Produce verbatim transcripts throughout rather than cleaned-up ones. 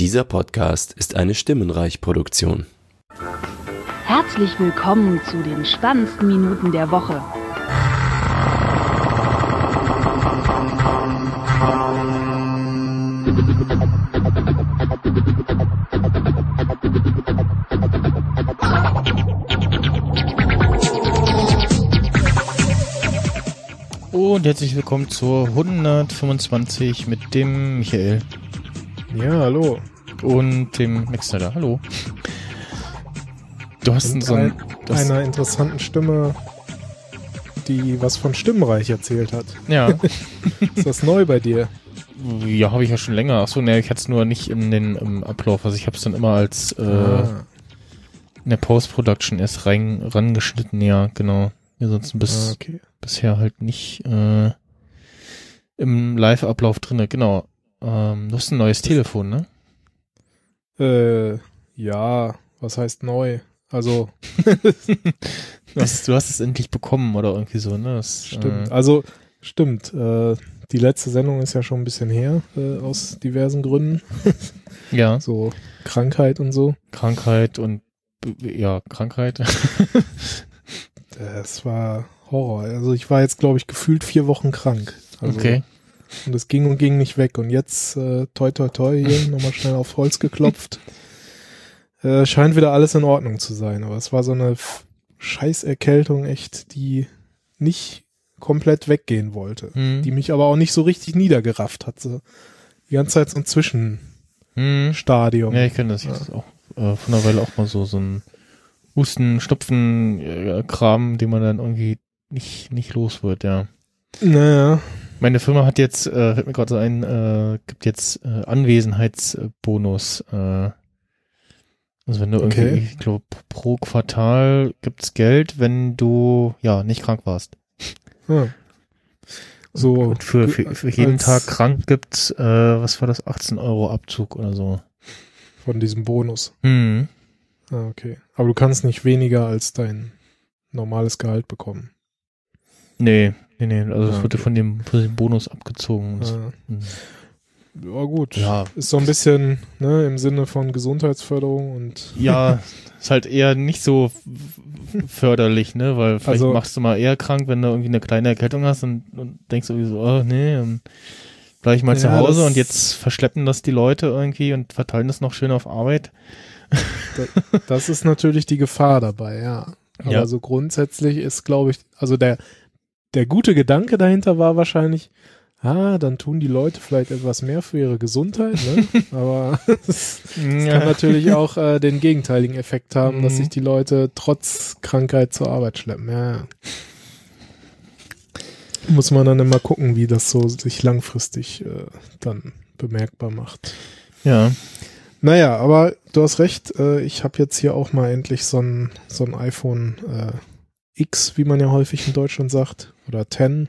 Dieser Podcast ist eine Stimmenreich-Produktion. Herzlich willkommen zu den spannendsten Minuten der Woche. Und herzlich willkommen zur hundertfünfundzwanzig mit dem Michael. Ja, hallo. Und dem Mixer. Hallo. Du hast so ein, einer interessanten Stimme, die was von Stimmenreich erzählt hat. Ja. Ist das neu bei dir? Ja, habe ich ja schon länger. Achso, ne, ich hatte es nur nicht in den im Ablauf. Also ich habe es dann immer als äh, ah. in der Post-Production erst rein, rangeschnitten. Ja, genau. Ja, sonst bis, ah, okay. bisher halt nicht äh, im Live-Ablauf drinne. Genau. Ähm, du hast ein neues das Telefon, ne? Äh, ja, was heißt neu? Also, das, du hast es endlich bekommen oder irgendwie so, ne? Das, stimmt, äh, also, stimmt. Äh, die letzte Sendung ist ja schon ein bisschen her, äh, aus diversen Gründen. Ja. So, Krankheit und so. Krankheit und, ja, Krankheit. Das war Horror. Also, ich war jetzt, glaube ich, gefühlt vier Wochen krank. Also, okay. Und es ging und ging nicht weg. Und jetzt, äh, toi, toi, toi, hier nochmal schnell auf Holz geklopft. Äh, scheint wieder alles in Ordnung zu sein. Aber es war so eine F- Scheißerkältung echt, die nicht komplett weggehen wollte. Mhm. Die mich aber auch nicht so richtig niedergerafft hat. So die ganze Zeit so ein Zwischenstadium. Mhm. Ja, ich kenne das. Ich ja. das auch äh, von der Weile auch mal so, so ein Husten, Schnupfen, äh, Kram, den man dann irgendwie nicht, nicht los wird, ja. Naja. Meine Firma hat jetzt, äh, fällt mir gerade so ein, äh, gibt jetzt äh, Anwesenheitsbonus. Äh, also wenn du okay. irgendwie, ich glaube, pro Quartal gibt's Geld, wenn du ja nicht krank warst. Ja. So. Und für, für, für jeden Tag krank gibt's, äh, was war das, achtzehn Euro Abzug oder so. Von diesem Bonus. Mhm. Ah, okay. Aber du kannst nicht weniger als dein normales Gehalt bekommen. Nee. Nee, nee, also es ja, wurde okay. von, dem, von dem Bonus abgezogen. Ja, ja gut, ja. Ist so ein bisschen ne, im Sinne von Gesundheitsförderung und... Ja, ist halt eher nicht so förderlich, ne, weil vielleicht also, machst du mal eher krank, wenn du irgendwie eine kleine Erkältung hast und, und denkst irgendwie so, oh nee, bleib ich mal ja, zu Hause und jetzt verschleppen das die Leute irgendwie und verteilen das noch schön auf Arbeit. Das, das ist natürlich die Gefahr dabei, ja. Aber ja. so grundsätzlich ist, glaube ich, also der... Der gute Gedanke dahinter war wahrscheinlich, ah, dann tun die Leute vielleicht etwas mehr für ihre Gesundheit, ne? Aber es kann natürlich auch äh, den gegenteiligen Effekt haben, mhm. dass sich die Leute trotz Krankheit zur Arbeit schleppen. Ja. Muss man dann immer gucken, wie das so sich langfristig äh, dann bemerkbar macht. Ja. Naja, aber du hast recht, äh, ich habe jetzt hier auch mal endlich so ein, so ein iPhone äh, X, wie man ja häufig in Deutschland sagt, oder zehn,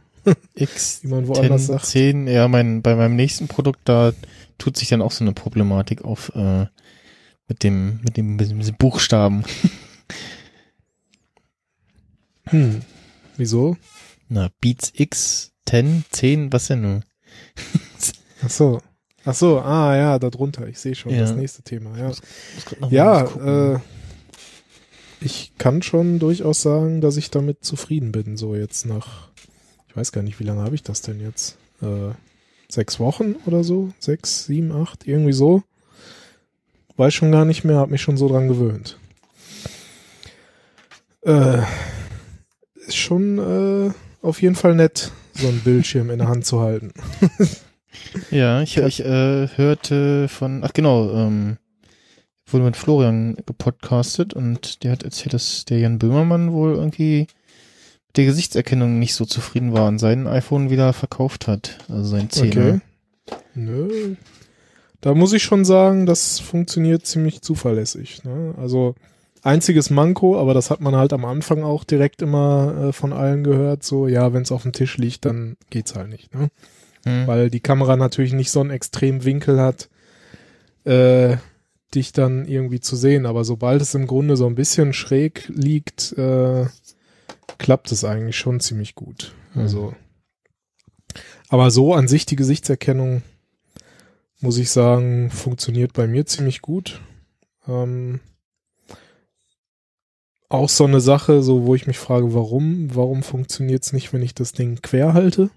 X, wie man woanders sagt. zehn, ja, mein, bei meinem nächsten Produkt, da tut sich dann auch so eine Problematik auf äh, mit dem mit dem, mit dem Buchstaben. Hm, wieso? Na, Beats X, zehn, zehn, was denn nun? Ach so, ach so, ah ja, da drunter, ich sehe schon, ja. Das nächste Thema. Ja, ich muss, muss ja äh, ich kann schon durchaus sagen, dass ich damit zufrieden bin, so jetzt nach, ich weiß gar nicht, wie lange habe ich das denn jetzt? Äh, sechs Wochen oder so? Sechs, sieben, acht, irgendwie so. Weiß schon gar nicht mehr, habe mich schon so dran gewöhnt. Äh, ist schon äh, auf jeden Fall nett, so einen Bildschirm in der Hand zu halten. Ja, ich, ich äh, hörte von, ach genau, ähm, wurde mit Florian gepodcastet und der hat erzählt, dass der Jan Böhmermann wohl irgendwie mit der Gesichtserkennung nicht so zufrieden war und seinen iPhone wieder verkauft hat, also sein Zehner. Okay. Nö. Da muss ich schon sagen, das funktioniert ziemlich zuverlässig. Ne? Also einziges Manko, aber das hat man halt am Anfang auch direkt immer äh, von allen gehört, so ja, wenn es auf dem Tisch liegt, dann geht's halt nicht. Ne? Hm. Weil die Kamera natürlich nicht so einen extremen Winkel hat, äh, dich dann irgendwie zu sehen, aber sobald es im Grunde so ein bisschen schräg liegt, äh, klappt es eigentlich schon ziemlich gut. Also, mhm. aber so an sich die Gesichtserkennung muss ich sagen, funktioniert bei mir ziemlich gut. Ähm, auch so eine Sache, so wo ich mich frage, warum? Warum funktioniert es nicht, wenn ich das Ding quer halte?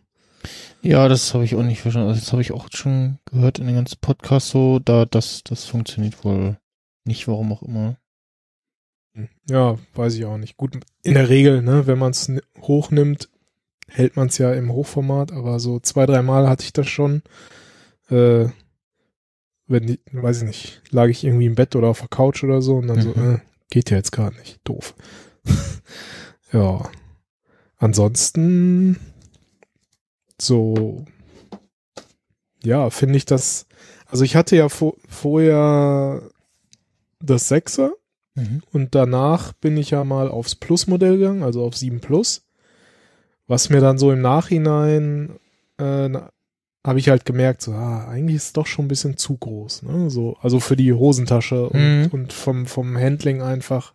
Ja, das habe ich auch nicht verstanden. Also das habe ich auch schon gehört in den ganzen Podcasts so, da das, das funktioniert wohl nicht, warum auch immer. Ja, weiß ich auch nicht. Gut, in der Regel, ne, wenn man es hochnimmt, hält man es ja im Hochformat, aber so zwei, dreimal hatte ich das schon. Äh, wenn die, weiß ich nicht, lag ich irgendwie im Bett oder auf der Couch oder so und dann mhm. so, äh, geht ja jetzt gerade nicht. Doof. Ja. Ansonsten so, ja, finde ich das, also ich hatte ja vo- vorher das Sechser mhm. und danach bin ich ja mal aufs Plus-Modell gegangen, also auf sieben Plus, was mir dann so im Nachhinein äh, habe ich halt gemerkt, so, ah, eigentlich ist es doch schon ein bisschen zu groß, ne? So, also für die Hosentasche und, mhm. und vom, vom Handling einfach.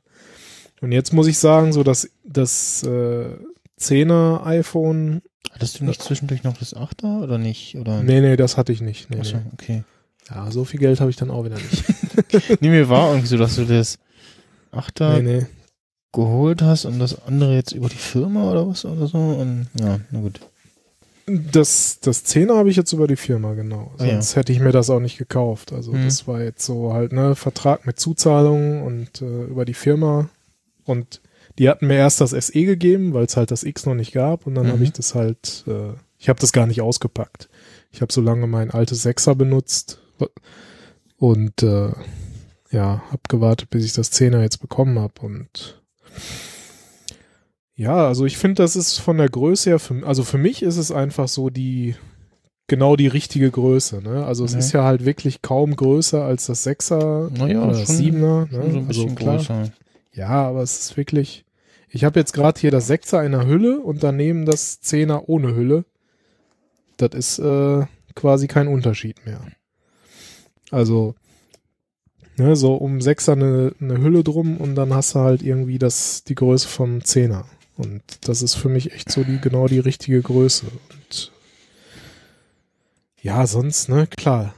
Und jetzt muss ich sagen, so dass das äh, zehner iPhone. Hattest du nicht zwischendurch noch das Achter oder nicht? Oder? Nee, nee, das hatte ich nicht. Nee, Achso, nee. Okay. Ja, so viel Geld habe ich dann auch wieder nicht. Nee, mir war irgendwie so, dass du das Achter nee, nee. geholt hast und das andere jetzt über die Firma oder was oder so. Und ja, na gut. Das, das Zehner habe ich jetzt über die Firma, genau. Sonst ah, ja. hätte ich mir das auch nicht gekauft. Also hm. das war jetzt so halt, ne, Vertrag mit Zuzahlung und äh, über die Firma. Und die hatten mir erst das S E gegeben, weil es halt das X noch nicht gab. Und dann mhm. habe ich das halt, äh, ich habe das gar nicht ausgepackt. Ich habe so lange mein altes Sechser benutzt und äh, ja, habe gewartet, bis ich das Zehner jetzt bekommen habe. Und ja, also ich finde, das ist von der Größe her, für, also für mich ist es einfach so die, genau die richtige Größe. Ne? Also es mhm. ist ja halt wirklich kaum größer als das Sechser naja, oder das Siebener. Ne? So ein bisschen größer. Ja, aber es ist wirklich, ich habe jetzt gerade hier das Sechser in der Hülle und daneben das Zehner ohne Hülle. Das ist äh, quasi kein Unterschied mehr. Also, ne, so um Sechser eine, eine Hülle drum und dann hast du halt irgendwie das, die Größe vom Zehner. Und das ist für mich echt so die, genau die richtige Größe. Und ja, sonst, ne, klar.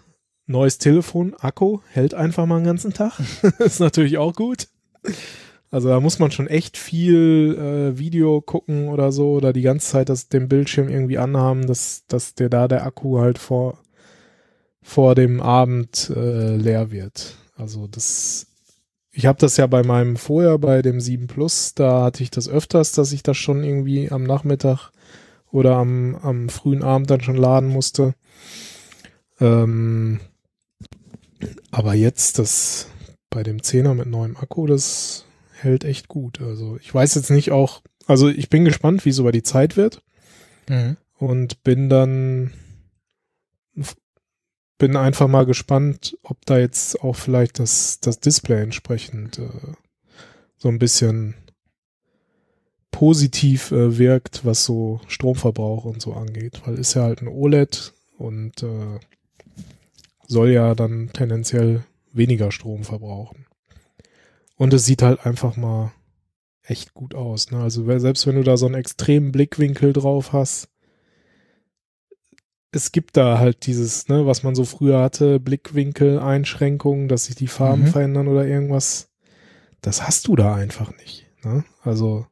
Neues Telefon, Akku, hält einfach mal einen ganzen Tag. Ist natürlich auch gut. Also da muss man schon echt viel äh, Video gucken oder so oder die ganze Zeit das, den Bildschirm irgendwie anhaben, dass, dass der da der Akku halt vor, vor dem Abend äh, leer wird. Also das, ich habe das ja bei meinem vorher, bei dem sieben Plus, da hatte ich das öfters, dass ich das schon irgendwie am Nachmittag oder am, am frühen Abend dann schon laden musste. Ähm, aber jetzt das bei dem Zehner mit neuem Akku, das hält echt gut. Also ich weiß jetzt nicht auch, also ich bin gespannt, wie es über die Zeit wird. Mhm. Und bin dann bin einfach mal gespannt, ob da jetzt auch vielleicht das, das Display entsprechend äh, so ein bisschen positiv äh, wirkt, was so Stromverbrauch und so angeht. Weil ist ja halt ein O L E D und äh, soll ja dann tendenziell weniger Strom verbrauchen. Und es sieht halt einfach mal echt gut aus. Ne? Also selbst wenn du da so einen extremen Blickwinkel drauf hast, es gibt da halt dieses, ne, was man so früher hatte, Blickwinkel-Einschränkungen, dass sich die Farben mhm. verändern oder irgendwas. Das hast du da einfach nicht. Ne? Also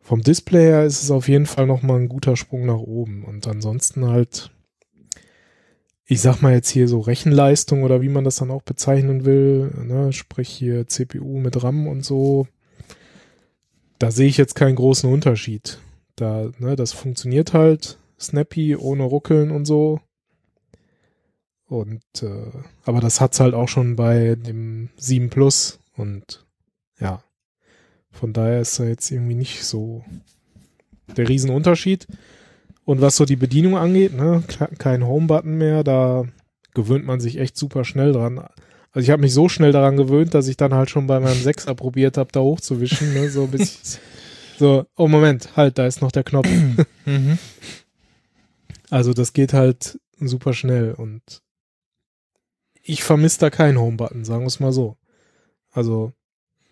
vom Display her ist es auf jeden Fall nochmal ein guter Sprung nach oben. Und ansonsten halt, ich sag mal jetzt hier so Rechenleistung oder wie man das dann auch bezeichnen will, ne? Sprich hier C P U mit RAM und so, da sehe ich jetzt keinen großen Unterschied. Da, ne, das funktioniert halt snappy, ohne Ruckeln und so. Und äh, aber das hat's halt auch schon bei dem sieben Plus und ja, von daher ist da jetzt irgendwie nicht so der Riesenunterschied. Und was so die Bedienung angeht, ne, kein Home-Button mehr, da gewöhnt man sich echt super schnell dran. Also ich habe mich so schnell daran gewöhnt, dass ich dann halt schon bei meinem Sechser probiert habe, da hochzuwischen. Ne, so, bis ich, so, oh Moment, halt, da ist noch der Knopf. Mhm. Also das geht halt super schnell und ich vermisse da keinen Home-Button, sagen wir es mal so. Also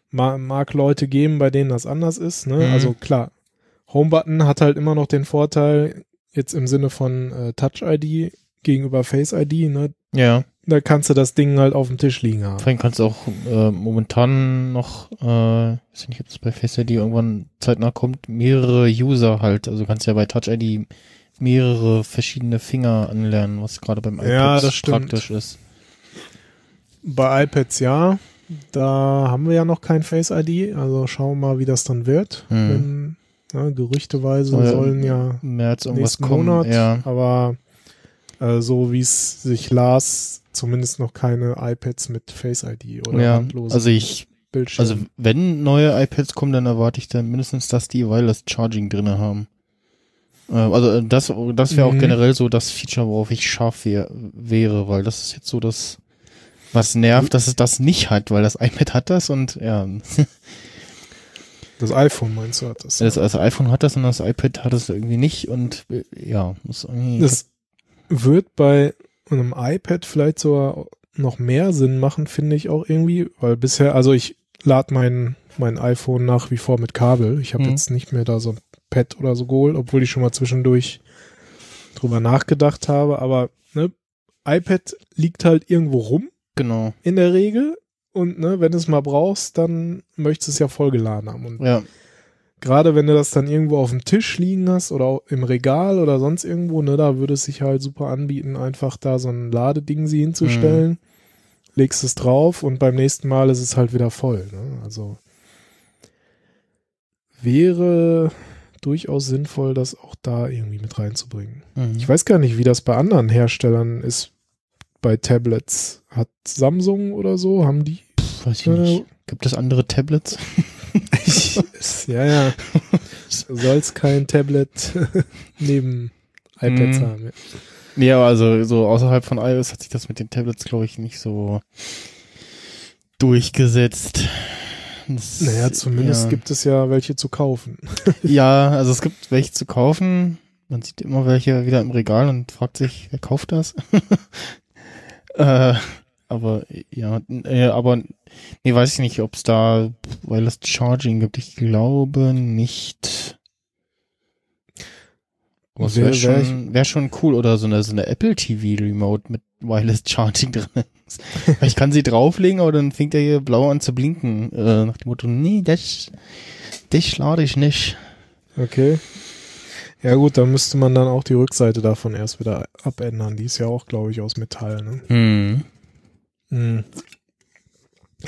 ma- mag Leute geben, bei denen das anders ist. Ne? Mhm. Also klar, Home-Button hat halt immer noch den Vorteil, jetzt im Sinne von äh, Touch I D gegenüber Face I D, ne? Ja. Da kannst du das Ding halt auf dem Tisch liegen haben. Vor allem kannst du auch äh, momentan noch, äh, weiß nicht, ob das bei Face I D irgendwann zeitnah kommt, mehrere User halt. Also du kannst ja bei Touch I D mehrere verschiedene Finger anlernen, was gerade beim iPad ja, das praktisch ist. Bei iPads ja. Da haben wir ja noch kein Face I D. Also schauen wir mal, wie das dann wird. Hm. Wenn, ne, gerüchteweise oder sollen ja im März irgendwas kommen. Monat, ja. Aber äh, so wie es sich las, zumindest noch keine iPads mit Face I D oder ja, handlosen also ich, Bildschirm. Also wenn neue iPads kommen, dann erwarte ich dann mindestens, dass die Wireless Charging drin haben. Äh, also das, das wäre mhm. auch generell so das Feature, worauf ich scharf wär, wäre, weil das ist jetzt so das, was nervt, dass es das nicht hat, weil das iPad hat das und ja. Das iPhone meinst du hat das? Das, das iPhone hat das und das iPad hat es irgendwie nicht und ja. Muss irgendwie das wird bei einem iPad vielleicht sogar noch mehr Sinn machen, finde ich auch irgendwie, weil bisher, also ich lade mein, mein iPhone nach wie vor mit Kabel. Ich habe mhm. jetzt nicht mehr da so ein Pad oder so geholt, obwohl ich schon mal zwischendurch drüber nachgedacht habe, aber ne, iPad liegt halt irgendwo rum. Genau. In der Regel. Und ne, wenn du es mal brauchst, dann möchtest du es ja vollgeladen haben. Und ja. Gerade wenn du das dann irgendwo auf dem Tisch liegen hast oder auch im Regal oder sonst irgendwo, ne, da würde es sich halt super anbieten, einfach da so ein Ladeding sie hinzustellen, mhm. legst es drauf und beim nächsten Mal ist es halt wieder voll. Ne? Also wäre durchaus sinnvoll, das auch da irgendwie mit reinzubringen. Mhm. Ich weiß gar nicht, wie das bei anderen Herstellern ist. Bei Tablets hat Samsung oder so, haben die? Pff, weiß ich äh, nicht. Gibt es andere Tablets? ja, ja. Soll es kein Tablet neben iPads mm. haben. Ja. Nee, aber also so außerhalb von iOS hat sich das mit den Tablets, glaube ich, nicht so durchgesetzt. Das, naja, zumindest ja. gibt es ja welche zu kaufen. ja, also es gibt welche zu kaufen. Man sieht immer welche wieder im Regal und fragt sich, wer kauft das? Äh, aber, ja, äh, aber, nee, weiß ich nicht, ob es da Wireless Charging gibt. Ich glaube nicht. Oh, wäre schon, wär schon cool. Oder so eine, so eine Apple T V Remote mit Wireless Charging drin. Ich kann sie drauflegen, aber dann fängt er hier blau an zu blinken. Äh, nach dem Motto, nee, das, das lade ich nicht. Okay. Ja gut, dann müsste man dann auch die Rückseite davon erst wieder abändern. Die ist ja auch, glaube ich, aus Metall. Ne? Hm. Hm.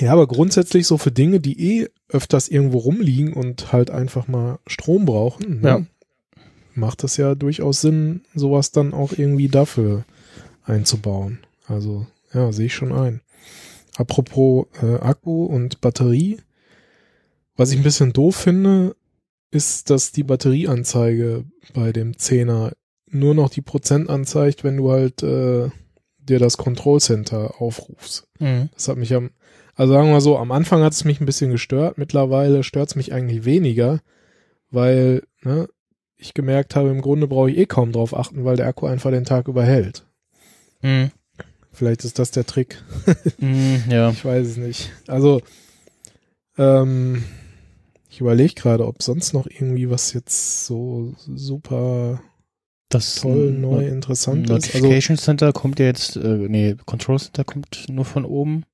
Ja, aber grundsätzlich so für Dinge, die eh öfters irgendwo rumliegen und halt einfach mal Strom brauchen, ne? Ja. Macht das ja durchaus Sinn, sowas dann auch irgendwie dafür einzubauen. Also ja, sehe ich schon ein. Apropos äh, Akku und Batterie, was ich ein bisschen doof finde, ist, dass die Batterieanzeige bei dem Zehner nur noch die Prozent anzeigt, wenn du halt äh, dir das Control Center aufrufst. Mhm. Das hat mich am, also sagen wir mal so, am Anfang hat es mich ein bisschen gestört, mittlerweile stört es mich eigentlich weniger, weil ne, ich gemerkt habe, im Grunde brauche ich eh kaum drauf achten, weil der Akku einfach den Tag über hält. Mhm. Vielleicht ist das der Trick. Mhm, ja. Ich weiß es nicht. Also, ähm, ich überlege gerade, ob sonst noch irgendwie was jetzt so super das toll, neu, interessant ist. Notification also, Center kommt ja jetzt, äh, nee, Control Center kommt nur von oben.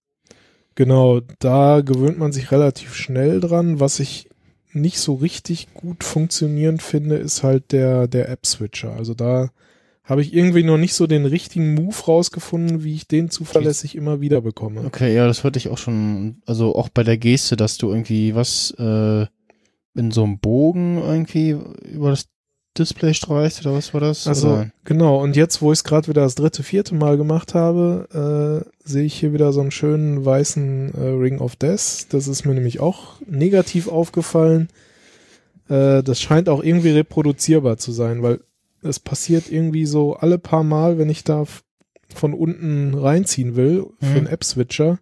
Genau, da gewöhnt man sich relativ schnell dran. Was ich nicht so richtig gut funktionierend finde, ist halt der, der App-Switcher. Also da habe ich irgendwie noch nicht so den richtigen Move rausgefunden, wie ich den zuverlässig immer wieder bekomme. Okay, ja, das hörte ich auch schon, also auch bei der Geste, dass du irgendwie was äh, in so einem Bogen irgendwie über das Display streichst oder was war das? Also oder? Genau, und jetzt, wo ich es gerade wieder das dritte, vierte Mal gemacht habe, äh, sehe ich hier wieder so einen schönen weißen äh, Ring of Death. Das ist mir nämlich auch negativ aufgefallen. Äh, das scheint auch irgendwie reproduzierbar zu sein, weil es passiert irgendwie so alle paar Mal, wenn ich da von unten reinziehen will, für mhm. einen App-Switcher,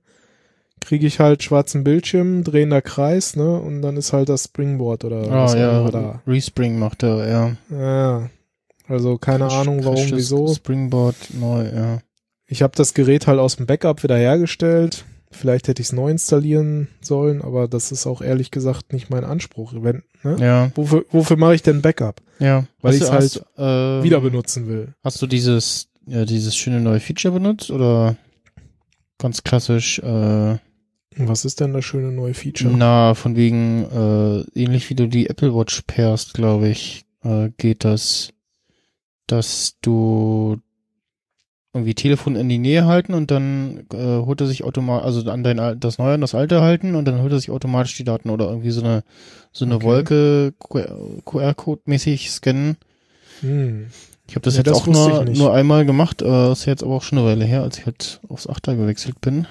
kriege ich halt schwarzen Bildschirm, drehender Kreis, ne, und dann ist halt das Springboard oder ah, was ja, da. Respring macht er, ja. Ja, also keine Crash, Ahnung, warum, Crash wieso. Springboard neu, ja. Ich habe das Gerät halt aus dem Backup wieder hergestellt. Vielleicht hätte ich es neu installieren sollen, aber das ist auch ehrlich gesagt nicht mein Anspruch. Wenn, ne? Ja. Wofür, wofür mache ich denn Backup? Ja. Weil ich es halt hast, äh, wieder benutzen will. Hast du dieses äh, dieses schöne neue Feature benutzt oder ganz klassisch? Äh, Was ist denn das schöne neue Feature? Na, von wegen, äh, ähnlich wie du die Apple Watch pairst, glaube ich, äh, geht das, dass du irgendwie Telefon in die Nähe halten und dann äh, holt er sich automatisch, also an dein das Neue an das Alte halten und dann holt er sich automatisch die Daten oder irgendwie so eine so eine okay. Wolke Q R-Code-mäßig scannen. Hm. Ich habe das ja, jetzt das auch nur, nur einmal gemacht, äh, das ist jetzt aber auch schon eine Weile her, als ich halt aufs Achter gewechselt bin.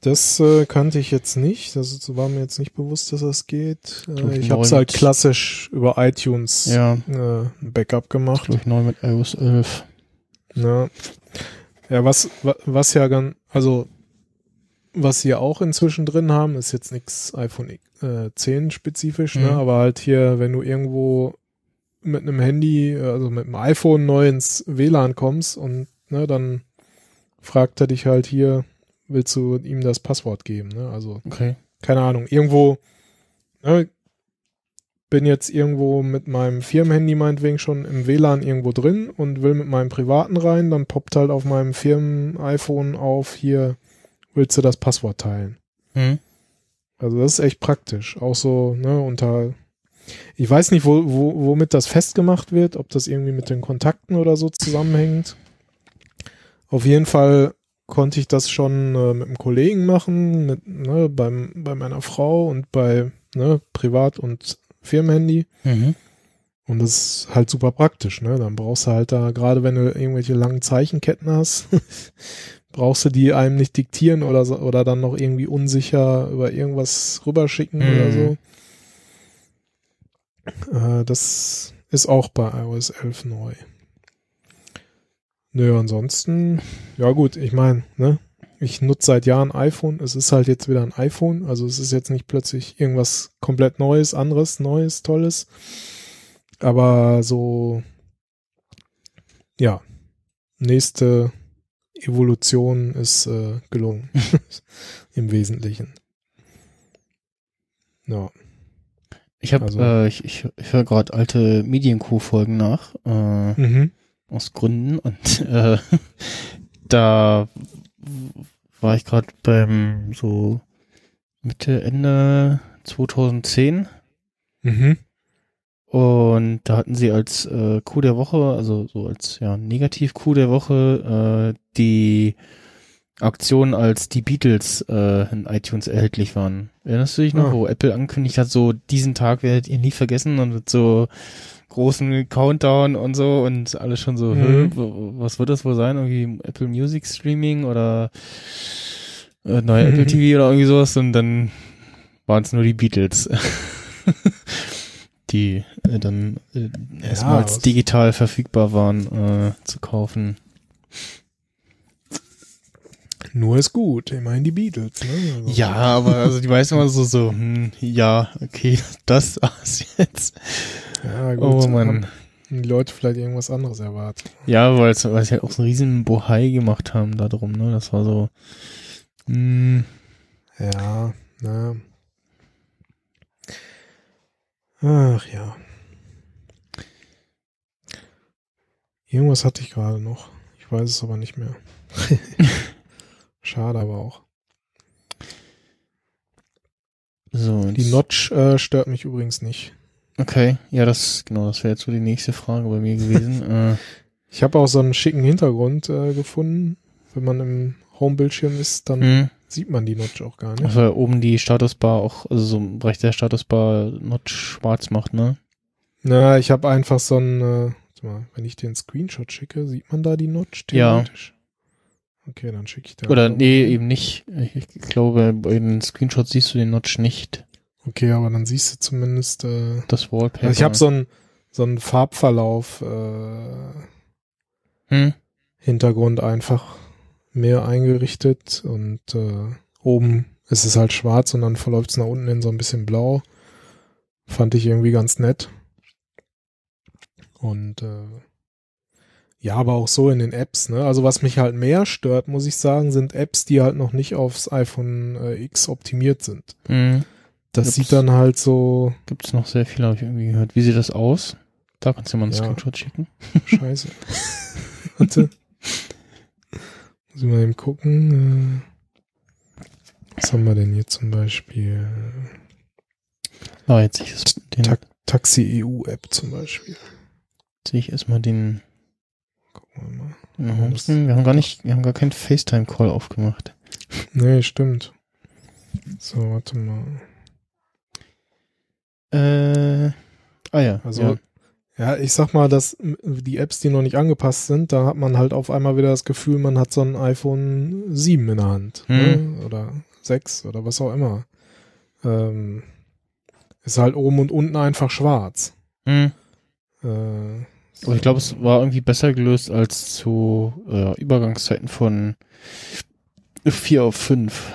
Das äh, kannte ich jetzt nicht, das war mir jetzt nicht bewusst, dass das geht. Äh, ich habe es halt klassisch über iTunes ja. äh, ein Backup gemacht. Durch neu mit iOS elf. Na, ja, was, was ja ganz, also, was sie ja auch inzwischen drin haben, ist jetzt nichts iPhone zehn spezifisch, mhm. ne, aber halt hier, wenn du irgendwo mit einem Handy, also mit einem iPhone neu ins W L A N kommst und, ne, dann fragt er dich halt hier, willst du ihm das Passwort geben, ne, also, okay. keine Ahnung, irgendwo, ne, bin jetzt irgendwo mit meinem Firmenhandy meinetwegen schon im W L A N irgendwo drin und will mit meinem privaten rein, dann poppt halt auf meinem Firmen-iPhone auf, hier willst du das Passwort teilen. Mhm. Also das ist echt praktisch. Auch so, ne, unter, ich weiß nicht, wo, wo, womit das festgemacht wird, ob das irgendwie mit den Kontakten oder so zusammenhängt. Auf jeden Fall konnte ich das schon äh, mit einem Kollegen machen, mit, ne, beim, bei meiner Frau und bei, ne, privat und Firmenhandy. Mhm. Und das ist halt super praktisch, ne? Dann brauchst du halt da, gerade wenn du irgendwelche langen Zeichenketten hast, brauchst du die einem nicht diktieren oder so, oder dann noch irgendwie unsicher über irgendwas rüberschicken mhm. oder so. Äh, das ist auch bei iOS elf neu. Nö, ansonsten, ja gut, ich meine, ne? Ich nutze seit Jahren iPhone, es ist halt jetzt wieder ein iPhone, also es ist jetzt nicht plötzlich irgendwas komplett Neues, anderes, Neues, Tolles, aber so, ja, nächste Evolution ist äh, gelungen, im Wesentlichen. Ja. Ich habe, also, äh, ich, ich, ich höre gerade alte Medienkuh-Folgen nach, äh, mhm. aus Gründen und äh, da war ich gerade beim so Mitte, Ende zwanzig zehn mhm. und da hatten sie als äh, Coup der Woche, also so als ja Negativ-Coup der Woche, äh, die Aktion, als die Beatles äh, in iTunes erhältlich waren. Erinnerst du dich noch, ah. wo Apple angekündigt hat, so diesen Tag werdet ihr nie vergessen und mit so großen Countdown und so und alles schon so, mhm. was wird das wohl sein? Irgendwie Apple Music Streaming oder äh, neue mhm. Apple T V oder irgendwie sowas und dann waren es nur die Beatles, die äh, dann äh, erstmals ja, digital verfügbar waren äh, zu kaufen. Nur ist gut, ich meine die Beatles. Ne? Also ja, aber also die meisten waren so, so hm, ja, okay, das war's jetzt. Ja, gut, oh, Mann. Die Leute vielleicht irgendwas anderes erwarten. Ja, weil sie halt auch so einen riesen Bohai gemacht haben da drum, ne? Das war so, mh. Ja, na. Ach ja. Irgendwas hatte ich gerade noch. Ich weiß es aber nicht mehr. Schade aber auch. So, die Notch äh, stört mich übrigens nicht. Okay, ja, das genau, das wäre jetzt so die nächste Frage bei mir gewesen. äh. Ich habe auch so einen schicken Hintergrund äh, gefunden. Wenn man im Home-Bildschirm ist, dann mhm. sieht man die Notch auch gar nicht. Also oben die Statusbar auch, also so im Bereich der Statusbar Notch schwarz macht, ne? Na, ich habe einfach so einen, äh, warte mal, wenn ich den Screenshot schicke, sieht man da die Notch theoretisch? Ja. Okay, dann schicke ich da. Oder nee, eben nicht. Ich, ich glaube, bei den Screenshots siehst du den Notch nicht. Okay, aber dann siehst du zumindest äh, das Wallpaper. Also ich habe so einen so einen Farbverlauf äh, hm? Hintergrund einfach mehr eingerichtet und äh, oben ist es halt schwarz und dann verläuft es nach unten in so ein bisschen blau. Fand ich irgendwie ganz nett. Und äh, ja, aber auch so in den Apps, ne? Also was mich halt mehr stört, muss ich sagen, sind Apps, die halt noch nicht aufs iPhone äh, X optimiert sind. Mhm. Das gibt's, sieht dann halt so... Gibt's noch sehr viel, habe ich irgendwie gehört. Wie sieht das aus? Da kannst du mal einen ja. Screenshot schicken. Scheiße. Warte. Muss ich mal eben gucken. Was haben wir denn hier zum Beispiel? Ah, jetzt sehe ich es. Ta- Taxi E U-App zum Beispiel. Jetzt sehe ich erstmal den. Gucken wir mal. Mhm. Das, wir haben gar nicht, wir haben gar keinen FaceTime-Call aufgemacht. Nee, stimmt. So, warte mal. Äh, ah ja. Also, ja. ja, ich sag mal, dass die Apps, die noch nicht angepasst sind, da hat man halt auf einmal wieder das Gefühl, man hat so ein iPhone sieben in der Hand. Mhm. Ne? Oder sechs oder was auch immer. Ähm, ist halt oben und unten einfach schwarz. Mhm. Äh, so. Aber ich glaube, es war irgendwie besser gelöst als zu äh, Übergangszeiten von vier auf fünf.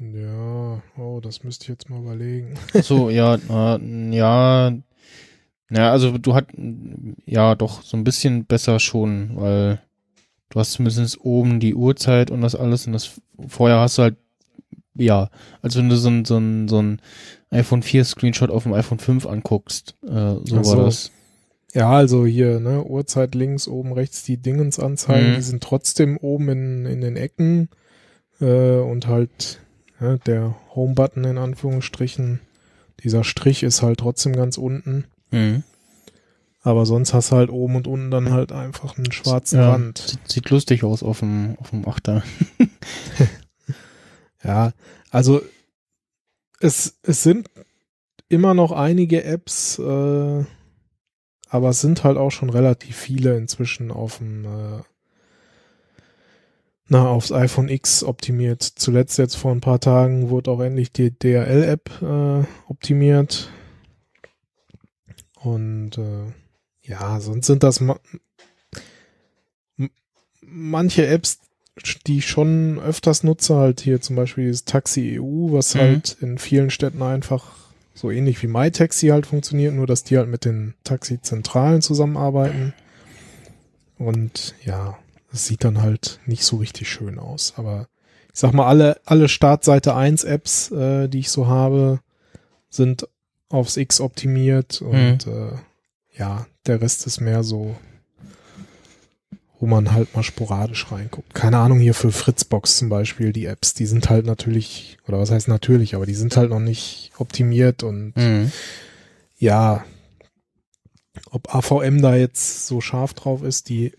Ja, oh, das müsste ich jetzt mal überlegen. So, ja, äh, ja, ja, also du hattest, ja doch, so ein bisschen besser schon, weil du hast zumindest oben die Uhrzeit und das alles und das, vorher hast du halt, ja, als wenn du so ein, so ein, so ein iPhone vier Screenshot auf dem iPhone fünf anguckst, äh, so, so war das. Ja, also hier, ne, Uhrzeit links, oben rechts die Dingensanzeigen, mhm. die sind trotzdem oben in, in den Ecken äh, und halt... Ja, der Home-Button in Anführungsstrichen, dieser Strich ist halt trotzdem ganz unten. Mhm. Aber sonst hast du halt oben und unten dann halt einfach einen schwarzen ja, Rand. Sieht, sieht lustig aus auf dem, auf dem Achter. Ja, also es, es sind immer noch einige Apps, äh, aber es sind halt auch schon relativ viele inzwischen auf dem äh, Na, aufs iPhone X optimiert. Zuletzt jetzt vor ein paar Tagen wurde auch endlich die D H L-App äh, optimiert. Und äh, ja, sonst sind das ma- m- manche Apps, die ich schon öfters nutze, halt hier zum Beispiel dieses Taxi E U, was mhm. halt in vielen Städten einfach so ähnlich wie MyTaxi halt funktioniert, nur dass die halt mit den Taxizentralen zusammenarbeiten. Und ja... Das sieht dann halt nicht so richtig schön aus. Aber ich sag mal, alle, alle Startseite eins Apps, äh, die ich so habe, sind aufs X optimiert. Und mhm. äh, ja, der Rest ist mehr so, wo man halt mal sporadisch reinguckt. Keine Ahnung, hier für Fritzbox zum Beispiel, die Apps, die sind halt natürlich, oder was heißt natürlich, aber die sind halt noch nicht optimiert. Und mhm. ja, ob A V M da jetzt so scharf drauf ist, die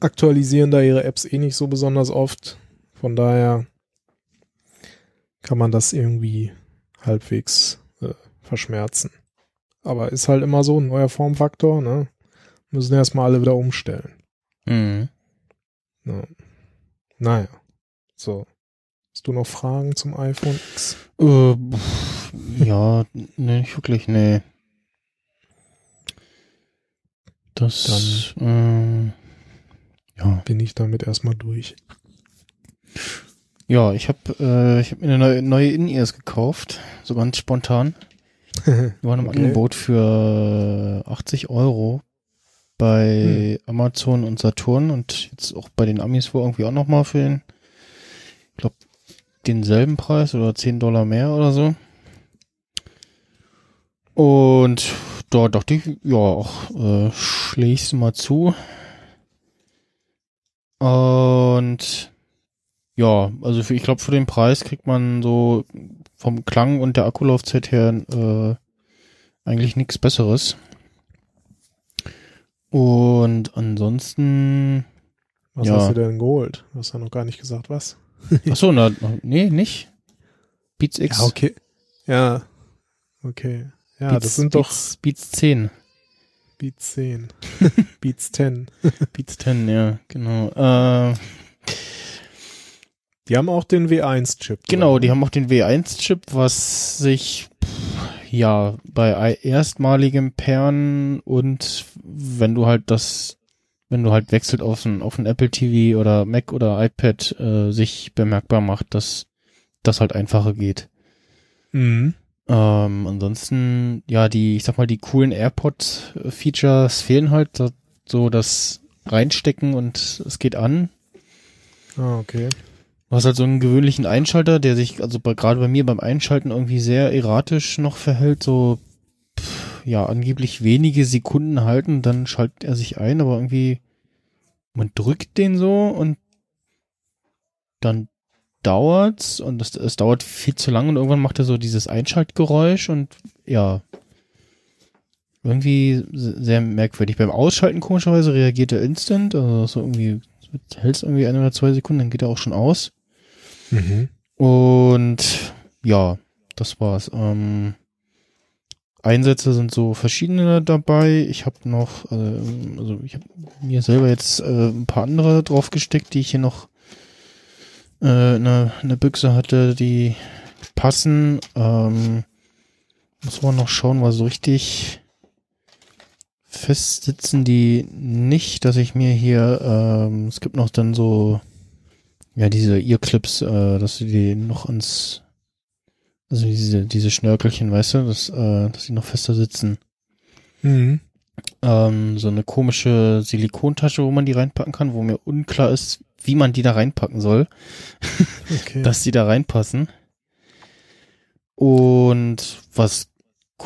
aktualisieren da ihre Apps eh nicht so besonders oft. Von daher kann man das irgendwie halbwegs äh, verschmerzen. Aber ist halt immer so ein neuer Formfaktor, ne? Müssen erstmal alle wieder umstellen. Mhm. Ja. Naja. So. Hast du noch Fragen zum iPhone X? Äh, pff, ja, ne, nicht wirklich, ne. Das, Dann, äh, ja. Bin ich damit erstmal durch. Ja, ich habe äh, ich hab mir eine neue, neue In-Ears gekauft, so ganz spontan. Die waren im okay. Angebot für achtzig Euro bei hm. Amazon und Saturn und jetzt auch bei den Amis wohl irgendwie auch nochmal für den, ich glaube, denselben Preis oder zehn Dollar mehr oder so. Und da dachte ich, ja, auch äh, schläge ich es mal zu. Und ja, also für, ich glaube, für den Preis kriegt man so vom Klang und der Akkulaufzeit her äh, eigentlich nichts Besseres. Und ansonsten... Was ja. hast du denn geholt? Du hast ja noch gar nicht gesagt, was. Achso, na, nee, nicht. Beats X. Ja, okay. Ja, okay. Ja, Beats, das sind Beats, doch... Beats zehn. Beats zehn. Beats zehn. Beats zehn, ja, genau. Äh, die haben auch den W eins Chip. Genau, oder? Die haben auch den W eins Chip, was sich pff, ja bei erstmaligem Pairen und wenn du halt das, wenn du halt wechselt auf ein, auf ein Apple T V oder Mac oder iPad äh, sich bemerkbar macht, dass das halt einfacher geht. Mhm. Ähm, ansonsten, ja, die, ich sag mal, die coolen AirPod-Features fehlen halt, so, so das Reinstecken und es geht an. Ah, okay. Du hast halt so einen gewöhnlichen Einschalter, der sich, also bei, gerade bei mir beim Einschalten irgendwie sehr erratisch noch verhält, so, pff, ja angeblich wenige Sekunden halten, dann schaltet er sich ein, aber irgendwie man drückt den so und dann dauert's und es, es dauert viel zu lange und irgendwann macht er so dieses Einschaltgeräusch und ja, irgendwie sehr merkwürdig. Beim Ausschalten komischerweise reagiert er instant, also so irgendwie hält's irgendwie ein oder zwei Sekunden, dann geht er auch schon aus. Mhm. Und ja, das war's. Ähm, Einsätze sind so verschiedene dabei. Ich habe noch, äh, also ich habe mir selber jetzt äh, ein paar andere draufgesteckt, die ich hier noch äh, eine, eine Büchse hatte, die passen. Ähm, muss man noch schauen, weil so richtig fest sitzen die nicht, dass ich mir hier, ähm, es gibt noch dann so, ja, diese Earclips, äh, dass du die noch ans, also diese, diese Schnörkelchen, weißt du, dass, äh, dass die noch fester sitzen. Mhm. Ähm, so eine komische Silikontasche, wo man die reinpacken kann, wo mir unklar ist, wie man die da reinpacken soll. Okay. Dass die da reinpassen. Und was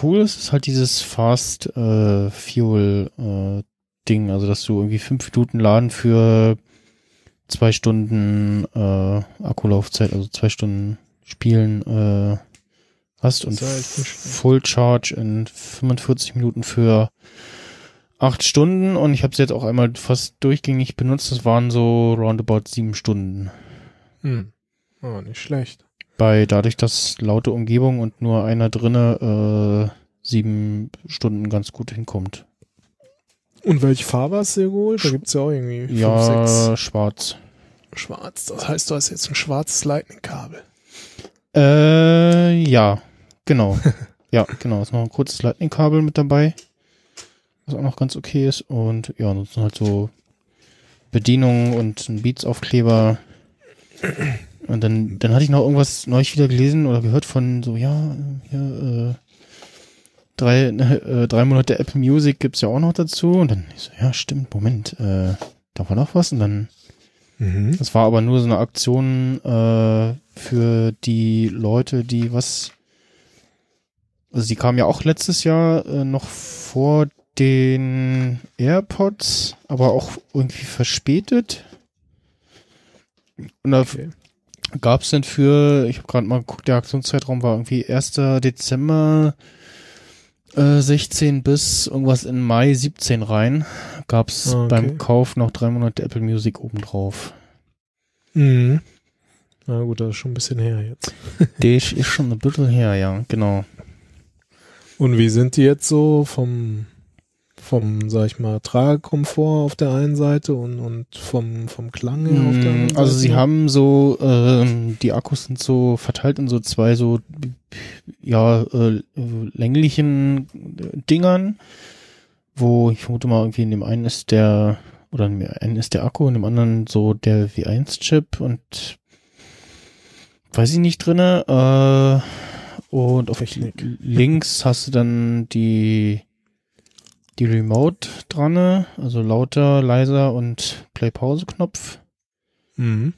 cool ist, ist halt dieses Fast äh, Fuel äh, Ding, also dass du irgendwie fünf Minuten laden für zwei Stunden äh, Akkulaufzeit, also zwei Stunden Spielen äh, hast und Full Charge in fünfundvierzig Minuten für acht Stunden und ich habe es jetzt auch einmal fast durchgängig benutzt, das waren so roundabout sieben Stunden. Hm. Oh, nicht schlecht. Bei dadurch, dass laute Umgebung und nur einer drinne äh, sieben Stunden ganz gut hinkommt. Und welche Farbe hast du geholt? Da gibt's ja auch irgendwie fünf, ja, sechs. Schwarz. Schwarz, das heißt, du hast jetzt ein schwarzes Lightning-Kabel. Äh, ja, genau. Ja, genau. Ist noch ein kurzes Lightning-Kabel mit dabei, was auch noch ganz okay ist. Und ja, ansonsten halt so Bedienungen und ein Beats-Aufkleber. Und dann, dann hatte ich noch irgendwas neulich wieder gelesen oder gehört von so, ja, hier, äh, drei, äh, drei Monate Apple Music gibt's ja auch noch dazu. Und dann ich so, ja, stimmt, Moment, äh, da war noch was. Und dann, mhm. Das war aber nur so eine Aktion, äh, für die Leute, die was, also die kamen ja auch letztes Jahr äh, noch vor den AirPods, aber auch irgendwie verspätet. Und da okay. gab es denn für, ich habe gerade mal geguckt, der Aktionszeitraum war irgendwie ersten Dezember äh, sechzehn bis irgendwas in Mai siebzehn rein, gab es okay. beim Kauf noch drei Monate Apple Music obendrauf. Mhm. Na gut, das ist schon ein bisschen her jetzt. Das ist schon ein bisschen her, ja, genau. Und wie sind die jetzt so vom, vom, sag ich mal, Tragekomfort auf der einen Seite und, und vom, vom Klang her auf der anderen Seite? Also sie haben so, äh, die Akkus sind so verteilt in so zwei so, ja, äh, länglichen Dingern, wo ich vermute mal irgendwie in dem einen ist der, oder in dem einen ist der Akku, in dem anderen so der W eins Chip und weiß ich nicht drinne äh, und auf Technik. Links hast du dann die die Remote dran, also lauter, leiser und Play-Pause-Knopf. Mhm.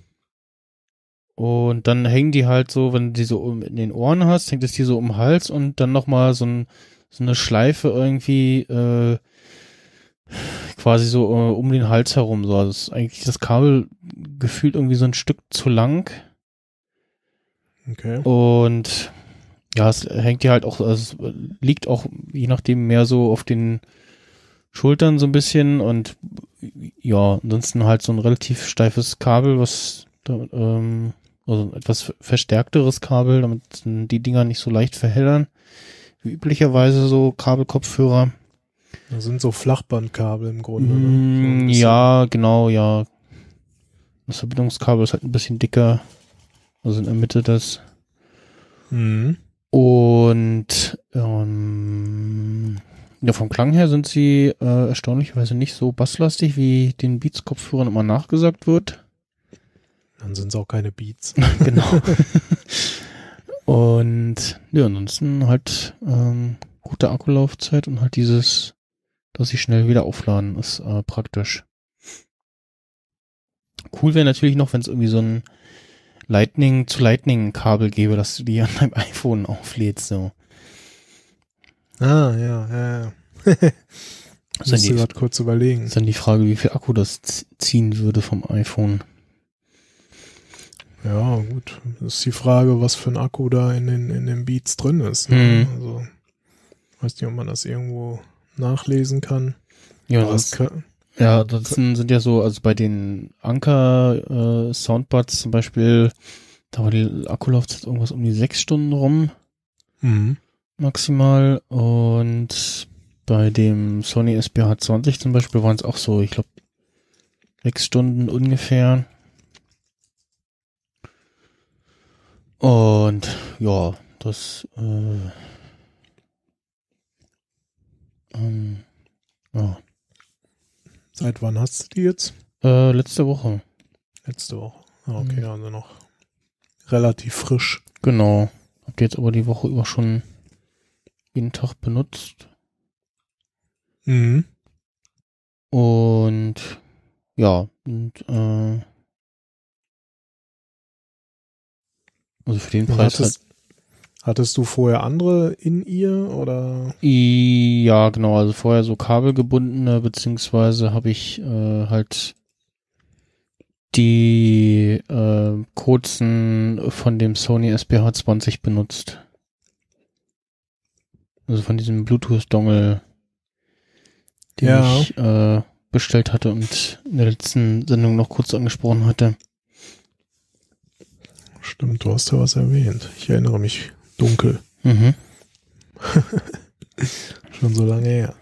Und dann hängen die halt so, wenn du die so in den Ohren hast, hängt es die so um den Hals und dann nochmal so, ein, so eine Schleife irgendwie äh, quasi so äh, um den Hals herum. So. Also das ist eigentlich das Kabel gefühlt irgendwie so ein Stück zu lang. Okay. Und ja, es hängt ja halt auch, also es liegt auch je nachdem mehr so auf den Schultern so ein bisschen und ja, ansonsten halt so ein relativ steifes Kabel, was ähm, also etwas verstärkteres Kabel, damit die Dinger nicht so leicht verheddern, wie üblicherweise so Kabelkopfhörer. Das sind so Flachbandkabel im Grunde. Mm, ne? So ja, genau, ja. Das Verbindungskabel ist halt ein bisschen dicker. Also in der Mitte das. Mhm. Und ähm, ja, vom Klang her sind sie äh, erstaunlicherweise nicht so basslastig, wie den Beats-Kopfhörern immer nachgesagt wird. Dann sind es auch keine Beats. Genau. Und ja, ansonsten halt ähm, gute Akkulaufzeit und halt dieses, dass sie schnell wieder aufladen, ist äh, praktisch. Cool wäre natürlich noch, wenn es irgendwie so ein Lightning zu Lightning-Kabel gebe, dass du die an deinem iPhone auflädst, so. Ah, ja, ja, ja. Ich musste gerade kurz überlegen. Ist dann die Frage, wie viel Akku das ziehen würde vom iPhone. Ja, gut. Das ist die Frage, was für ein Akku da in den, in den Beats drin ist. Ne? Mhm. Also, weiß nicht, ob man das irgendwo nachlesen kann. Ja, aber das, kann, ja, das sind, sind ja so, also bei den Anker äh, Soundbuds zum Beispiel, da war die Akkulaufzeit irgendwas um die sechs Stunden rum. Mhm. Maximal. Und bei dem Sony S B H zwanzig zum Beispiel waren es auch so, ich glaube, sechs Stunden ungefähr. Und ja, das äh, ähm, ja. Seit wann hast du die jetzt? Äh, letzte Woche. Letzte Woche. Okay, mhm. Also noch relativ frisch. Genau. Hab die jetzt aber die Woche über schon jeden Tag benutzt. Mhm. Und ja, und äh, also für den Preis hattest, halt. Hattest du vorher andere in ihr oder? Ja, genau, also vorher so kabelgebundene, beziehungsweise habe ich äh, halt die äh, kurzen von dem Sony S B H zwanzig benutzt. Also von diesem Bluetooth-Dongle, den ja. ich äh, bestellt hatte und in der letzten Sendung noch kurz angesprochen hatte. Stimmt, du hast ja was erwähnt. Ich erinnere mich dunkel. Mhm. Schon so lange her.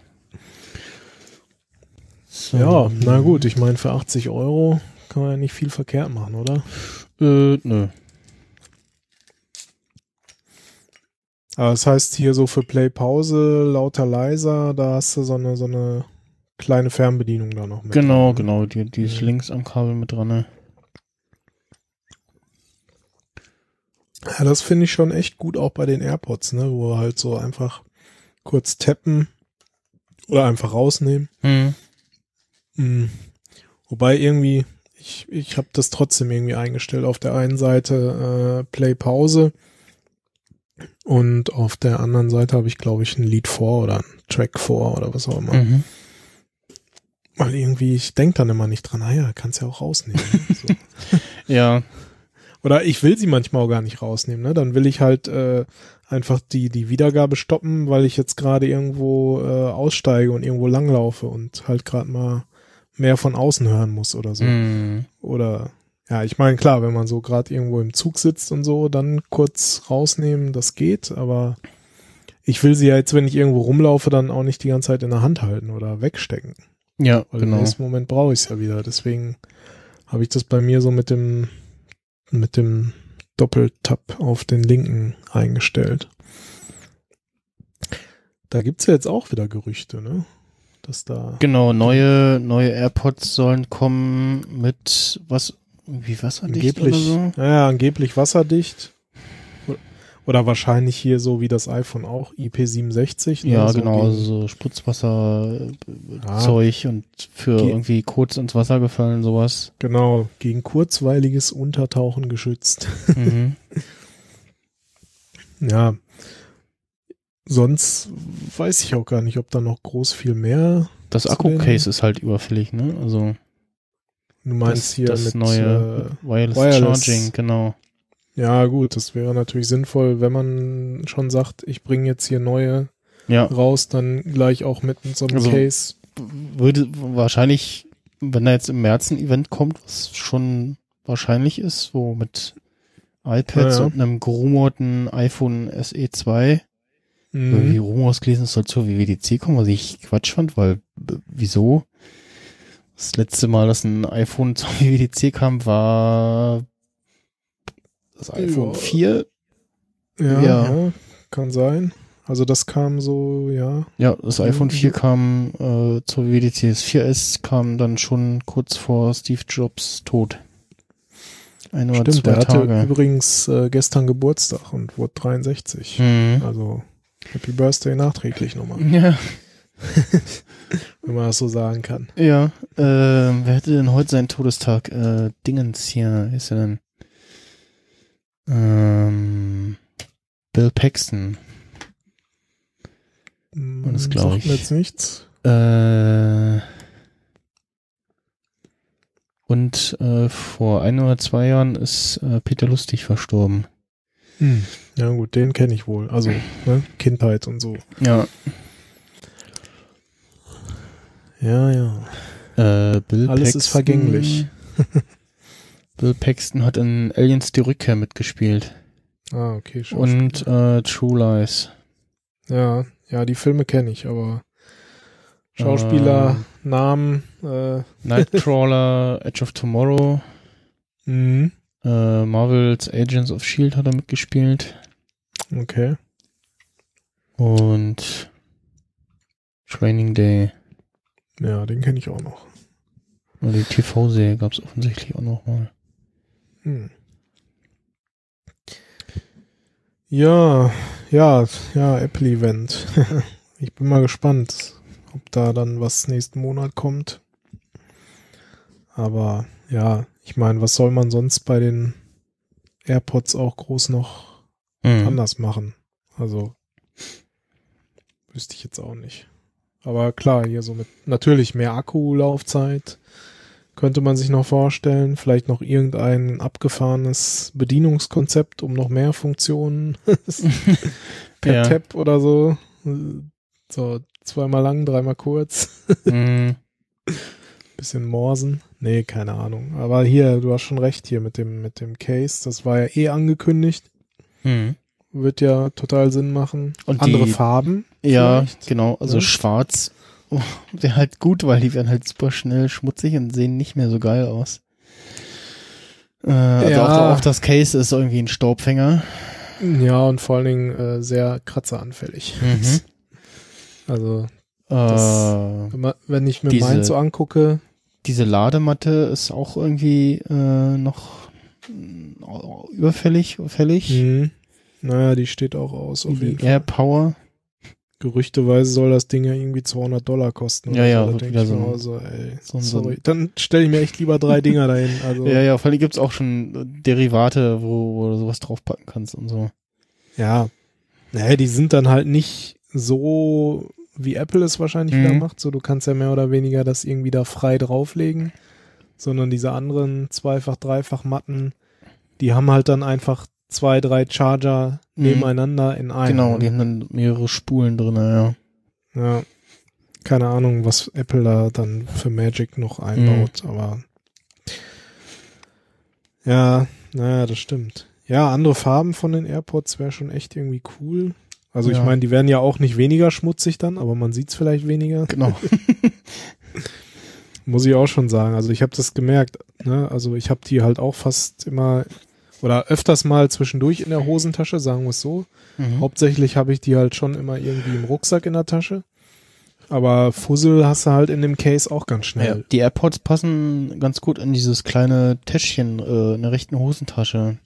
So. Ja, na gut, ich meine, für achtzig Euro kann man ja nicht viel verkehrt machen, oder? Äh, nö. Aber das heißt, hier so für Play-Pause, lauter, leiser, da hast du so eine, so eine kleine Fernbedienung da noch mit. Genau, dran. Genau, die, die ist links am Kabel mit dran, ne? Ja, das finde ich schon echt gut, auch bei den AirPods, ne, wo wir halt so einfach kurz tappen oder einfach rausnehmen. Mhm. Mhm. Wobei irgendwie, ich, ich habe das trotzdem irgendwie eingestellt. Auf der einen Seite äh, Play-Pause und auf der anderen Seite habe ich, glaube ich, ein Lied vor oder ein Track vor oder was auch immer. Mhm. Weil irgendwie, ich denke dann immer nicht dran, naja, kannst ja auch rausnehmen. So. Ja. Oder ich will sie manchmal auch gar nicht rausnehmen, ne? Dann will ich halt äh, einfach die die Wiedergabe stoppen, weil ich jetzt gerade irgendwo äh, aussteige und irgendwo langlaufe und halt gerade mal mehr von außen hören muss oder so. Mm. Oder, ja, ich meine, klar, wenn man so gerade irgendwo im Zug sitzt und so, dann kurz rausnehmen, das geht, aber ich will sie ja jetzt, wenn ich irgendwo rumlaufe, dann auch nicht die ganze Zeit in der Hand halten oder wegstecken. Ja, weil genau. Im nächsten Moment brauche ich es ja wieder. Deswegen habe ich das bei mir so mit dem mit dem Doppeltap auf den linken eingestellt. Da gibt es ja jetzt auch wieder Gerüchte, ne? Dass da genau, neue, neue AirPods sollen kommen mit was, irgendwie wasserdicht angeblich, oder so? Ja, angeblich wasserdicht. Oder wahrscheinlich hier so wie das iPhone auch, I P sechs sieben. Ne? Ja, so genau, so Spritzwasserzeug ah, und für ge- irgendwie kurz ins Wasser gefallen, sowas. Genau, gegen kurzweiliges Untertauchen geschützt. Mhm. Ja, sonst weiß ich auch gar nicht, ob da noch groß viel mehr... Das Akku-Case ist halt überfällig, ne? Also du meinst das, hier das mit neue äh, Wireless, Wireless Charging, genau. Ja gut, das wäre natürlich sinnvoll, wenn man schon sagt, ich bringe jetzt hier neue ja. raus, dann gleich auch mit in so einem also Case. Würde wahrscheinlich, wenn da jetzt im März ein Event kommt, was schon wahrscheinlich ist, wo mit iPads ja, ja. und einem gerumorten iPhone S E zwei, mhm. irgendwie Rumors gelesen, es soll zur W W D C kommen, was ich Quatsch fand, weil wieso? Das letzte Mal, dass ein iPhone zur W W D C kam, war... Das iPhone vier. Ja, ja. ja, kann sein. Also das kam so, ja. Ja, das iPhone vier kam äh, zur W W D C. Das vier S kam dann schon kurz vor Steve Jobs Tod. Ein oder Stimmt, zwei der Tage. Hatte übrigens äh, gestern Geburtstag und wurde dreiundsechzig. Mhm. Also Happy Birthday nachträglich nochmal. Ja. Wenn man das so sagen kann. Ja, äh, wer hätte denn heute seinen Todestag? Äh, Dingens hier, ist er denn? Bill Paxton. Und das glaube ich. Jetzt nichts. Äh, und äh, vor ein oder zwei Jahren ist äh, Peter Lustig verstorben. Hm. Ja gut, den kenne ich wohl. Also ne? Kindheit und so. Ja. Ja, ja. Äh, Bill Alles Paxton, ist vergänglich. Bill Paxton hat in Aliens die Rückkehr mitgespielt. Ah, okay. Schon und äh, True Lies. Ja, ja, die Filme kenne ich, aber Schauspieler, äh, Namen. Äh. Nightcrawler, Edge of Tomorrow. Mhm. Äh, Marvel's Agents of Shield hat er mitgespielt. Okay. Und Training Day. Ja, den kenne ich auch noch. Und die T V-Serie gab es offensichtlich auch noch mal. Hm. Ja, ja, ja, Apple-Event. Ich bin mal gespannt, ob da dann was nächsten Monat kommt. Aber ja, ich meine, was soll man sonst bei den AirPods auch groß noch mhm. anders machen? Also, wüsste ich jetzt auch nicht. Aber klar, hier so mit natürlich mehr Akkulaufzeit könnte man sich noch vorstellen. Vielleicht noch irgendein abgefahrenes Bedienungskonzept, um noch mehr Funktionen per ja. Tab oder so. So zweimal lang, dreimal kurz. mm. Bisschen morsen. Nee, keine Ahnung. Aber hier, du hast schon recht hier mit dem, mit dem Case. Das war ja eh angekündigt. Mm. Wird ja total Sinn machen. Und andere die, Farben. Ja, vielleicht. Genau. Also ja. Schwarz oh, wäre halt gut, weil die werden halt super schnell schmutzig und sehen nicht mehr so geil aus. Äh, ja. Also auch, auch das Case ist irgendwie ein Staubfänger. Ja, und vor allen Dingen äh, sehr kratzeranfällig. Mhm. Also, das, äh, wenn ich mir diese, meins so angucke. Diese Ladematte ist auch irgendwie äh, noch äh, überfällig. Fällig. Mhm. Naja, die steht auch aus. Auf jeden Fall. Air Power. Gerüchteweise soll das Ding ja irgendwie zweihundert Dollar kosten. Ja, ja. So, da wieder ich so ein, also, ey, so sorry. So dann stelle ich mir echt lieber drei Dinger dahin. Also. Ja, ja, vor allem gibt es auch schon Derivate, wo, wo du sowas draufpacken kannst und so. Ja. Naja, die sind dann halt nicht so, wie Apple es wahrscheinlich mhm. wieder macht. So, du kannst ja mehr oder weniger das irgendwie da frei drauflegen. Sondern diese anderen zweifach-, dreifach Matten, die haben halt dann einfach zwei, drei Charger mhm. nebeneinander in einem. Genau, die haben dann mehrere Spulen drin, ja. Ja, keine Ahnung, was Apple da dann für Magic noch einbaut, mhm. aber ja, naja, das stimmt. Ja, andere Farben von den AirPods wäre schon echt irgendwie cool. Also ja. Ich meine, die werden ja auch nicht weniger schmutzig dann, aber man sieht es vielleicht weniger. Genau. Muss ich auch schon sagen, also ich habe das gemerkt, ne? Also ich habe die halt auch fast immer oder öfters mal zwischendurch in der Hosentasche, sagen wir es so. Mhm. Hauptsächlich habe ich die halt schon immer irgendwie im Rucksack in der Tasche. Aber Fussel hast du halt in dem Case auch ganz schnell. Ja, die AirPods passen ganz gut in dieses kleine Täschchen äh, in der rechten Hosentasche.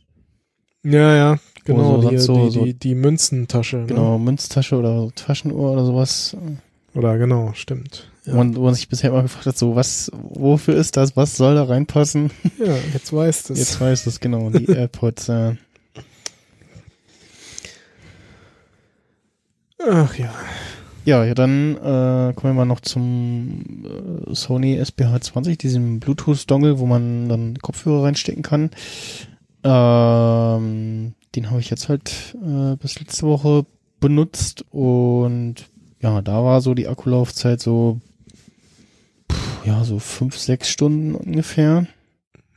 Ja, ja, genau. So die, so, die, so die, die Münzentasche. Genau, ne? Münztasche oder Taschenuhr oder sowas. Oder genau, stimmt. Ja. Und wo man sich bisher immer gefragt hat, so was, wofür ist das, was soll da reinpassen? Ja, jetzt weißt du es. Jetzt weißt du es, genau, die AirPods. Äh. Ach ja. Ja, ja dann äh, kommen wir mal noch zum äh, Sony S B H zwanzig, diesem Bluetooth-Dongle, wo man dann Kopfhörer reinstecken kann. Ähm, den habe ich jetzt halt äh, bis letzte Woche benutzt und ja, da war so die Akkulaufzeit so pff, ja, so fünf, sechs Stunden ungefähr.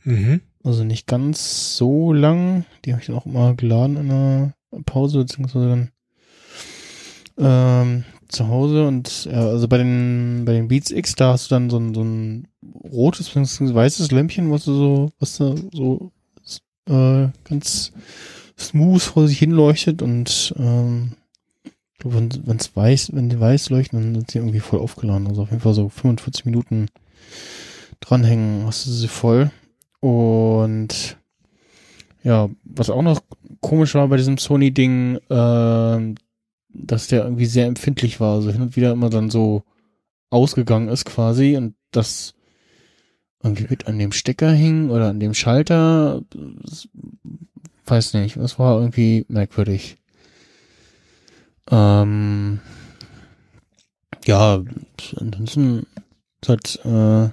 Mhm. Also nicht ganz so lang. Die habe ich dann auch immer geladen in einer Pause, beziehungsweise dann ähm, zu Hause. Und ja, also bei den bei den Beats X, da hast du dann so ein, so ein rotes, beziehungsweise weißes Lämpchen, was du so, was da so äh, ganz smooth vor sich hinleuchtet und ähm, ich glaube, wenn es weiß, wenn die weiß leuchten, dann sind sie irgendwie voll aufgeladen. Also auf jeden Fall so fünfundvierzig Minuten dranhängen, hast du sie voll. Und ja, was auch noch komisch war bei diesem Sony-Ding, äh, dass der irgendwie sehr empfindlich war. Also hin und wieder immer dann so ausgegangen ist quasi und das irgendwie mit an dem Stecker hing oder an dem Schalter. Weiß nicht, das war irgendwie merkwürdig. Ähm, ja, ansonsten ist halt äh,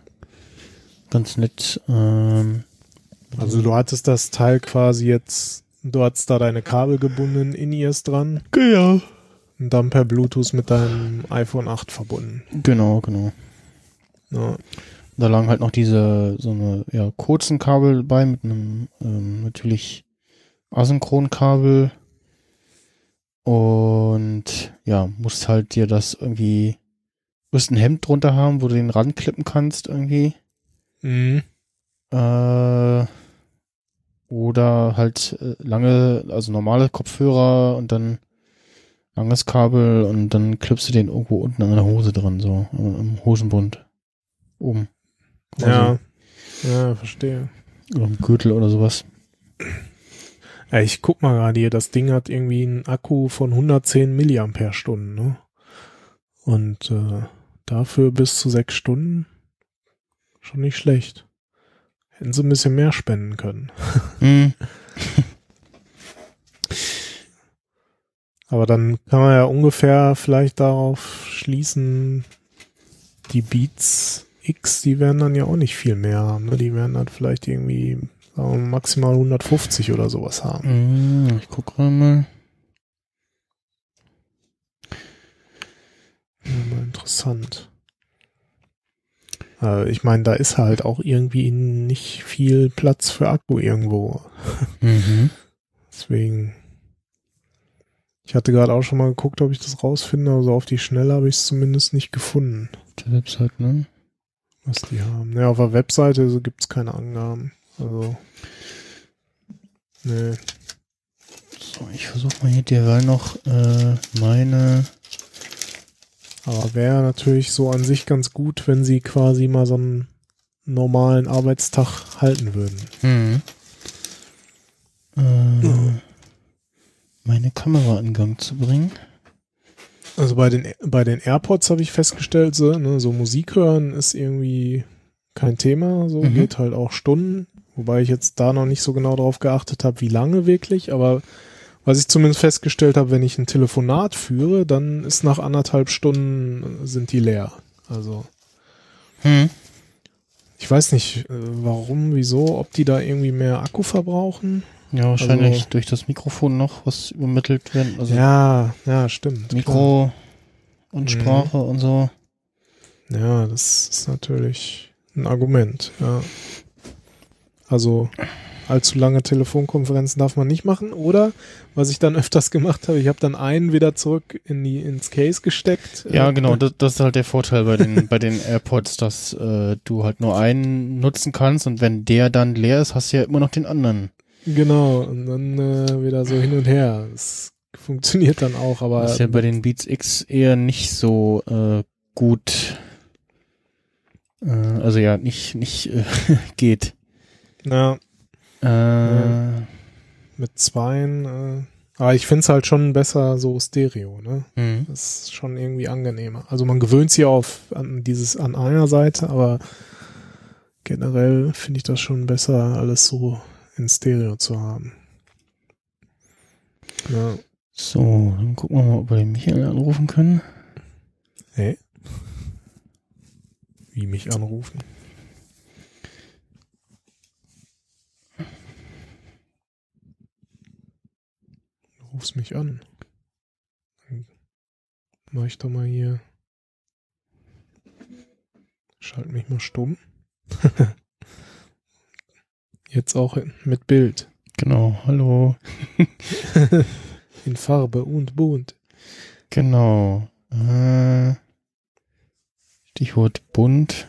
ganz nett. Ähm, also du hattest das Teil quasi jetzt, du hattest da deine kabelgebundenen In-Ears dran. Genau. Und dann per Bluetooth mit deinem iPhone acht verbunden. Genau, genau. Ja. Da lagen halt noch diese, so eine, ja, kurzen Kabel bei mit einem, ähm, natürlich Asynchronkabel. Und ja, musst halt dir das irgendwie, musst ein Hemd drunter haben, wo du den ranklippen kannst irgendwie. Mhm. Äh, oder halt lange, also normale Kopfhörer und dann langes Kabel und dann klippst du den irgendwo unten an der Hose dran, so im Hosenbund. Oben. Quasi. Ja, ja, verstehe. Oder im Gürtel oder sowas. Ja, ich guck mal gerade hier, das Ding hat irgendwie einen Akku von hundertzehn Milliampere-Stunden, ne? Und äh, dafür bis zu sechs Stunden schon nicht schlecht. Hätten sie ein bisschen mehr spenden können. Mm. Aber dann kann man ja ungefähr vielleicht darauf schließen, die Beats X, die werden dann ja auch nicht viel mehr haben, ne? Die werden dann vielleicht irgendwie maximal hundertfünfzig oder sowas haben. Ich gucke mal. Ja, mal interessant. Äh, ich meine, da ist halt auch irgendwie nicht viel Platz für Akku irgendwo. Mhm. Deswegen. Ich hatte gerade auch schon mal geguckt, ob ich das rausfinde, aber so auf die Schnelle habe ich es zumindest nicht gefunden. Auf der Website, ne? Was die haben. Ja, auf der Webseite so gibt es keine Angaben. Also, nee. So, ich versuche mal hier derweil noch äh, meine. Aber wäre natürlich so an sich ganz gut, wenn sie quasi mal so einen normalen Arbeitstag halten würden. Mhm. Äh, mhm. Meine Kamera in Gang zu bringen. Also bei den bei den AirPods habe ich festgestellt, so, ne, so Musik hören ist irgendwie kein Thema, so mhm. geht halt auch Stunden. Wobei ich jetzt da noch nicht so genau drauf geachtet habe, wie lange wirklich, aber was ich zumindest festgestellt habe, wenn ich ein Telefonat führe, dann ist nach anderthalb Stunden sind die leer. Also hm. ich weiß nicht, warum, wieso, ob die da irgendwie mehr Akku verbrauchen. Ja, wahrscheinlich also, durch das Mikrofon noch, was übermittelt wird. Also ja, ja, stimmt. Mikro klar. und Sprache hm. und so. Ja, das ist natürlich ein Argument, ja. Also allzu lange Telefonkonferenzen darf man nicht machen. Oder, was ich dann öfters gemacht habe, ich habe dann einen wieder zurück in die, ins Case gesteckt. Ja, genau, das, das ist halt der Vorteil bei den, bei den AirPods, dass äh, du halt nur einen nutzen kannst und wenn der dann leer ist, hast du ja immer noch den anderen. Genau, und dann äh, wieder so hin und her. Das funktioniert dann auch, aber... Das ist ja bei den Beats X eher nicht so äh, gut... Also ja, nicht, nicht äh, geht. Ja. Äh, Mit zweien. Äh, aber ich finde es halt schon besser so Stereo, ne? Mhm. Das ist schon irgendwie angenehmer. Also man gewöhnt sich auf an dieses an einer Seite, aber generell finde ich das schon besser, alles so in Stereo zu haben. Ja. So, dann gucken wir mal, ob wir den Michael anrufen können. Hey. Wie mich anrufen. Du rufst mich an. Dann mach ich doch mal hier. Schalt mich mal stumm. Jetzt auch mit Bild. Genau, hallo. In Farbe und bunt. Genau. Äh... Stichwort bunt.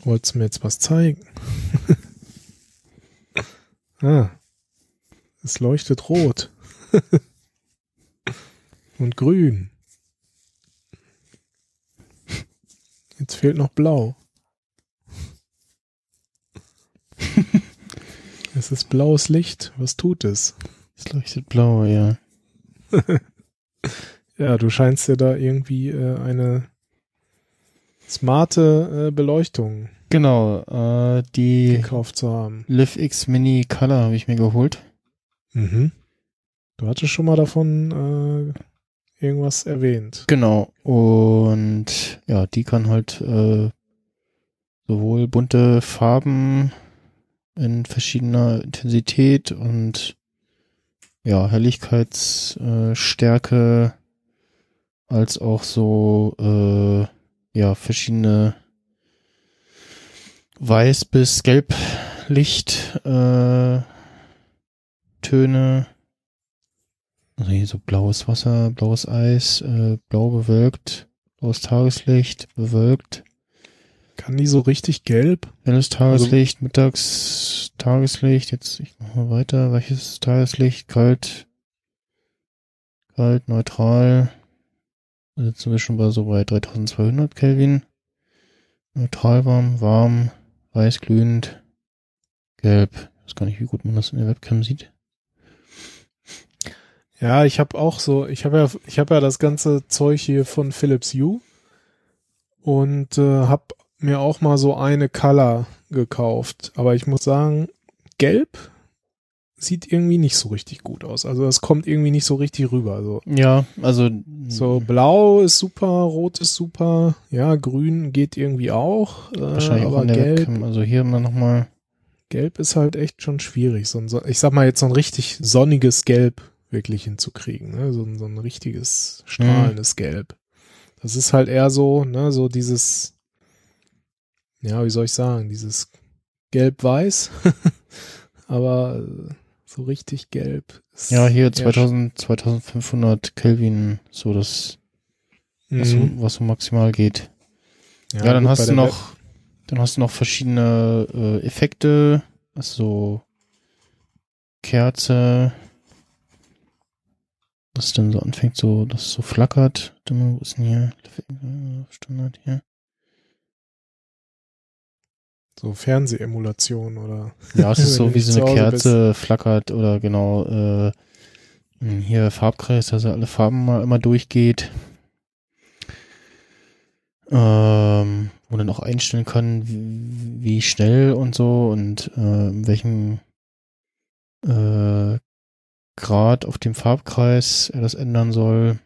Wolltest du mir jetzt was zeigen? Ah. Es leuchtet rot. Und grün. Jetzt fehlt noch blau. Es ist blaues Licht. Was tut es? Es leuchtet blau, ja. Ja, du scheinst dir da irgendwie äh, eine smarte äh, Beleuchtung. Genau, äh, die gekauft zu haben. L I F X Mini Color habe ich mir geholt. Mhm. Du hattest schon mal davon irgendwas erwähnt. Genau. Und ja, die kann halt äh, sowohl bunte Farben in verschiedener Intensität und ja, Helligkeitsstärke äh, als auch so äh, ja, verschiedene Weiß- bis Gelblicht äh, Töne. Also hier so blaues Wasser, blaues Eis, äh, blau bewölkt, blaues Tageslicht, bewölkt. Kann die so richtig gelb? Helles Tageslicht, also, mittags Tageslicht, jetzt ich mach mal weiter, weiches Tageslicht, kalt, kalt, neutral. Da sitzen wir schon bei so bei dreitausendzweihundert Kelvin. Neutral warm, warm, weiß glühend, gelb. Ich weiß gar nicht, wie gut man das in der Webcam sieht. Ja, ich habe auch so, ich habe ja, ich habe ja das ganze Zeug hier von Philips Hue und äh, habe mir auch mal so eine Color gekauft, aber ich muss sagen, gelb sieht irgendwie nicht so richtig gut aus. Also das kommt irgendwie nicht so richtig rüber. So. Ja, also so blau ist super, rot ist super, ja, grün geht irgendwie auch. Äh, wahrscheinlich aber auch in der gelb. Webcam. Also hier immer noch mal. Gelb ist halt echt schon schwierig. So ein, ich sag mal jetzt so ein richtig sonniges Gelb wirklich hinzukriegen, ne? So, so ein richtiges strahlendes mhm. Gelb. Das ist halt eher so, ne, so dieses, ja, wie soll ich sagen, dieses Gelb-Weiß, aber so richtig gelb. Ist ja, hier zweitausend, zweitausendfünfhundert Kelvin, so das, mhm. was, so, was so maximal geht. Ja, ja dann gut, hast du noch, Web- dann hast du noch verschiedene äh, Effekte, also Kerze, das dann so anfängt, so, dass es so flackert. Wo ist denn hier? Standard hier. So Fernsehemulation oder? Ja, es ist so wie so eine Kerze bist. Flackert oder genau. Äh, hier Farbkreis, dass er alle Farben mal immer durchgeht. Ähm, wo man dann auch einstellen kann, wie, wie schnell und so und äh, in welchem äh, Grad auf dem Farbkreis er das ändern soll.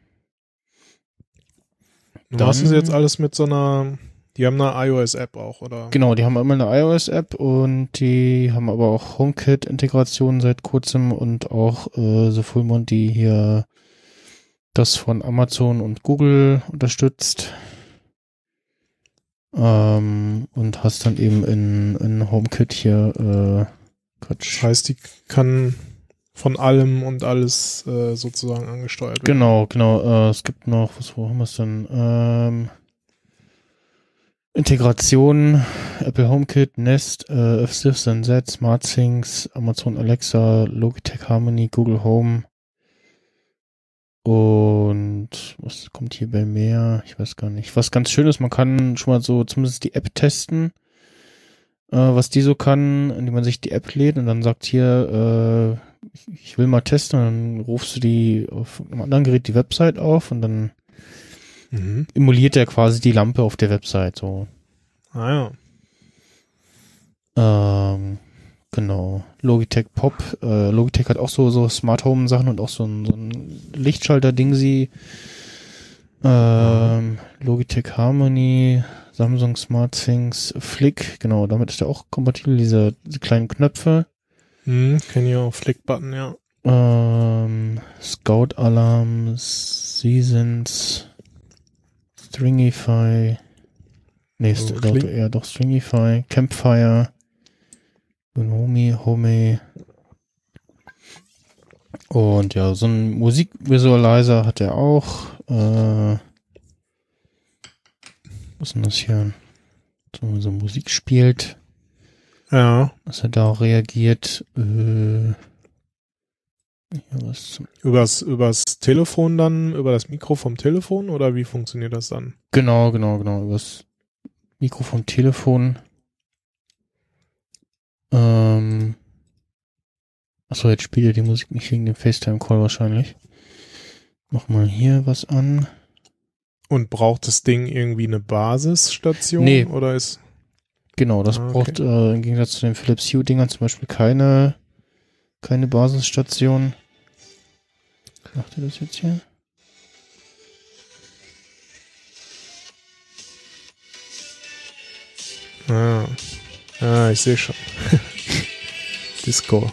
Du hast es jetzt alles mit so einer, die haben eine iOS-App auch, oder? Genau, die haben immer eine iOS-App und die haben aber auch HomeKit-Integration seit kurzem und auch äh, so Fullmond, die hier das von Amazon und Google unterstützt. Ähm, und hast dann eben in, in HomeKit hier äh, Quatsch. Das heißt, die kann von allem und alles äh, sozusagen angesteuert wird. Genau, genau. Äh, es gibt noch, was, wo haben wir es denn? Ähm, Integration, Apple HomeKit, Nest, äh, F-Sys, Senset, Smart Things, Amazon Alexa, Logitech Harmony, Google Home und was kommt hier bei mehr? Ich weiß gar nicht. Was ganz schön ist, man kann schon mal so zumindest die App testen, äh, was die so kann, indem man sich die App lädt und dann sagt hier, äh, ich will mal testen, dann rufst du die auf einem anderen Gerät die Website auf und dann mhm. emuliert er quasi die Lampe auf der Website. So. Ah ja. Ähm, genau. Logitech Pop. Äh, Logitech hat auch so, so Smart Home Sachen und auch so ein, so ein Lichtschalter-Dingsi. Ähm, Logitech Harmony, Samsung Smart Things, Flick. Genau, damit ist er auch kompatibel, diese, diese kleinen Knöpfe. Hm, kenn ich auch, Flick-Button, ja. Ähm, Scout-Alarm, Seasons, Stringify, nee, also St- eher doch Stringify, Campfire, Bonomi, Home und ja, so ein Musikvisualizer hat er auch. Äh, was ist denn das hier? So, so Musik spielt. Ja. Dass er da auch reagiert. Äh, was übers, übers Telefon dann, über das Mikro vom Telefon oder wie funktioniert das dann? Genau, genau, genau. Übers Mikro vom Telefon. Ähm, achso, jetzt spielt er die Musik nicht wegen dem FaceTime-Call wahrscheinlich. Mach mal hier was an. Und braucht das Ding irgendwie eine Basisstation? Nee. Oder ist... Genau, das ah, okay. braucht äh, im Gegensatz zu den Philips Hue-Dingern zum Beispiel keine, keine Basisstation. Macht ihr das jetzt hier? Ah, ah ich sehe schon. Disco.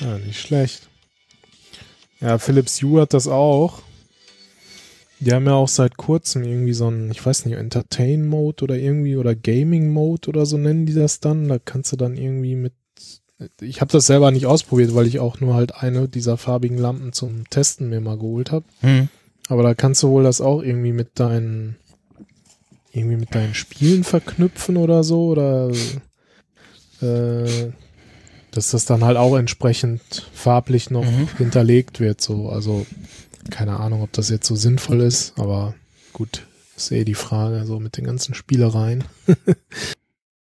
Ah, nicht schlecht. Ja, Philips Hue hat das auch. Die haben ja auch seit kurzem irgendwie so einen, ich weiß nicht, Entertain-Mode oder irgendwie oder Gaming-Mode oder so nennen die das dann. Da kannst du dann irgendwie mit, ich habe das selber nicht ausprobiert, weil ich auch nur halt eine dieser farbigen Lampen zum Testen mir mal geholt habe. Hm. Aber da kannst du wohl das auch irgendwie mit deinen, irgendwie mit deinen Spielen verknüpfen oder so oder äh, dass das dann halt auch entsprechend farblich noch mhm. hinterlegt wird. So, also keine Ahnung, ob das jetzt so sinnvoll ist, aber gut, ist eh die Frage, so mit den ganzen Spielereien.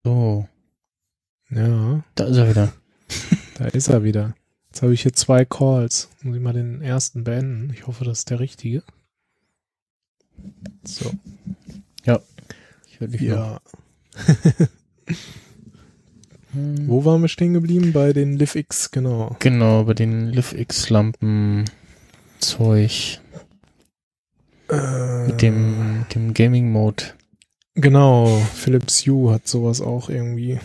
So. Ja. Da ist er wieder. Da ist er wieder. Jetzt habe ich hier zwei Calls. Muss ich mal den ersten beenden. Ich hoffe, das ist der richtige. So. Ja. Ich höre dich ja. hm. Wo waren wir stehen geblieben? Bei den LIFX, genau. Genau, bei den LIFX-Lampen. Zeug. Äh, mit dem, dem Gaming-Mode. Genau, Philips Hue hat sowas auch irgendwie.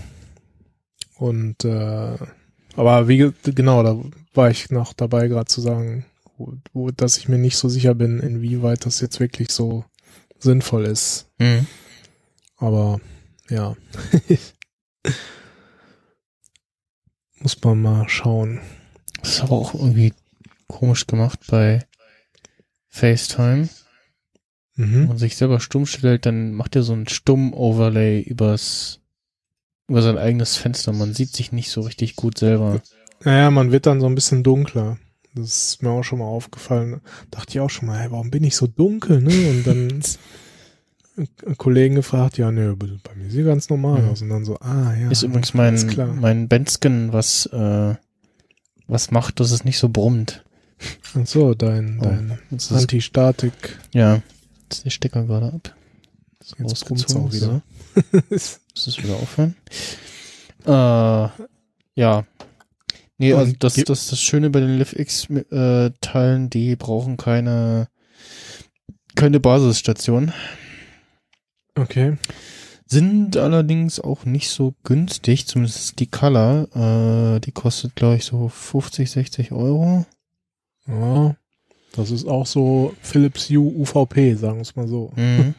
Und, äh, aber wie, genau, da war ich noch dabei, gerade zu sagen, wo, wo, dass ich mir nicht so sicher bin, inwieweit das jetzt wirklich so sinnvoll ist. Mhm. Aber, ja. Muss man mal schauen. Das ist aber auch irgendwie komisch gemacht bei FaceTime. Mhm. Wenn man sich selber stumm stellt, dann macht er so ein Stumm-Overlay übers, über sein eigenes Fenster. Man sieht sich nicht so richtig gut selber. Naja, man wird dann so ein bisschen dunkler. Das ist mir auch schon mal aufgefallen. Dachte ich auch schon mal, hey, warum bin ich so dunkel? Ne? Und dann Kollegen gefragt, ja, ne, bei mir sieht ganz normal mhm. aus. Und dann so, ah, ja. Ist übrigens mein, mein Benzskin, was, äh, was macht, dass es nicht so brummt. Ach so, dein, oh, dein Anti-Statik. Ja, jetzt der Stecker gerade ab. Ist jetzt brummt's auch wieder. Muss das wieder aufhören? Äh, ja. Nee, also das ist das, das Schöne bei den LIFX-Teilen, äh, die brauchen keine, keine Basisstation. Okay. Sind allerdings auch nicht so günstig, zumindest die Color. Äh, die kostet, glaube ich, so fünfzig, sechzig Euro. Ja, das ist auch so Philips Hue U V P, sagen wir es mal so. Mhm.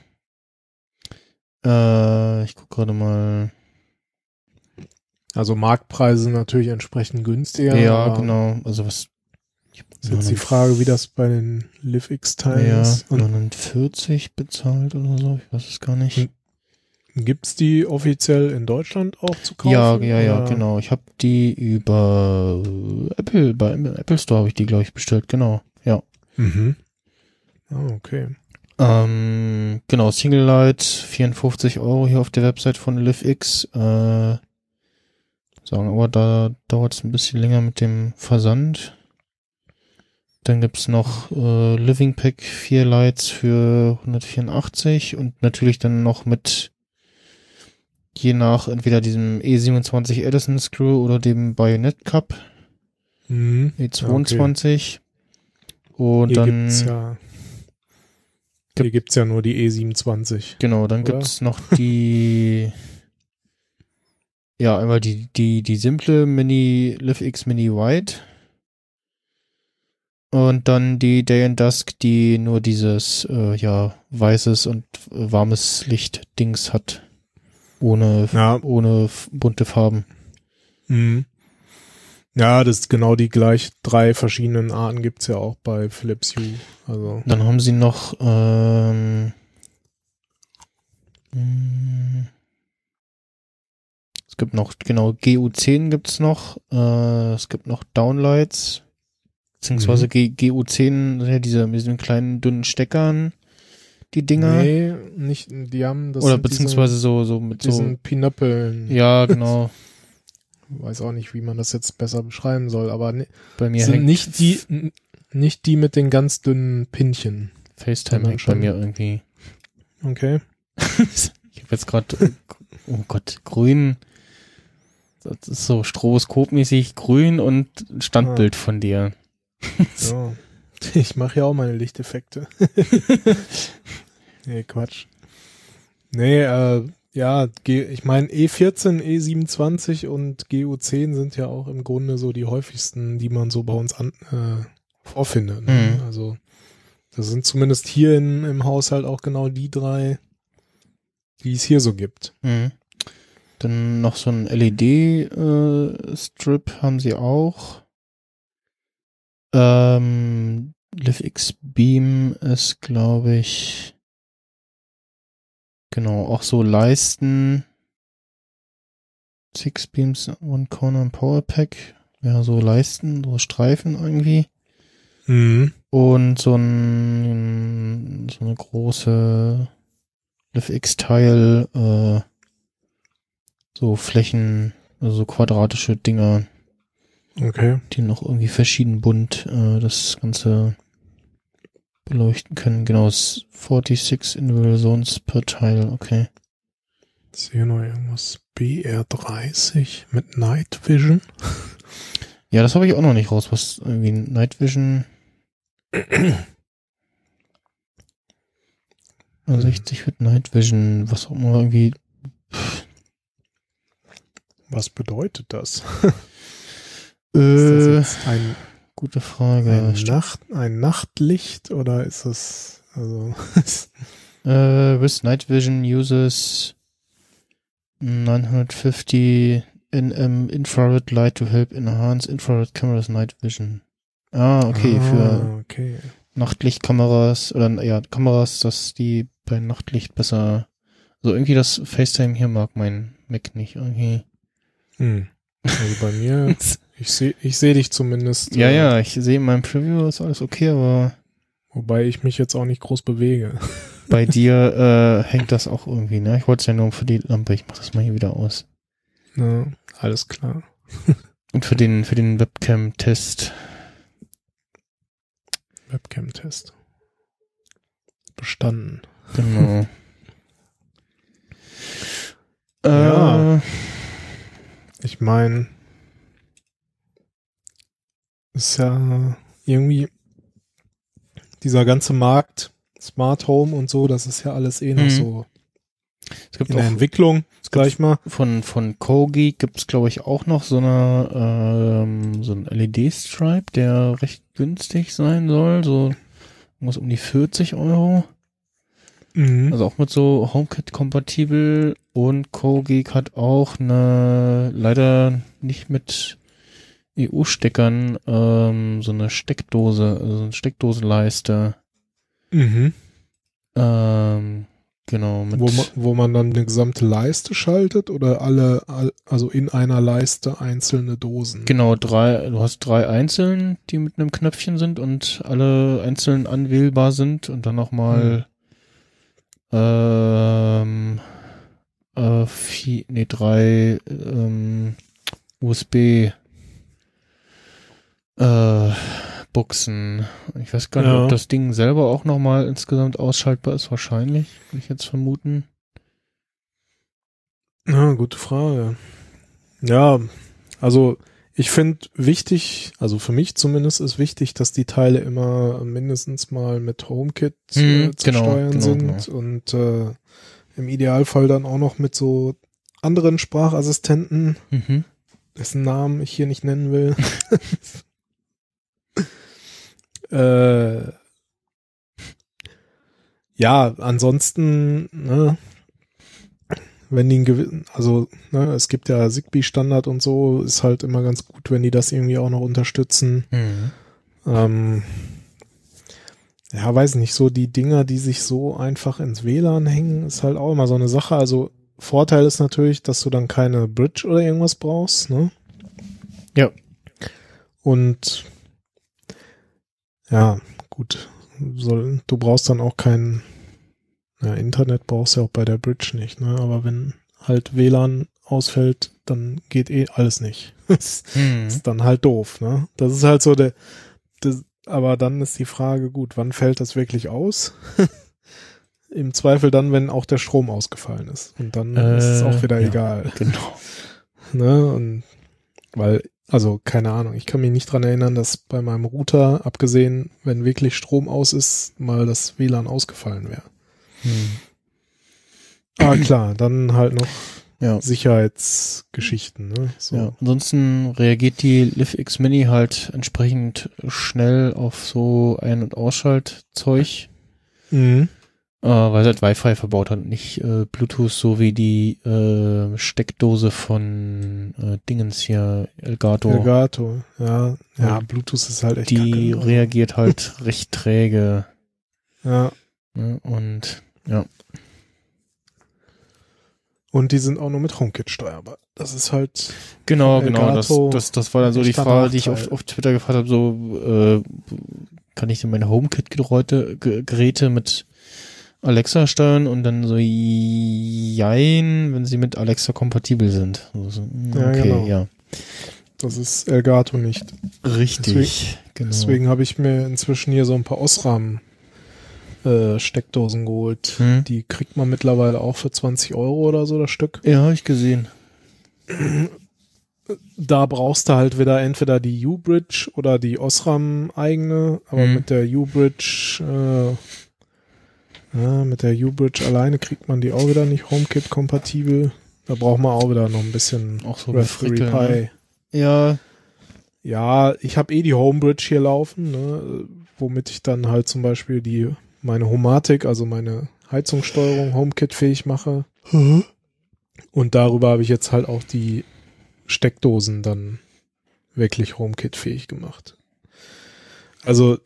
äh, ich gucke gerade mal. Also Marktpreise sind natürlich entsprechend günstiger. Ja, genau. Also was ist jetzt die Frage, wie das bei den LIFX-Teilen ja, ist. Ja, neunundvierzig bezahlt oder so, ich weiß es gar nicht. Gibt es die offiziell in Deutschland auch zu kaufen? Ja, ja, ja, oder? Genau. Ich habe die über Apple, bei Apple Store habe ich die, glaube ich, bestellt, genau. Ja. Mhm. Ah, okay. Ähm, genau, Single Light, vierundfünfzig Euro hier auf der Website von LIFX. Äh, sagen aber, da dauert es ein bisschen länger mit dem Versand. Dann gibt's noch äh, Living Pack vier Lights für hundertvierundachtzig und natürlich dann noch mit je nach entweder diesem E siebenundzwanzig Edison Screw oder dem Bayonet Cup. Mhm. E zweiundzwanzig. Okay. Und hier dann gibt's ja, hier gibt, gibt's ja nur die E siebenundzwanzig. Genau, dann oder? Gibt's noch die ja, einmal die die die simple Mini LIFX Mini White. Und dann die Day and Dusk, die nur dieses, äh, ja, weißes und warmes Licht-Dings hat. Ohne, ja. ohne bunte Farben. Mhm. Ja, das ist genau die gleich drei verschiedenen Arten gibt's ja auch bei Philips Hue. Also. Dann haben sie noch, ähm, es gibt noch, genau, G U zehn gibt's noch, äh, es gibt noch Downlights. Beziehungsweise mhm. G U zehn sind ja diese mit diesen kleinen, dünnen Steckern, die Dinger. Nee, nicht, die haben das. Oder beziehungsweise diese, so, so mit diesen so. Diesen Pinöppeln. Ja, genau. Weiß auch nicht, wie man das jetzt besser beschreiben soll, aber ne, bei mir sind nicht die, nicht die mit den ganz dünnen Pinchen. FaceTime hängt bei mir irgendwie. Okay. Ich hab jetzt gerade, oh Gott, grün. Das ist so stroboskopmäßig grün und ein Standbild ah. von dir. So. Ich mache ja auch meine Lichteffekte. Nee, Quatsch. Nee, äh, ja, ich meine E vierzehn, E siebenundzwanzig und G U zehn sind ja auch im Grunde so die häufigsten, die man so bei uns an, äh, vorfindet. Ne? Mhm. Also das sind zumindest hier in, im Haushalt auch genau die drei, die es hier so gibt. Mhm. Dann noch so ein L E D-Strip äh, haben sie auch. Ähm, LIFX Beam ist, glaube ich, genau, auch so Leisten. Six Beams, One Corner und Power Pack. Ja, so Leisten, so Streifen irgendwie. Mhm. Und so ein, so eine große LIFX-Teil, äh, so Flächen, also so quadratische Dinger. Okay. Die noch irgendwie verschieden bunt äh, das Ganze beleuchten können. Genau, sechsundvierzig Individual Zones per Teil, okay. Ich sehe noch irgendwas B R dreißig mit Night Vision. Ja, das habe ich auch noch nicht raus, was irgendwie Night Vision sechzig mit Night Vision, was auch immer irgendwie. Pff. Was bedeutet das? Äh, ist das ein, gute Frage. Ein, Nacht, ein Nachtlicht oder ist es also uh, with Night Vision uses nine hundred fifty nits infrared light to help enhance infrared cameras night vision. Ah, okay, ah, für okay. Nachtlichtkameras oder ja, Kameras, dass die bei Nachtlicht besser, so also irgendwie das FaceTime hier mag mein Mac nicht irgendwie. Hm. Also bei mir Ich sehe ich seh dich zumindest. Ja, äh, ja, ich sehe in meinem Preview, ist alles okay, aber... Wobei ich mich jetzt auch nicht groß bewege. Bei dir äh, hängt das auch irgendwie, ne? Ich wollte es ja nur für die Lampe, ich mach das mal hier wieder aus. Na, alles klar. Und für den, für den Webcam-Test. Webcam-Test. Bestanden. Genau. äh, ja. Ich meine... Ist ja irgendwie dieser ganze Markt, Smart Home und so, das ist ja alles eh noch mhm. so es gibt in der Entwicklung, gleich mal. Von, von Kogi gibt es, glaube ich, auch noch so eine ähm, so ein L E D-Stripe, der recht günstig sein soll, so muss um die vierzig Euro. Mhm. Also auch mit so HomeKit kompatibel und Kogi hat auch eine, leider nicht mit E U-Steckern, ähm, so eine Steckdose, also eine Steckdosenleiste. Mhm. Ähm, genau. Mit wo, man, wo man dann eine gesamte Leiste schaltet oder alle, all, also in einer Leiste einzelne Dosen? Genau, drei, du hast drei einzeln, die mit einem Knöpfchen sind und alle einzeln anwählbar sind und dann nochmal mhm. ähm, äh, vier, nee, drei ähm, U S B Äh, Buchsen. Ich weiß gar nicht, ja. ob das Ding selber auch nochmal insgesamt ausschaltbar ist. Wahrscheinlich, würde ich jetzt vermuten. Ja, gute Frage. Ja, also ich finde wichtig, also für mich zumindest ist wichtig, dass die Teile immer mindestens mal mit HomeKit hm, zu genau, steuern genau, sind genau. und äh, im Idealfall dann auch noch mit so anderen Sprachassistenten, mhm. dessen Namen ich hier nicht nennen will. Äh, ja, ansonsten, ne, wenn die einen gewissen, also ne, es gibt ja Zigbee-Standard und so, ist halt immer ganz gut, wenn die das irgendwie auch noch unterstützen. Mhm. Ähm, ja, weiß nicht, so die Dinger, die sich so einfach ins W L A N hängen, ist halt auch immer so eine Sache. Also Vorteil ist natürlich, dass du dann keine Bridge oder irgendwas brauchst, ne? Ja. Und ja, gut. Soll, du brauchst dann auch kein ja, Internet brauchst ja auch bei der Bridge nicht, ne? Aber wenn halt W L A N ausfällt, dann geht eh alles nicht. hm. Ist dann halt doof, ne? Das ist halt so der, das, aber dann ist die Frage, gut, wann fällt das wirklich aus? Im Zweifel dann, wenn auch der Strom ausgefallen ist. Und dann äh, ist es auch wieder ja, egal. Genau. Ne? Und weil also, keine Ahnung, ich kann mich nicht dran erinnern, dass bei meinem Router, abgesehen, wenn wirklich Strom aus ist, mal das W L A N ausgefallen wäre. Hm. Ah, klar, dann halt noch ja. Sicherheitsgeschichten. Ne? So. Ja, ansonsten reagiert die LIFX Mini halt entsprechend schnell auf so Ein- und Ausschaltzeug, mhm. äh, weil sie halt Wi-Fi verbaut hat und nicht äh, Bluetooth, so wie die äh, Steckdose von äh, Dingens hier, Elgato. Elgato, ja. Ja, und Bluetooth ist halt echt Die kacke, reagiert oder? halt recht träge. Ja. ja. Und ja. Und die sind auch nur mit HomeKit steuerbar. Das ist halt genau, genau. Das, das, das war dann so die Frage, die ich auf, auf Twitter gefragt habe: So äh, kann ich denn meine HomeKit-Geräte mit Alexa steuern? Und dann so jein, wenn sie mit Alexa kompatibel sind. Also so, okay, ja, genau. ja. Das ist Elgato nicht. Richtig. Deswegen, genau. deswegen habe ich mir inzwischen hier so ein paar Osram Äh, Steckdosen geholt. Hm. Die kriegt man mittlerweile auch für zwanzig Euro oder so das Stück. Ja, habe ich gesehen. Da brauchst du halt wieder entweder die U-Bridge oder die Osram eigene, aber hm. mit der U-Bridge äh, ja, mit der U-Bridge alleine kriegt man die auch wieder nicht HomeKit-kompatibel. Da braucht man auch wieder noch ein bisschen auch so Raspberry Pi. Ne? Ja. Ja, ich habe eh die Homebridge hier laufen, ne? Womit ich dann halt zum Beispiel die meine Homatik, also meine Heizungssteuerung HomeKit-fähig mache. Mhm. Und darüber habe ich jetzt halt auch die Steckdosen dann wirklich HomeKit-fähig gemacht. Also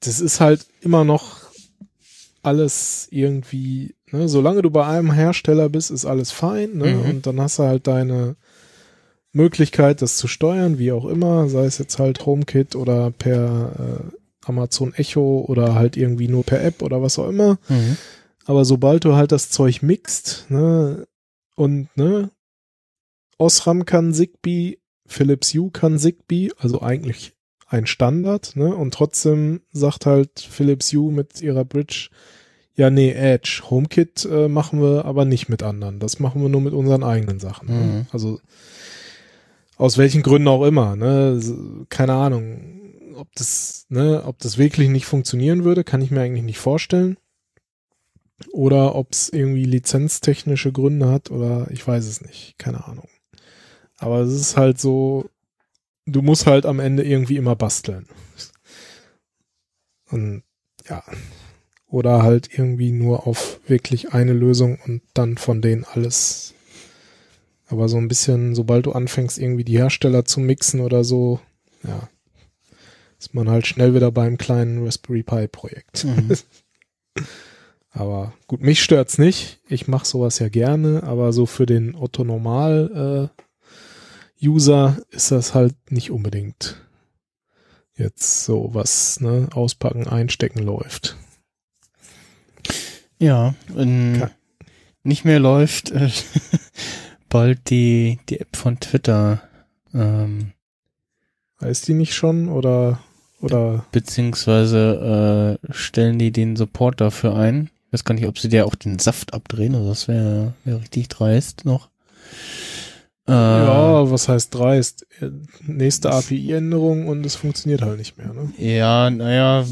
das ist halt immer noch alles irgendwie, ne? Solange du bei einem Hersteller bist, ist alles fein, ne? Mhm. Und dann hast du halt deine Möglichkeit, das zu steuern, wie auch immer, sei es jetzt halt HomeKit oder per äh, Amazon Echo oder halt irgendwie nur per App oder was auch immer. Mhm. Aber sobald du halt das Zeug mixt, ne, und ne, Osram kann Zigbee, Philips Hue kann Zigbee, also eigentlich ein Standard, ne, und trotzdem sagt halt Philips Hue mit ihrer Bridge, ja, nee, Edge, HomeKit äh, machen wir aber nicht mit anderen, das machen wir nur mit unseren eigenen Sachen. Mhm. Ne? Also aus welchen Gründen auch immer, ne, keine Ahnung. Ob das, ne, ob das wirklich nicht funktionieren würde, kann ich mir eigentlich nicht vorstellen. Oder ob es irgendwie lizenztechnische Gründe hat oder ich weiß es nicht, keine Ahnung. Aber es ist halt so, du musst halt am Ende irgendwie immer basteln. Und ja, oder halt irgendwie nur auf wirklich eine Lösung und dann von denen alles. Aber so ein bisschen, sobald du anfängst, irgendwie die Hersteller zu mixen oder so, ja, ist man halt schnell wieder beim kleinen Raspberry Pi Projekt. Mhm. Aber gut, mich stört's nicht. Ich mache sowas ja gerne, aber so für den Otto Normal äh, User ist das halt nicht unbedingt jetzt so was, ne, auspacken, einstecken läuft. Ja, ähm, nicht mehr läuft äh, bald die die App von Twitter. Ähm, ist die nicht schon oder Oder beziehungsweise äh, stellen die den Support dafür ein. Ich weiß gar nicht, ob sie dir auch den Saft abdrehen, also das wäre wär richtig dreist noch. Äh, ja, was heißt dreist? Nächste A P I-Änderung und es funktioniert halt nicht mehr, ne? Ja, naja,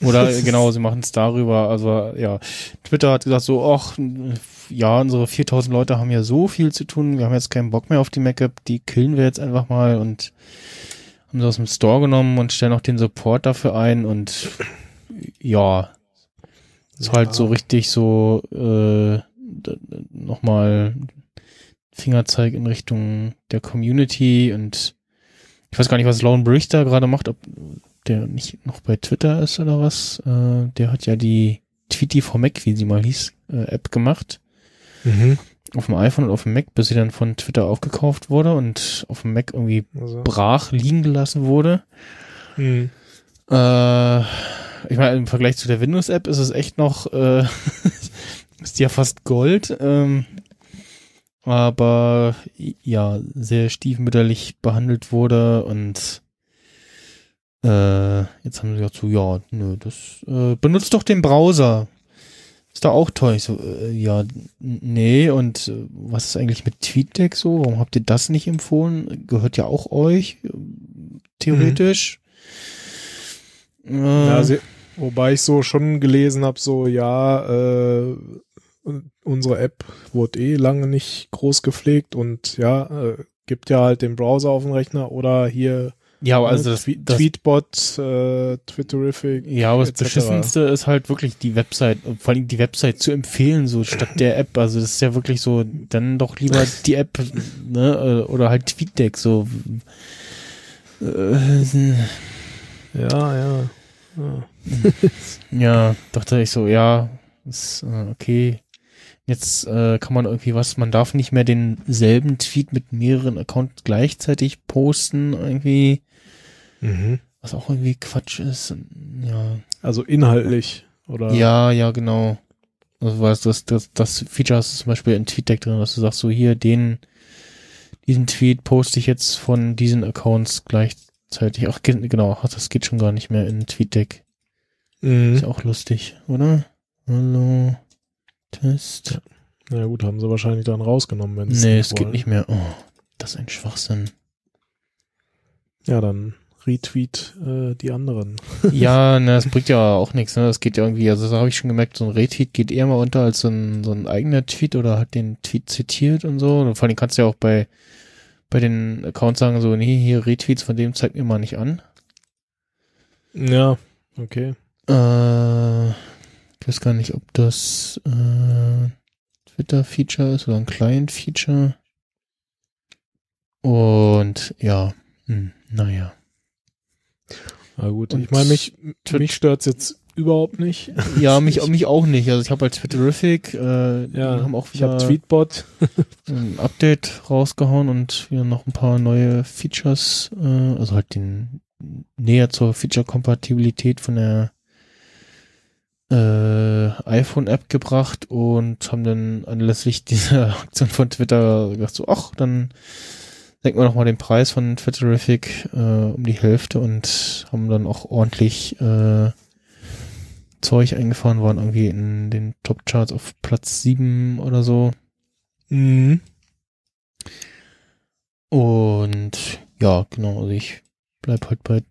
oder genau, sie machen es darüber, also ja, Twitter hat gesagt so, ach, ja, unsere viertausend Leute haben ja so viel zu tun, wir haben jetzt keinen Bock mehr auf die Mac-App, die killen wir jetzt einfach mal und haben sie aus dem Store genommen und stellen auch den Support dafür ein und ja, ist ja. halt so richtig so äh, nochmal Fingerzeig in Richtung der Community und ich weiß gar nicht, was Lauren Brichter gerade macht, ob der nicht noch bei Twitter ist oder was, äh, der hat ja die Tweety for Mac, wie sie mal hieß, äh, App gemacht. Mhm. Auf dem iPhone und auf dem Mac, bis sie dann von Twitter aufgekauft wurde und auf dem Mac irgendwie also. brach liegen gelassen wurde. Mhm. Äh, ich meine, im Vergleich zu der Windows-App ist es echt noch, äh, ist ja fast Gold, ähm, aber ja, sehr stiefmütterlich behandelt wurde und äh, jetzt haben sie gesagt so, ja, nö, das äh, benutzt doch den Browser. Ist da auch toll. Ich so, äh, ja, nee, und äh, was ist eigentlich mit TweetDeck so? Warum habt ihr das nicht empfohlen? Gehört ja auch euch, äh, theoretisch. Mhm. Äh, ja, sie, wobei ich so schon gelesen habe, so, ja, äh, unsere App wurde eh lange nicht groß gepflegt und ja, äh, gibt ja halt den Browser auf den Rechner oder hier ja, also ne, das, Tweet, das, Tweetbot, äh, Twitterrific. Ja, aber das Beschissenste ist halt wirklich die Website, vor allem die Website zu empfehlen, so statt der App. Also das ist ja wirklich so, dann doch lieber die App, ne, oder halt TweetDeck, so. Äh, ja, ja. Ja. Ja, dachte ich so, ja, ist äh, okay. Jetzt äh, kann man irgendwie was, man darf nicht mehr denselben Tweet mit mehreren Accounts gleichzeitig posten, irgendwie. Mhm. Was auch irgendwie Quatsch ist. Ja. Also inhaltlich, oder? Ja, ja, genau. Also weißt du, das, das, das Feature hast du zum Beispiel in TweetDeck drin, dass du sagst, so hier, den, diesen Tweet poste ich jetzt von diesen Accounts gleichzeitig. Ach, genau, ach, das geht schon gar nicht mehr in TweetDeck. Mhm. Ist ja auch lustig, oder? Hallo. Test. Na ja, gut, haben sie wahrscheinlich dann rausgenommen, wenn es nee, es wollen. Geht nicht mehr. Oh, das ist ein Schwachsinn. Ja, dann retweet äh, die anderen. Ja, na, das bringt ja auch nichts, ne? Das geht ja irgendwie, also das habe ich schon gemerkt, so ein Retweet geht eher mal unter als so ein, so ein eigener Tweet oder hat den Tweet zitiert und so. Und vor allem kannst du ja auch bei, bei den Accounts sagen, so, nee, hier Retweets von dem zeigt mir mal nicht an. Ja, okay. Äh... Ich weiß gar nicht, ob das äh, Twitter-Feature ist oder ein Client-Feature. Und ja, hm, naja. Na gut, und ich meine, mich, mich stört es jetzt überhaupt nicht. Ja, mich, ich, mich auch nicht. Also ich habe als Twitterrific, äh, ja, haben auch wieder ich hab Tweetbot ein Update rausgehauen und wieder noch ein paar neue Features, äh, also halt den näher zur Feature-Kompatibilität von der Äh, iPhone-App gebracht und haben dann anlässlich dieser Aktion von Twitter gesagt, so, ach, dann senken wir nochmal den Preis von Twitterrific äh, um die Hälfte und haben dann auch ordentlich äh, Zeug eingefahren, waren irgendwie in den Top-Charts auf Platz sieben oder so. Mhm. Und ja, genau, also ich bleib halt bei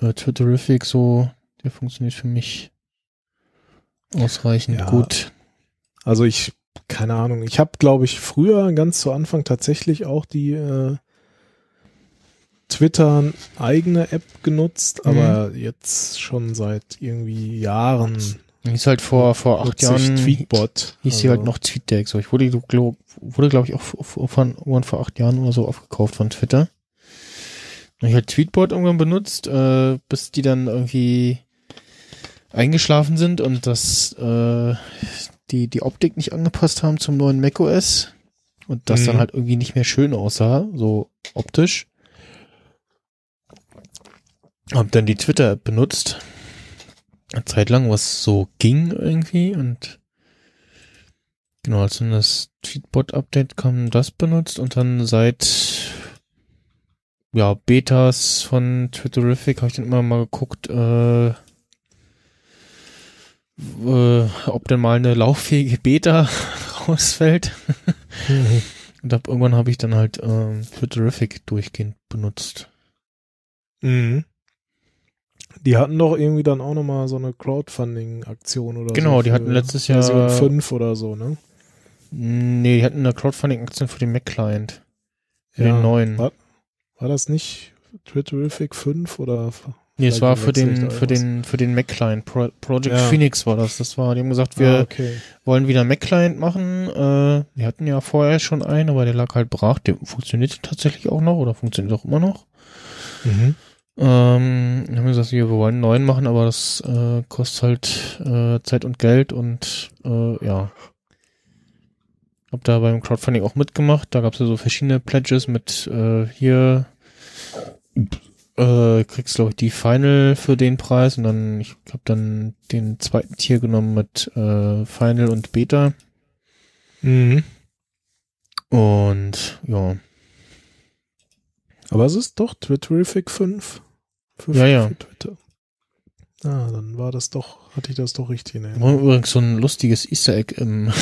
äh, Twitterrific so, der funktioniert für mich ausreichend ja, gut. Also ich, keine Ahnung, ich habe, glaube ich, früher ganz zu Anfang tatsächlich auch die äh, Twitter eigene App genutzt, aber mhm. jetzt schon seit irgendwie Jahren. Ist halt vor, vor acht Jahren Tweetbot. Hieß sie also halt noch TweetDeck. So, ich wurde, glaube glaub ich, auch vor, vor, vor acht Jahren oder so aufgekauft von Twitter. Und ich habe Tweetbot irgendwann benutzt, äh, bis die dann irgendwie eingeschlafen sind und dass äh, die die Optik nicht angepasst haben zum neuen macOS und das mhm. dann halt irgendwie nicht mehr schön aussah, so optisch. Hab dann die Twitter-App benutzt. Eine Zeit lang, was so ging irgendwie und genau, als dann das Tweetbot-Update kam, das benutzt und dann seit ja, Betas von Twitterrific habe ich dann immer mal geguckt, äh, Äh, ob denn mal eine lauffähige Beta rausfällt. Mhm. Und ab irgendwann habe ich dann halt ähm, Twitterrific durchgehend benutzt. Mhm. Die hatten doch irgendwie dann auch nochmal so eine Crowdfunding-Aktion oder genau, so. Genau, die hatten letztes Jahr Version fünf oder so, ne? Nee, die hatten eine Crowdfunding-Aktion für den Mac-Client. Für ja, den neuen. War, war das nicht Twitterrific fünf oder... Nee, es war für den, für den, für den Mac-Client. Pro, Project ja. Phoenix war das. Das war, die haben gesagt, wir ah, okay. wollen wieder Mac-Client machen. Äh, wir hatten ja vorher schon einen, aber der lag halt brach. Der funktionierte tatsächlich auch noch oder funktioniert auch immer noch. Mhm. Ähm, dann haben wir gesagt, wir wollen einen neuen machen, aber das äh, kostet halt äh, Zeit und Geld und äh, ja. Hab da beim Crowdfunding auch mitgemacht. Da gab's ja so verschiedene Pledges mit äh, hier. Äh, kriegst, glaube ich, die Final für den Preis und dann, ich habe dann den zweiten Tier genommen mit äh, Final und Beta. Mhm. Und, ja. Aber es ist doch Twitterrific fünf. fünf ja, ja. Für Twitter. Ah, dann war das doch, hatte ich das doch richtig. Ne? War übrigens so ein lustiges Easter Egg im,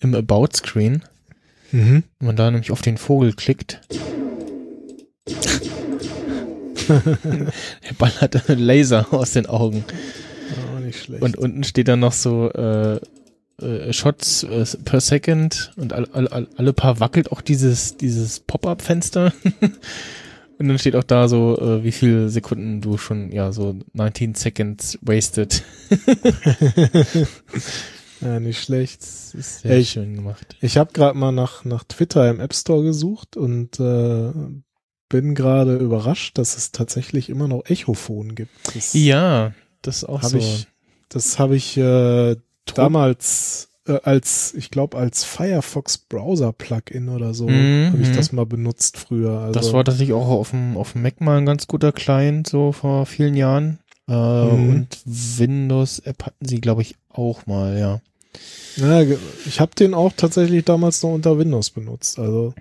im About-Screen. Mhm. Wenn man da nämlich auf den Vogel klickt. Der Ball hat einen Laser aus den Augen. Oh, nicht schlecht. Und unten steht dann noch so äh, äh, Shots äh, per Second und all, all, alle paar wackelt auch dieses, dieses Pop-Up-Fenster. Und dann steht auch da so, äh, wie viele Sekunden du schon, ja, so nineteen seconds wasted. Ja, nicht schlecht. Das ist sehr ich, schön gemacht. Ich habe gerade mal nach, nach Twitter im App Store gesucht und äh, bin gerade überrascht, dass es tatsächlich immer noch Echofon gibt. Das ja, das auch hab so. Ich, das habe ich äh, damals äh, als, ich glaube, als Firefox Browser Plugin oder so, mhm. habe ich das mal benutzt früher. Also, das war tatsächlich auch auf dem, auf dem Mac mal ein ganz guter Client, so vor vielen Jahren. Äh, mhm. Und Windows-App hatten sie, glaube ich, auch mal, ja. Na, ich habe den auch tatsächlich damals noch unter Windows benutzt, also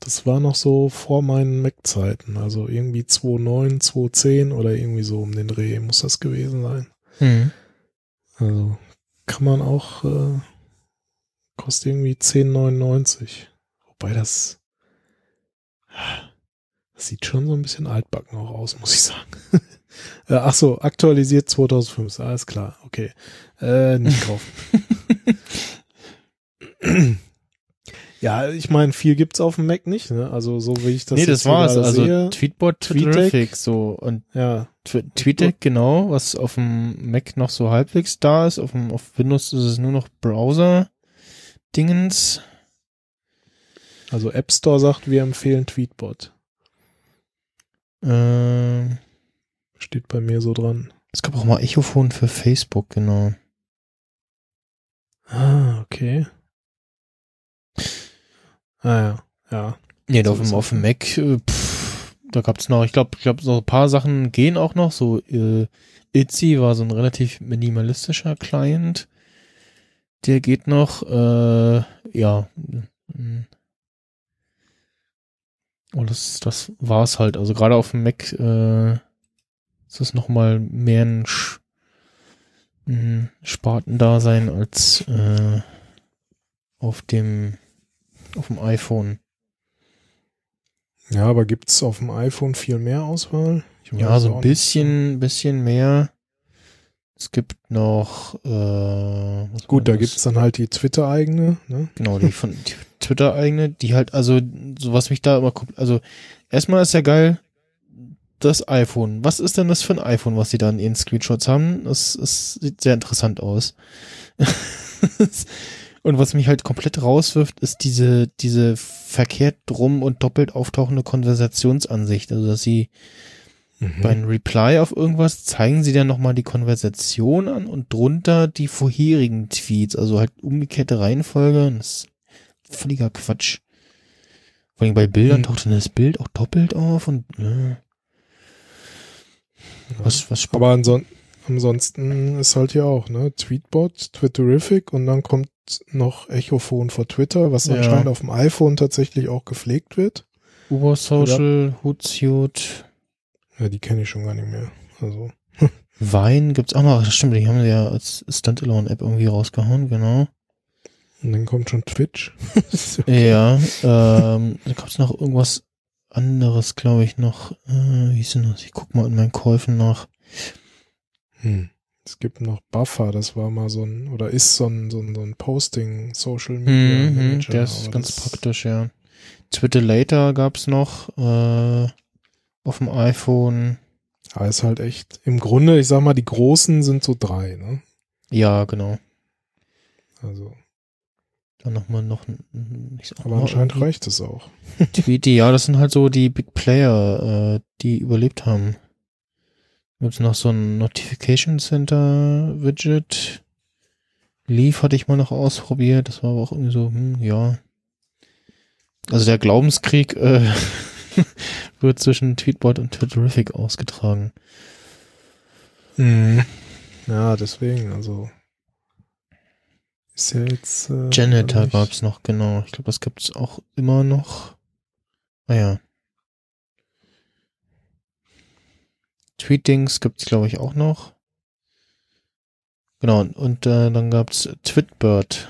das war noch so vor meinen Mac-Zeiten, also irgendwie zwei Punkt neun, zwei Punkt zehn oder irgendwie so um den Dreh muss das gewesen sein. Mhm. Also kann man auch, äh, kostet irgendwie zehn neunundneunzig, wobei das, das sieht schon so ein bisschen altbacken auch aus, muss ich sagen. Ach so, aktualisiert zweitausendfünf, alles klar, okay. Äh, nicht kaufen. Ja, ich meine, viel gibt's auf dem Mac nicht, ne? Also so wie ich das nee, jetzt das war's. Also sehe, Tweetbot, Twitterrific, so und ja. TweetDeck, genau, was auf dem Mac noch so halbwegs da ist, auf dem auf Windows ist es nur noch Browser-Dingens. Also App Store sagt, wir empfehlen Tweetbot. Ähm... Steht bei mir so dran. Es gab auch mal Echofon für Facebook, genau. Ah, okay. Ah ja, ja. Nee, so auf, dem, auf dem Mac, pff, da gab es noch, ich glaube, ich glaub, so ein paar Sachen gehen auch noch. So äh, Itzy war so ein relativ minimalistischer Client. Der geht noch, äh, ja. Und das, das war's halt. Also gerade auf dem Mac, äh, es ist nochmal mehr ein, Sch- ein Spartendasein als äh, auf dem auf dem iPhone. Ja, aber gibt es auf dem iPhone viel mehr Auswahl? Ich weiß ja, so ein bisschen, bisschen mehr. Es gibt noch äh, gut, da gibt es dann halt die Twitter-eigene, ne? Genau, die von die Twitter-eigene, die halt, also so was mich da immer guckt, also erstmal ist ja geil, das iPhone. Was ist denn das für ein iPhone, was sie da in ihren Screenshots haben? Das, das sieht sehr interessant aus. Und was mich halt komplett rauswirft, ist diese diese verkehrt drum und doppelt auftauchende Konversationsansicht. Also, dass sie mhm. beim Reply auf irgendwas zeigen sie dann nochmal die Konversation an und drunter die vorherigen Tweets. Also halt umgekehrte Reihenfolge. Das ist völliger Quatsch. Vor allem bei Bildern mhm. taucht dann das Bild auch doppelt auf und äh. Was, was aber anson- ansonsten ist halt ja auch, ne, Tweetbot, Twitterrific und dann kommt noch Echofon für Twitter, was ja. anscheinend auf dem iPhone tatsächlich auch gepflegt wird. Uber Social, ja. Hootsuite. Ja, die kenne ich schon gar nicht mehr. Also. Vine gibt's auch mal, das stimmt, die haben sie ja als Standalone-App irgendwie rausgehauen, genau. Und dann kommt schon Twitch. Okay. Ja, ähm, da gab's noch irgendwas anderes, glaube ich, noch. Äh, wie ist denn das? Ich guck mal in meinen Käufen nach. Hm. Es gibt noch Buffer, das war mal so ein, oder ist so ein, so ein, so ein Posting, Social Media Manager. Mm-hmm, der ist ganz praktisch, ja. Twitter Later gab's noch, äh, auf dem iPhone. Ja, ist halt echt, im Grunde, ich sag mal, die großen sind so drei, ne? Ja, genau. Also. Dann nochmal noch nicht noch. Aber mal anscheinend irgendwie. Reicht es auch. Tweety, ja, das sind halt so die Big Player, äh, die überlebt haben. Gibt es noch so ein Notification Center Widget. Leaf hatte ich mal noch ausprobiert, das war aber auch irgendwie so, hm, ja. Also der Glaubenskrieg äh, wird zwischen Tweetbot und Twitterrific ausgetragen. Mhm. Ja, deswegen, also. Jetzt, äh, Janitor gab es noch, genau. Ich glaube, das gibt es auch immer noch. Naja. Tweetings gibt es, glaube ich, auch noch. Genau, und, und äh, dann gab es Tweetbird.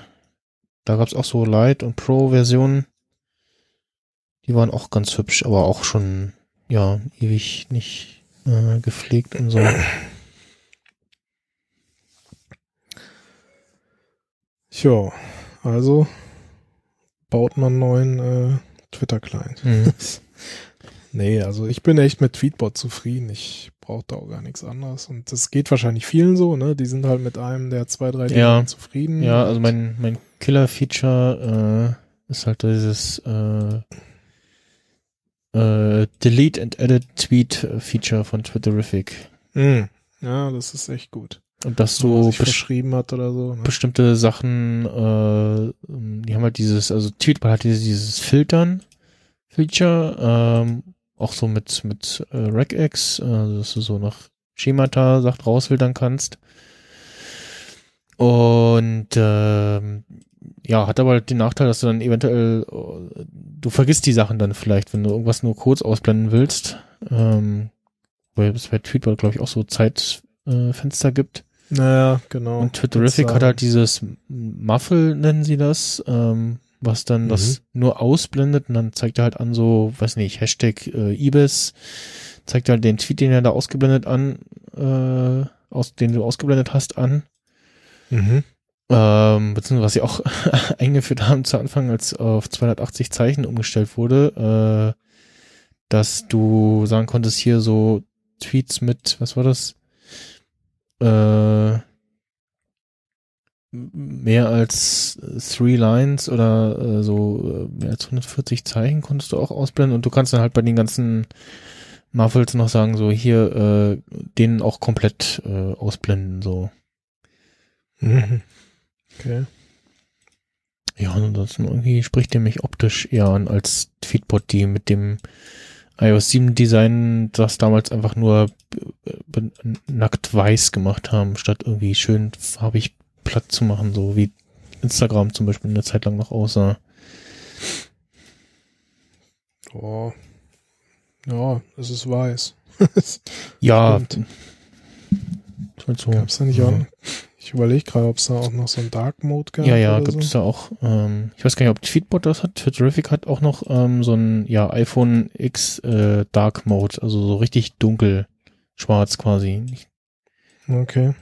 Da gab es auch so Lite- und Pro-Versionen. Die waren auch ganz hübsch, aber auch schon, ja, ewig nicht äh, gepflegt und so. Jo, also baut man einen neuen äh, Twitter-Client. Mhm. Nee, also ich bin echt mit Tweetbot zufrieden. Ich brauche da auch gar nichts anderes. Und das geht wahrscheinlich vielen so, ne? Die sind halt mit einem der zwei, drei Dinge ja. zufrieden. Ja, also mein, mein Killer-Feature äh, ist halt dieses äh, äh, Delete and Edit Tweet-Feature von Twitterrific. Mhm. Ja, das ist echt gut. Und dass du best- verschrieben hat oder so, ne? Bestimmte Sachen, äh, die haben halt dieses, also Tweetbot hat dieses, dieses Filtern Feature, ähm, auch so mit mit äh, Regex, äh, dass du so nach Schemata sagt rausfiltern kannst. Und ähm, ja, hat aber den Nachteil, dass du dann eventuell äh, du vergisst die Sachen dann vielleicht, wenn du irgendwas nur kurz ausblenden willst, ähm, weil es bei Tweetbot glaube ich auch so Zeitfenster äh, gibt. Naja, genau. Und Twitterrific hat halt dieses Muffle, nennen sie das, ähm, was dann mhm. das nur ausblendet und dann zeigt er halt an so, weiß nicht, Hashtag äh, Ibis, zeigt er halt den Tweet, den er da ausgeblendet an, äh, aus, den du ausgeblendet hast, an. Mhm. Ähm, beziehungsweise was sie auch eingeführt haben zu Anfang, als auf zweihundertachtzig Zeichen umgestellt wurde, äh, dass du sagen konntest, hier so Tweets mit, was war das? Äh, mehr als three lines oder äh, so mehr als hundertvierzig Zeichen konntest du auch ausblenden und du kannst dann halt bei den ganzen Muffles noch sagen, so hier äh, den auch komplett äh, ausblenden, so. Okay. Ja, und ansonsten irgendwie spricht der mich optisch eher an als Tweetbot, die mit dem iOS sieben Design das damals einfach nur b- b- nackt weiß gemacht haben, statt irgendwie schön farbig platt zu machen, so wie Instagram zum Beispiel eine Zeit lang noch aussah. Oh. Ja, es ist weiß. Ja. So. Gab's da nicht auch? Ich überlege gerade, ob es da auch noch so einen Dark Mode gab. Ja, ja, gibt es so. Da auch. Ähm, ich weiß gar nicht, ob Tweetbot das hat. Twitterrific hat auch noch ähm, so einen ja, iPhone X äh, Dark Mode, also so richtig dunkel, schwarz quasi. Nicht, okay.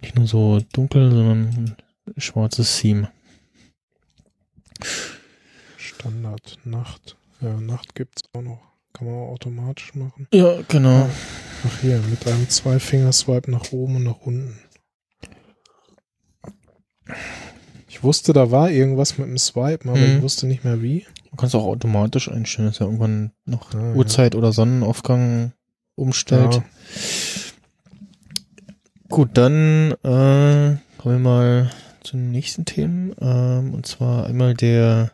Nicht nur so dunkel, sondern ein schwarzes Theme. Standard, Nacht. Ja, Nacht gibt's auch noch. Kann man auch automatisch machen. Ja, genau. Ach hier, mit einem Zwei-Finger-Swipe nach oben und nach unten. Ich wusste, da war irgendwas mit dem Swipen, aber mhm. ich wusste nicht mehr wie. Du kannst auch automatisch einstellen, dass ja irgendwann noch ah, Uhrzeit ja. oder Sonnenaufgang umstellt. Ja. Gut, dann äh, kommen wir mal zu den nächsten Themen. Ähm, und zwar einmal der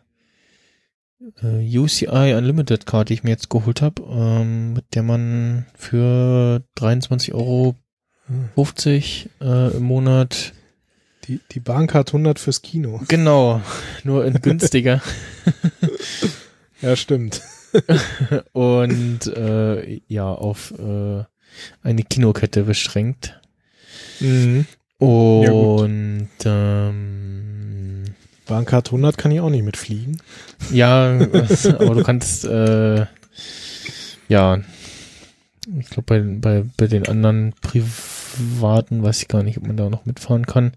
äh, U C I Unlimited Card, die ich mir jetzt geholt habe, ähm, mit der man für dreiundzwanzig Euro fünfzig äh, im Monat Die, die Bank hat hundert fürs Kino. Genau, nur in günstiger. Ja, stimmt. Und äh, ja, auf äh, eine Kinokette beschränkt. Mhm. Und ja, ähm, Bank hat hundert kann ich auch nicht mitfliegen. Ja, aber du kannst äh, ja, ich glaube bei, bei, bei den anderen Privaten weiß ich gar nicht, ob man da noch mitfahren kann.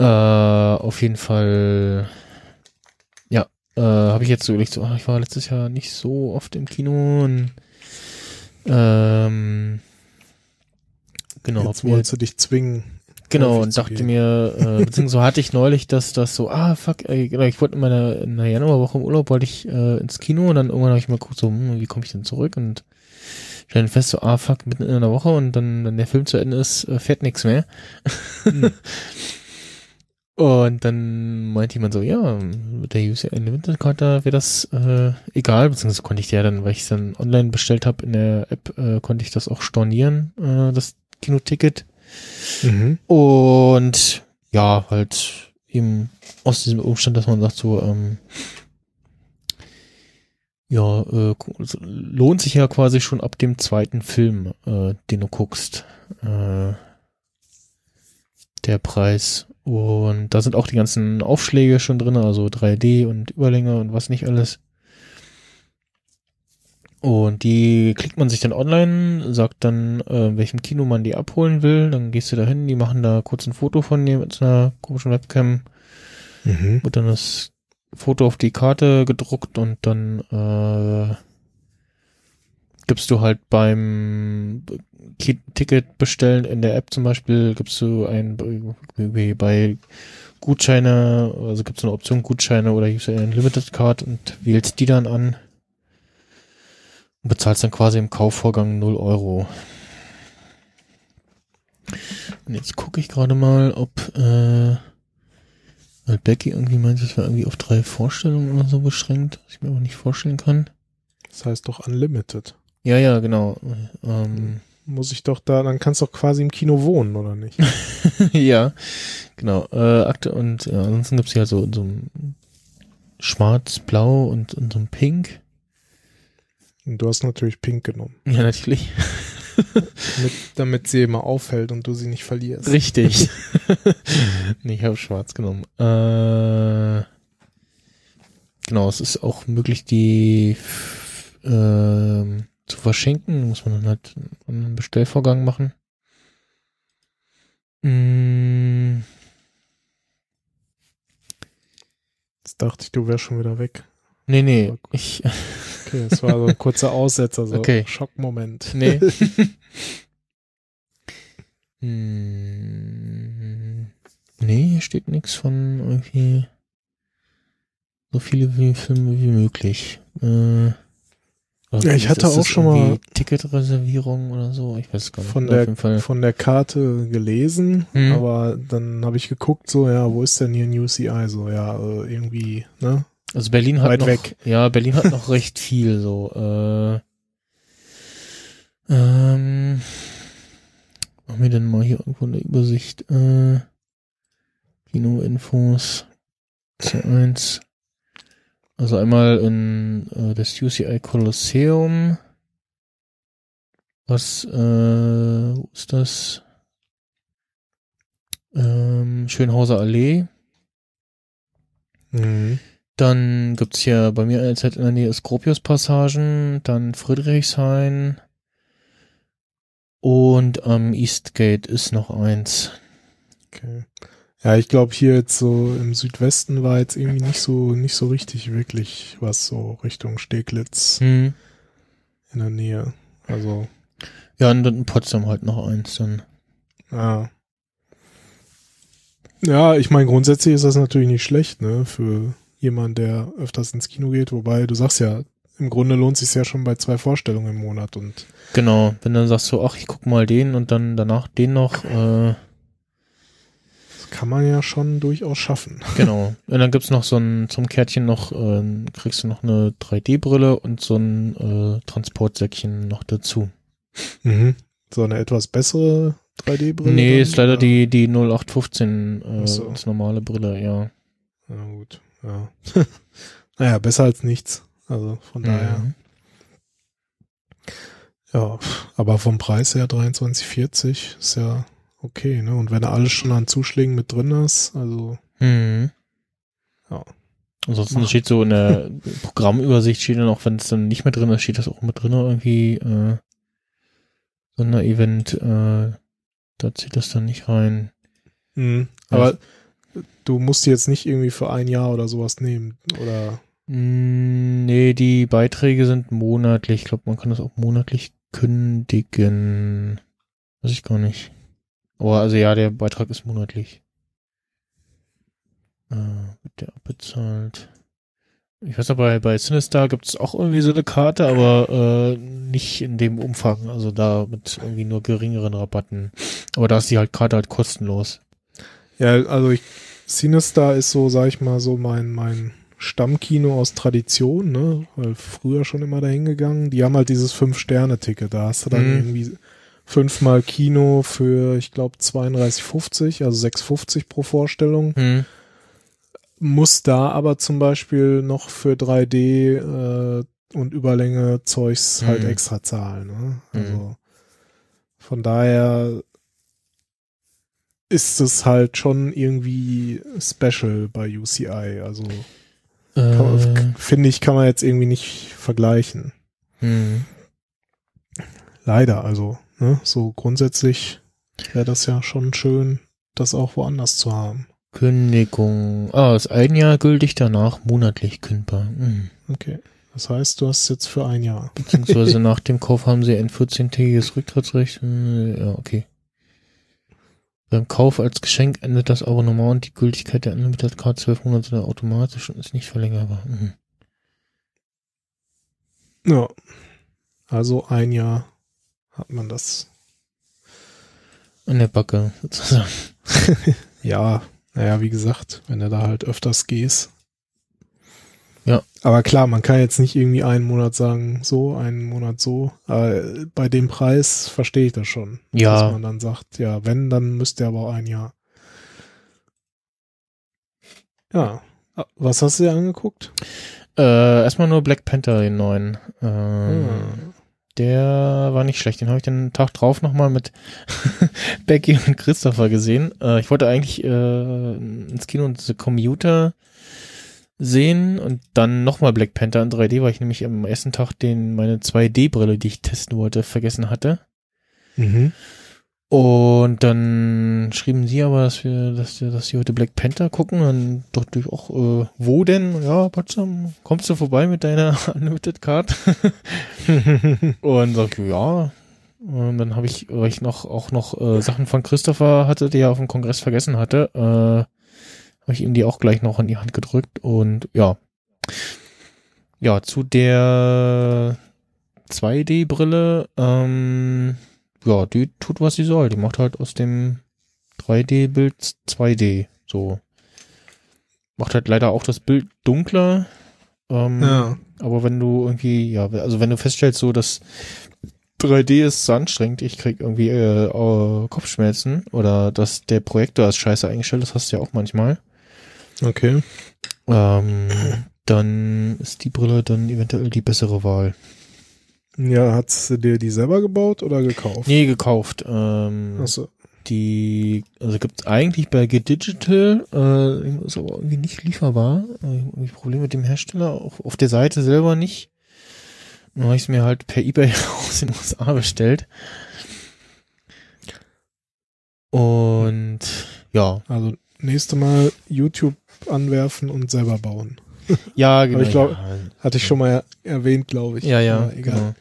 Äh, auf jeden Fall, ja, äh, habe ich jetzt so überlegt, so, ach, ich war letztes Jahr nicht so oft im Kino und ähm, genau. Jetzt wolltest du dich zwingen. Genau, und dachte gehen. mir, äh, beziehungsweise so hatte ich neulich, dass das so, ah, fuck, äh, ich wollte in meiner, in der Januarwoche im Urlaub, wollte ich äh, ins Kino und dann irgendwann habe ich mal geguckt, so, hm, wie komme ich denn zurück und stellen fest, so, ah, fuck, mitten in einer Woche und dann, wenn der Film zu Ende ist, fährt nichts mehr. Mhm. Und dann meinte jemand so, ja, mit der U C I Unlimited Card, da wäre das äh, egal, beziehungsweise konnte ich ja dann, weil ich es dann online bestellt habe in der App, äh, konnte ich das auch stornieren, äh, das Kinoticket. Mhm. Und ja, halt eben aus diesem Umstand, dass man sagt so, ähm, ja, äh, lohnt sich ja quasi schon ab dem zweiten Film, äh, den du guckst, äh, der Preis. Und da sind auch die ganzen Aufschläge schon drin, also drei D und Überlänge und was nicht alles. Und die klickt man sich dann online, sagt dann, äh, welchem Kino man die abholen will. Dann gehst du da hin, die machen da kurz ein Foto von dir mit so einer komischen Webcam. Mhm. Wird dann das Foto auf die Karte gedruckt und dann äh, gibst du halt beim K- Ticket bestellen in der App zum Beispiel, gibst du ein bei, bei Gutscheine, also gibt es eine Option Gutscheine oder gibst du eine Limited Card und wählst die dann an. Und bezahlst dann quasi im Kaufvorgang null Euro. Und jetzt gucke ich gerade mal, ob äh, weil Becky irgendwie meint, es war irgendwie auf drei Vorstellungen oder so beschränkt, was ich mir aber nicht vorstellen kann. Das heißt doch Unlimited. Ja, ja, genau. Ähm, Muss ich doch da, dann kannst du doch quasi im Kino wohnen, oder nicht? Ja, genau. Äh, Akte und ja, ansonsten gibt es hier halt so in so einem Schwarz, Blau und in so einem Pink. Und du hast natürlich Pink genommen. Ja, natürlich. damit, damit sie immer auffällt und du sie nicht verlierst. Richtig. Nee, ich habe Schwarz genommen. Äh, genau, es ist auch möglich, die äh, zu verschenken. Muss man dann halt einen Bestellvorgang machen. Mm. Jetzt dachte ich, du wärst schon wieder weg. Nee, nee. Ich... Okay, das war so ein kurzer Aussetzer, so okay. Schockmoment. Nee. hm, nee, hier steht nichts von irgendwie so viele wie Filme wie möglich. Äh, ja, ich hatte auch schon mal Ticketreservierung oder so, ich weiß gar nicht. Von der, von der Karte gelesen, mhm. aber dann habe ich geguckt, so, ja, wo ist denn hier New C I? So, ja, irgendwie, ne? Also Berlin hat Weit noch, weg. ja, Berlin hat noch recht viel, so, äh, ähm, machen wir denn mal hier irgendwo eine Übersicht, äh, Kino-Infos, C eins, also einmal in, äh, das U C I Kolosseum, was, äh, wo ist das, ähm, Schönhauser Allee, mhm. Dann gibt's hier bei mir in der Nähe Skopius-Passagen, dann Friedrichshain und am Eastgate ist noch eins. Okay. Ja, ich glaube hier jetzt so im Südwesten war jetzt irgendwie nicht so nicht so richtig wirklich was so Richtung Steglitz hm. in der Nähe. Also ja, und dann in Potsdam halt noch eins dann. Ah. Ja, ich meine grundsätzlich ist das natürlich nicht schlecht, ne, für jemand, der öfters ins Kino geht, wobei du sagst ja, im Grunde lohnt es sich ja schon bei zwei Vorstellungen im Monat und genau, wenn du dann sagst so, ach, ich guck mal den und dann danach den noch, äh, das kann man ja schon durchaus schaffen. Genau. Und dann gibt's noch so ein, zum Kärtchen noch, äh, kriegst du noch eine drei D Brille und so ein äh, Transportsäckchen noch dazu. Mhm. So eine etwas bessere drei D Brille? Nee, ist leider oder? die die null acht fünfzehn äh, Ach so. Als normale Brille, ja. Na gut. Ja. Naja, besser als nichts. Also von mhm. daher. Ja, aber vom Preis her dreiundzwanzig vierzig ist ja okay, ne? Und wenn du alles schon an Zuschlägen mit drin hast, also mhm. ja. Ansonsten Mach. steht so in der Programmübersicht steht dann auch, wenn es dann nicht mehr drin ist, steht das auch mit drin irgendwie äh, so ein Event, äh, da zieht das dann nicht rein. Mhm. Aber ja. Du musst die jetzt nicht irgendwie für ein Jahr oder sowas nehmen, oder? Nee, die Beiträge sind monatlich. Ich glaube, man kann das auch monatlich kündigen. Weiß ich gar nicht. Aber also ja, der Beitrag ist monatlich. Äh, wird der abbezahlt. Ich weiß noch, bei, bei Cinestar gibt es auch irgendwie so eine Karte, aber äh, nicht in dem Umfang. Also da mit irgendwie nur geringeren Rabatten. Aber da ist die halt Karte halt kostenlos. Ja, also ich, Cinestar ist so, sag ich mal, so mein mein Stammkino aus Tradition, ne, weil früher schon immer dahin gegangen. Die haben halt dieses Fünf-Sterne-Ticket, da hast du dann mhm. irgendwie fünfmal Kino für, ich glaube, zweiunddreißig fünfzig, also sechs fünfzig pro Vorstellung. Mhm. Muss da aber zum Beispiel noch für drei D äh, und Überlänge Zeugs mhm. halt extra zahlen, ne? Also mhm. von daher ist es halt schon irgendwie special bei U C I. Also, äh, finde ich, kann man jetzt irgendwie nicht vergleichen. Hm. Leider, also, ne? So grundsätzlich wäre das ja schon schön, das auch woanders zu haben. Kündigung. Ah, ist ein Jahr gültig, danach monatlich kündbar. Hm. Okay. Das heißt, du hast es jetzt für ein Jahr. Beziehungsweise nach dem Kauf haben sie ein vierzehntägiges Rücktrittsrecht. Ja, okay. Beim Kauf als Geschenk endet das Abonnement und die Gültigkeit der Unlimited Card zwölf Monate automatisch und ist nicht verlängerbar. Mhm. Ja. Also ein Jahr hat man das. An der Backe, sozusagen. Ja, naja, wie gesagt, wenn du da halt öfters gehst. Ja. Aber klar, man kann jetzt nicht irgendwie einen Monat sagen so, einen Monat so. Aber bei dem Preis verstehe ich das schon. Ja. Dass man dann sagt, ja, wenn, dann müsst ihr aber auch ein Jahr. Ja. Was hast du dir angeguckt? Äh, erstmal nur Black Panther, den neuen. Ähm, hm. Der war nicht schlecht. Den habe ich den Tag drauf nochmal mit Becky und Christopher gesehen. Äh, ich wollte eigentlich äh, ins Kino und The Commuter sehen und dann nochmal Black Panther in drei D, weil ich nämlich am ersten Tag den meine zwei D Brille, die ich testen wollte, vergessen hatte. Mhm. Und dann schrieben sie aber, dass wir, dass wir, dass sie heute Black Panther gucken. Dann dachte ich auch, äh, wo denn? Ja, Potsdam, kommst du vorbei mit deiner Unlimited Card? Und sag ich, ja. Und dann habe ich, weil ich noch auch noch äh, Sachen von Christopher hatte, die er auf dem Kongress vergessen hatte, äh, habe ich ihm die auch gleich noch in die Hand gedrückt und ja. Ja, zu der zwei D Brille, ähm, ja, die tut, was sie soll. Die macht halt aus dem drei D Bild zwei D, so. Macht halt leider auch das Bild dunkler, ähm, ja. Aber wenn du irgendwie, ja, also wenn du feststellst, so, dass drei D ist so anstrengend, ich krieg irgendwie äh, äh, Kopfschmerzen oder dass der Projektor als scheiße eingestellt ist, hast du ja auch manchmal. Okay. Ähm, dann ist die Brille dann eventuell die bessere Wahl. Ja, hast du dir die selber gebaut oder gekauft? Nee, gekauft. Ähm, Ach so. Die, also gibt's eigentlich bei G-Digital, äh, ist aber irgendwie nicht lieferbar. Irgendwie Problem mit dem Hersteller, auch auf der Seite selber nicht. Dann habe ich es mir halt per eBay aus den U S A bestellt. Und ja. Also nächstes Mal YouTube anwerfen und selber bauen. Ja, genau. Aber ich glaub, ja. Hatte ich schon mal erwähnt, glaube ich. Ja, ja. Aber egal. Genau.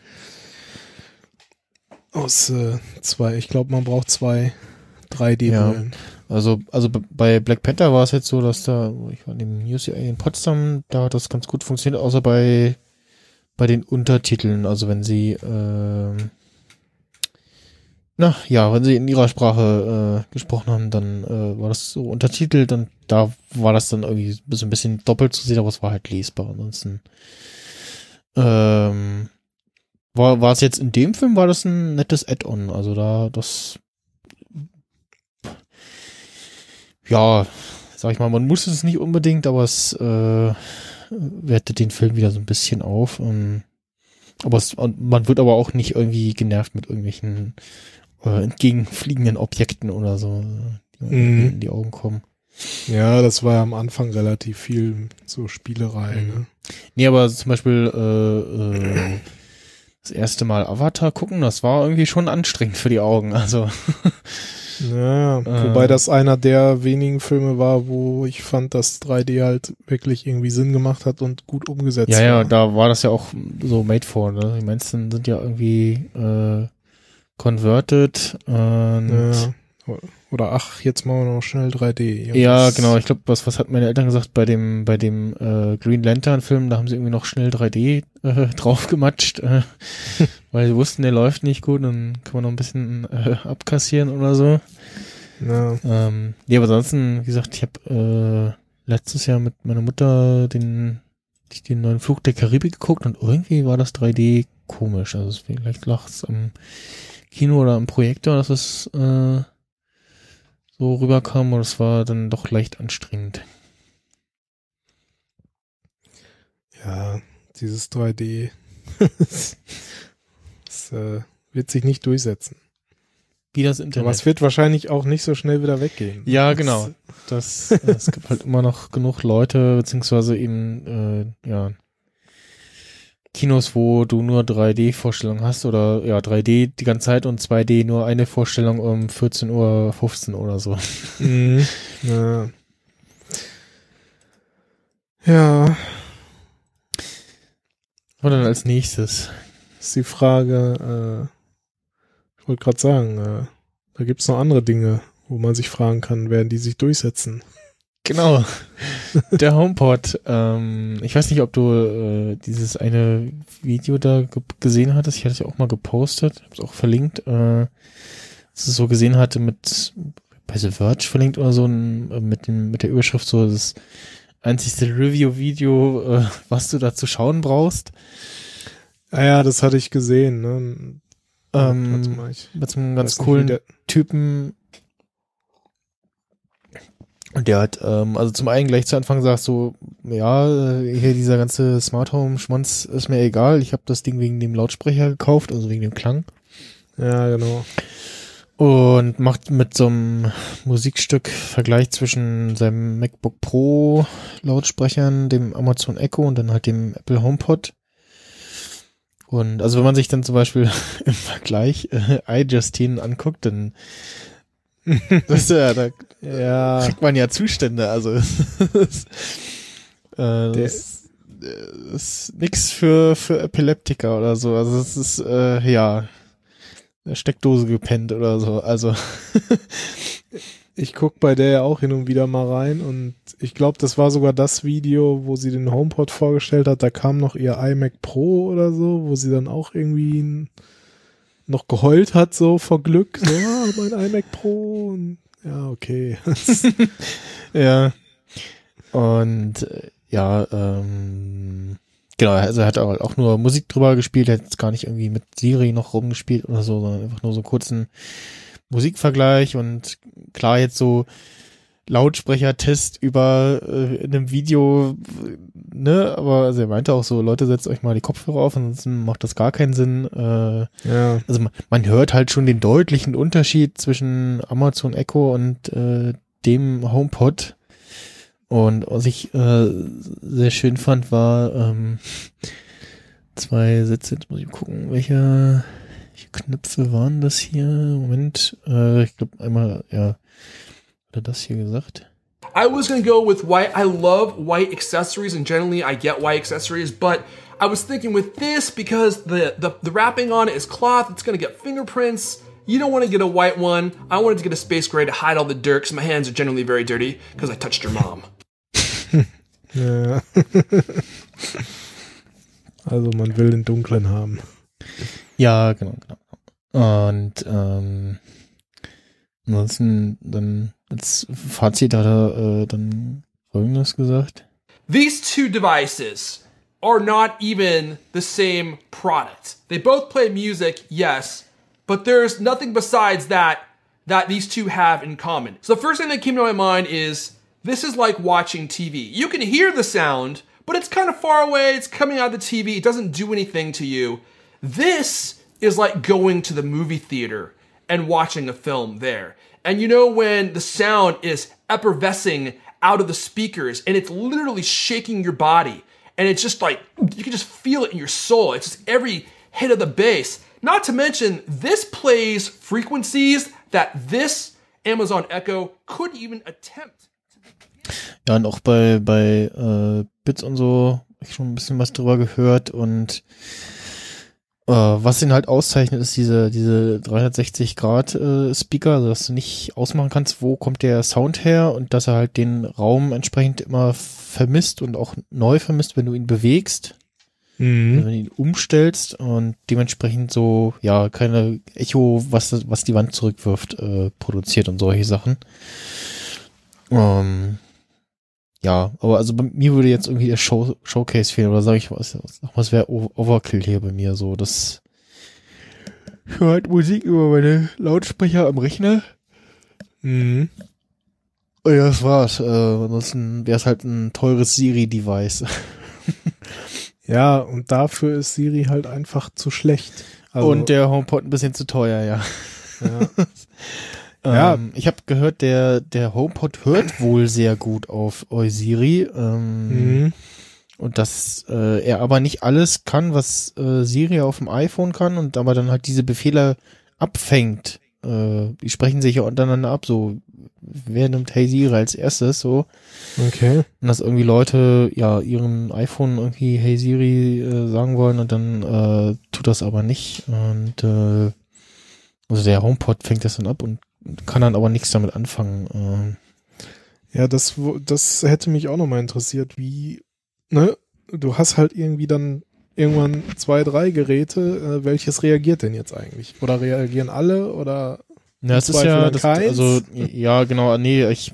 Aus äh, zwei, ich glaube, man braucht zwei drei D Brillen. Ja. Also, also bei Black Panther war es jetzt so, dass da, ich war in dem U C A in Potsdam, da hat das ganz gut funktioniert, außer bei Bei den Untertiteln, also wenn sie, äh, na ja, wenn sie in ihrer Sprache äh, gesprochen haben, dann äh, war das so untertitelt und da war das dann irgendwie so ein bisschen doppelt zu sehen, aber es war halt lesbar. Ansonsten ähm, war war es jetzt in dem Film, war das ein nettes Add-on, also da das, ja, sag ich mal, man muss es nicht unbedingt, aber es äh, wertet den Film wieder so ein bisschen auf. Um, aber es, man wird aber auch nicht irgendwie genervt mit irgendwelchen äh, entgegenfliegenden Objekten oder so, die mm. in die Augen kommen. Ja, das war ja am Anfang relativ viel so Spielerei. Mm. Ne? Nee, aber zum Beispiel äh, äh, das erste Mal Avatar gucken, das war irgendwie schon anstrengend für die Augen. Also ja, wobei äh, das einer der wenigen Filme war, wo ich fand, dass drei D halt wirklich irgendwie Sinn gemacht hat und gut umgesetzt ja, war. Ja, ja, da war das ja auch so made for, ne? Die meisten sind ja irgendwie äh, converted. Und ja. Oder ach, jetzt machen wir noch schnell drei D. Irgendwas. Ja, genau, ich glaube, was, was hat meine Eltern gesagt, bei dem, bei dem äh, Green Lantern Film, da haben sie irgendwie noch schnell drei D äh, draufgematscht, äh, weil sie wussten, der läuft nicht gut, dann kann man noch ein bisschen äh, abkassieren oder so. Ja, ähm, nee, aber ansonsten, wie gesagt, ich habe äh, letztes Jahr mit meiner Mutter den, den neuen Flug der Karibik geguckt und irgendwie war das drei D komisch, also vielleicht lag es am Kino oder am Projektor, dass es äh, so rüberkam und es war dann doch leicht anstrengend. Ja, dieses drei D das, das äh, wird sich nicht durchsetzen. Wie das Internet. Aber es wird wahrscheinlich auch nicht so schnell wieder weggehen. Ja, das, genau. Das, äh, es gibt halt immer noch genug Leute, beziehungsweise eben, äh, ja, Kinos, wo du nur drei D-Vorstellungen hast oder ja, drei D die ganze Zeit und zwei D nur eine Vorstellung um vierzehn Uhr fünfzehn oder so. Mhm. Ja. Ja. Und dann als nächstes ist die Frage, äh, ich wollte gerade sagen, äh, da gibt es noch andere Dinge, wo man sich fragen kann, werden die sich durchsetzen? Genau, der HomePod. ähm, ich weiß nicht, ob du äh, dieses eine Video da ge- gesehen hattest. Ich hatte es ja auch mal gepostet, habe es auch verlinkt. Äh, dass es so gesehen hatte mit, bei The Verge verlinkt oder so, mit, dem, mit der Überschrift so das einzigste Review-Video, äh, was du da zu schauen brauchst. Ah ja, das hatte ich gesehen. Ne? Ähm, mal, ich mit so einem ganz coolen der- Typen. Und der hat, ähm, also zum einen gleich zu Anfang sagt so, ja, hier dieser ganze Smart Home Schmonz ist mir egal, ich habe das Ding wegen dem Lautsprecher gekauft, also wegen dem Klang. Ja, genau. Und macht mit so einem Musikstück Vergleich zwischen seinem MacBook Pro Lautsprechern, dem Amazon Echo und dann halt dem Apple HomePod. Und also wenn man sich dann zum Beispiel im Vergleich äh, iJustine anguckt, dann das, ja, da ja. kriegt man ja Zustände, also das, äh, das, das ist nix für, für Epileptiker oder so, also es ist, äh, ja, eine Steckdose gepennt oder so, also ich guck bei der ja auch hin und wieder mal rein und ich glaube, das war sogar das Video, wo sie den HomePod vorgestellt hat, da kam noch ihr iMac Pro oder so, wo sie dann auch irgendwie ein noch geheult hat, so vor Glück. So, ah, mein iMac Pro. Und, ja, okay. Ja. Und äh, ja, ähm, genau, also er hat auch, auch nur Musik drüber gespielt, er hat jetzt gar nicht irgendwie mit Siri noch rumgespielt oder so, sondern einfach nur so einen kurzen Musikvergleich und klar jetzt so Lautsprecher-Test über äh, in einem Video, ne, aber also er meinte auch so, Leute, setzt euch mal die Kopfhörer auf, ansonsten macht das gar keinen Sinn. Äh, ja. Also man, man hört halt schon den deutlichen Unterschied zwischen Amazon Echo und äh, dem HomePod. Und was ich äh, sehr schön fand, war ähm, zwei Sätze, jetzt muss ich gucken, welche, welche Knöpfe waren das hier? Moment, äh, ich glaube einmal, ja, das hier gesagt. I was gonna go with white. I love white accessories and generally I get white accessories, but I was thinking with this because the the, the wrapping on it is cloth, it's gonna get fingerprints. You don't want to get a white one. I wanted to get a space gray to hide all the dirt because my hands are generally very dirty because I touched your mom. Ja. Also man will den Dunklen haben. Ja, genau, genau. Und ähm ansonsten dann als Fazit hat er äh, dann Folgendes gesagt. These two devices are not even the same product. They both play music, yes, but there's nothing besides that that these two have in common. So the first thing that came to my mind is this is like watching T V. You can hear the sound, but it's kind of far away. It's coming out of the T V. It doesn't do anything to you. This is like going to the movie theater and watching a film there. And you know when the sound is effervescing out of the speakers and it's literally shaking your body and it's just like, you can just feel it in your soul. It's just every hit of the bass. Not to mention, this plays frequencies that this Amazon Echo could even attempt. Ja, und auch bei, bei äh, Bits und so, ich schon ein bisschen was drüber gehört und Uh, was ihn halt auszeichnet, ist diese diese dreihundertsechzig Grad Speaker, also dass du nicht ausmachen kannst, wo kommt der Sound her und dass er halt den Raum entsprechend immer vermisst und auch neu vermisst, wenn du ihn bewegst, mhm. also wenn du ihn umstellst und dementsprechend so, ja, keine Echo, was was die Wand zurückwirft, äh, produziert und solche Sachen. Ähm, ja, aber also bei mir würde jetzt irgendwie der Show, Showcase fehlen, oder sage ich was, was wäre Overkill hier bei mir so, das hört Musik über meine Lautsprecher am Rechner. Mhm. Und ja, das war's. Äh, ansonsten wäre es halt ein teures Siri-Device. Ja, und dafür ist Siri halt einfach zu schlecht. Also und der HomePod ein bisschen zu teuer, ja. Ja. Ja, ähm, ich habe gehört, der der HomePod hört wohl sehr gut auf Eusiri. Ähm, mhm. Und dass äh, er aber nicht alles kann, was äh, Siri auf dem iPhone kann und aber dann halt diese Befehle abfängt. Äh, die sprechen sich ja untereinander ab, so wer nimmt Hey Siri als erstes, so. Okay. Und dass irgendwie Leute ja ihrem iPhone irgendwie Hey Siri äh, sagen wollen und dann äh, tut das aber nicht. Und äh, also der HomePod fängt das dann ab und kann dann aber nichts damit anfangen. Äh, ja, das, das hätte mich auch nochmal interessiert, wie Ne? Du hast halt irgendwie dann irgendwann zwei, drei Geräte, äh, welches reagiert denn jetzt eigentlich? Oder reagieren alle oder ja, das ist ja das, also ja, genau, nee, ich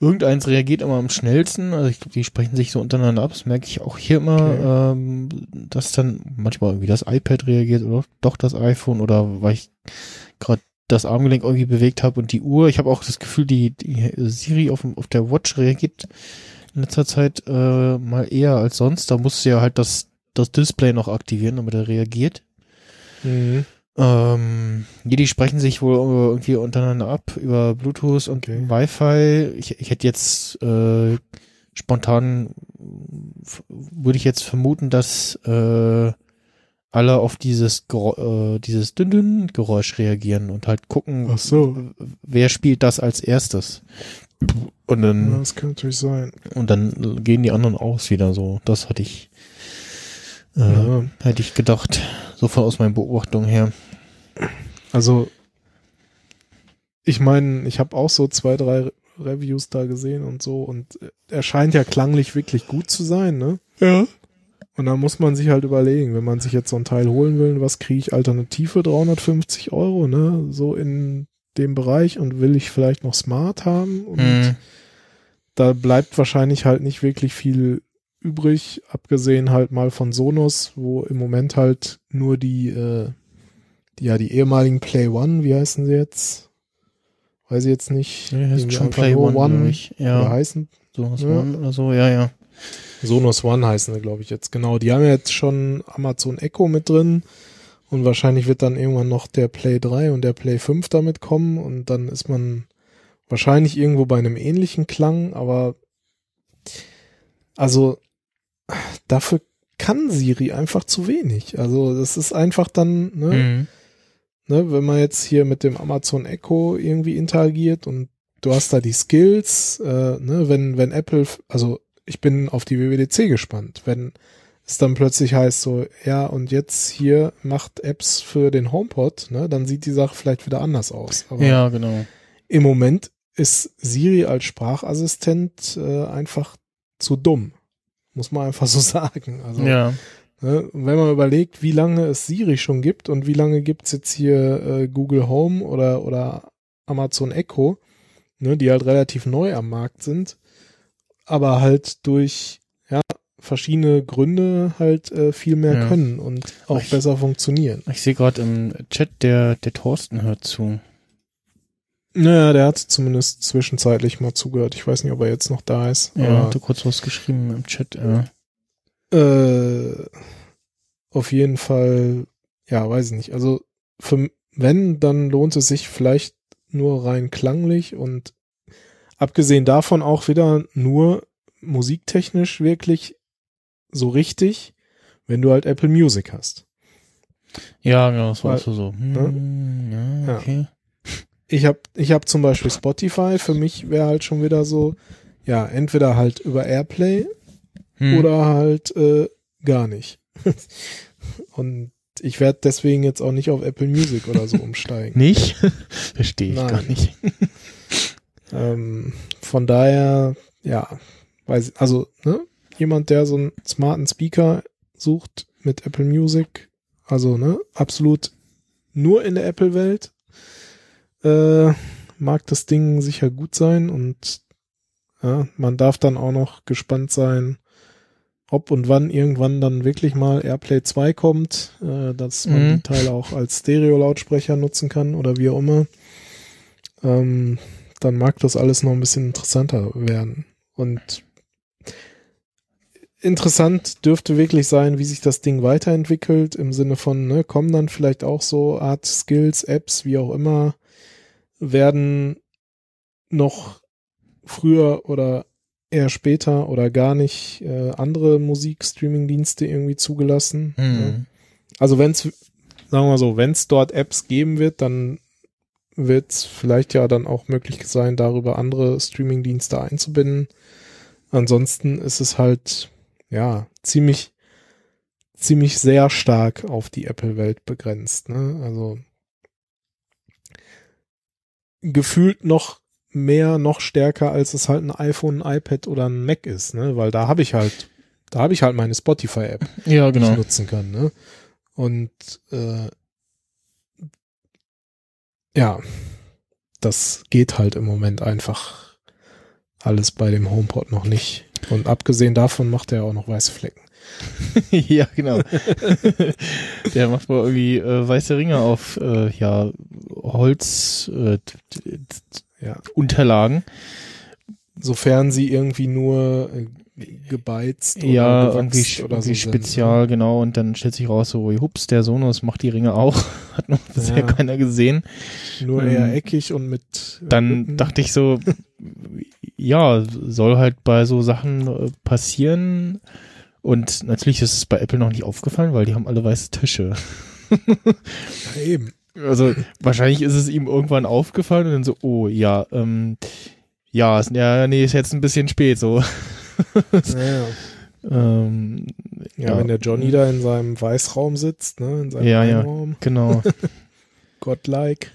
irgendeins reagiert immer am schnellsten, also ich glaube, die sprechen sich so untereinander ab, das merke ich auch hier immer, okay. ähm, dass dann manchmal irgendwie das iPad reagiert oder doch das iPhone oder weil ich gerade das Armgelenk irgendwie bewegt habe und die Uhr, ich habe auch das Gefühl, die, die Siri auf, auf der Watch reagiert in letzter Zeit äh, mal eher als sonst. Da musst du ja halt das, das Display noch aktivieren, damit er reagiert. Mhm. Ähm, die, die sprechen sich wohl irgendwie untereinander ab über Bluetooth und okay. Wi-Fi. Ich, ich hätte jetzt äh, spontan f- würde ich jetzt vermuten, dass äh, alle auf dieses Gero- äh, dieses Dünn-Dünn-Geräusch reagieren und halt gucken, ach so, wer spielt das als erstes. Und dann, ja, das kann natürlich sein. Und dann gehen die anderen aus wieder so. Das hatte ich, äh, ja. hätte ich gedacht. So von aus meinen Beobachtungen her. Also, ich meine, ich habe auch so zwei, drei Reviews da gesehen und so. Und er scheint ja klanglich wirklich gut zu sein, ne? Ja. Und da muss man sich halt überlegen, wenn man sich jetzt so ein Teil holen will, was kriege ich alternativ für dreihundertfünfzig Euro, ne? So in dem Bereich und will ich vielleicht noch Smart haben und mm. da bleibt wahrscheinlich halt nicht wirklich viel übrig, abgesehen halt mal von Sonos, wo im Moment halt nur die, äh, die ja die ehemaligen Play One, wie heißen sie jetzt? Weiß ich jetzt nicht. Ja, heißt schon Play One, One ja. Wie heißen? Sonos ja. One oder so, ja, ja. Sonos One heißen sie, glaube ich, jetzt. Genau, die haben jetzt schon Amazon Echo mit drin. Und wahrscheinlich wird dann irgendwann noch der Play drei und der Play fünf damit kommen und dann ist man wahrscheinlich irgendwo bei einem ähnlichen Klang, aber also dafür kann Siri einfach zu wenig. Also das ist einfach dann, ne, mhm. ne, wenn man jetzt hier mit dem Amazon Echo irgendwie interagiert und du hast da die Skills, äh, ne, wenn, wenn Apple, also ich bin auf die W W D C gespannt, wenn es dann plötzlich heißt so, ja, und jetzt hier macht Apps für den HomePod, ne, dann sieht die Sache vielleicht wieder anders aus. Aber ja, genau. Im Moment ist Siri als Sprachassistent äh, einfach zu dumm. Muss man einfach so sagen. Also, ja. ne, wenn man überlegt, wie lange es Siri schon gibt und wie lange gibt es jetzt hier äh, Google Home oder, oder Amazon Echo, ne, die halt relativ neu am Markt sind, aber halt durch, ja, verschiedene Gründe halt äh, viel mehr ja. können und auch ich, besser funktionieren. Ich sehe gerade im Chat, der, der Thorsten hört zu. Naja, der hat zumindest zwischenzeitlich mal zugehört. Ich weiß nicht, ob er jetzt noch da ist. Ja, hat du kurz was geschrieben im Chat. Äh. Äh, auf jeden Fall, ja, weiß ich nicht. Also, für, wenn, dann lohnt es sich vielleicht nur rein klanglich und abgesehen davon auch wieder nur musiktechnisch wirklich so richtig, wenn du halt Apple Music hast. Ja, genau, das war also so. Hm, ne? ja, okay. ja. Ich habe ich hab zum Beispiel Spotify, für mich wäre halt schon wieder so, ja, entweder halt über Airplay hm. oder halt äh, gar nicht. Und ich werde deswegen jetzt auch nicht auf Apple Music oder so umsteigen. Nicht? Verstehe ich Nein. gar nicht. ähm, von daher, ja, weiß ich, also, ne? Jemand, der so einen smarten Speaker sucht mit Apple Music, also, ne, absolut nur in der Apple-Welt, äh, mag das Ding sicher gut sein und ja, man darf dann auch noch gespannt sein, ob und wann irgendwann dann wirklich mal Airplay zwei kommt, äh, dass man mhm. die Teile auch als Stereo-Lautsprecher nutzen kann oder wie auch immer. Ähm, dann mag das alles noch ein bisschen interessanter werden. Und interessant dürfte wirklich sein, wie sich das Ding weiterentwickelt, im Sinne von, ne, kommen dann vielleicht auch so Art Skills, Apps, wie auch immer, werden noch früher oder eher später oder gar nicht äh, andere Musik-Streaming-Dienste irgendwie zugelassen. Mhm. Ja. Also wenn es, sagen wir mal so, wenn es dort Apps geben wird, dann wird es vielleicht ja dann auch möglich sein, darüber andere Streaming-Dienste einzubinden. Ansonsten ist es halt ja ziemlich, ziemlich sehr stark auf die Apple-Welt begrenzt. Ne? Also gefühlt noch mehr, noch stärker, als es halt ein iPhone, ein iPad oder ein Mac ist, ne? Weil da habe ich halt, da habe ich halt meine Spotify-App, ja, genau, die ich nutzen kann, ne? Und äh, ja, das geht halt im Moment einfach alles bei dem HomePod noch nicht. Und abgesehen davon macht er auch noch weiße Flecken. Ja, genau. Der macht wohl irgendwie äh, weiße Ringe auf äh, ja, Holz äh, ja. Unterlagen. Sofern sie irgendwie nur äh, gebeizt oder ja, irgendwie, oder irgendwie so spezial, sind. Genau. Und dann stellt sich raus, so, hups, der Sonos macht die Ringe auch. Hat noch bisher ja. keiner gesehen. Nur ähm, eher eckig und mit... Dann Lippen. Dachte ich so, ja, soll halt bei so Sachen äh, passieren. Und natürlich ist es bei Apple noch nicht aufgefallen, weil die haben alle weiße Tische. Ja, eben. Also wahrscheinlich ist es ihm irgendwann aufgefallen und dann so, oh ja, ähm, ja, ist, ja, nee, ist jetzt ein bisschen spät so. Ja, ja. Ähm, ja, ja, wenn der Johnny da in seinem Weißraum sitzt, ne, in seinem ja, Weinraum. Ja, genau. Godlike.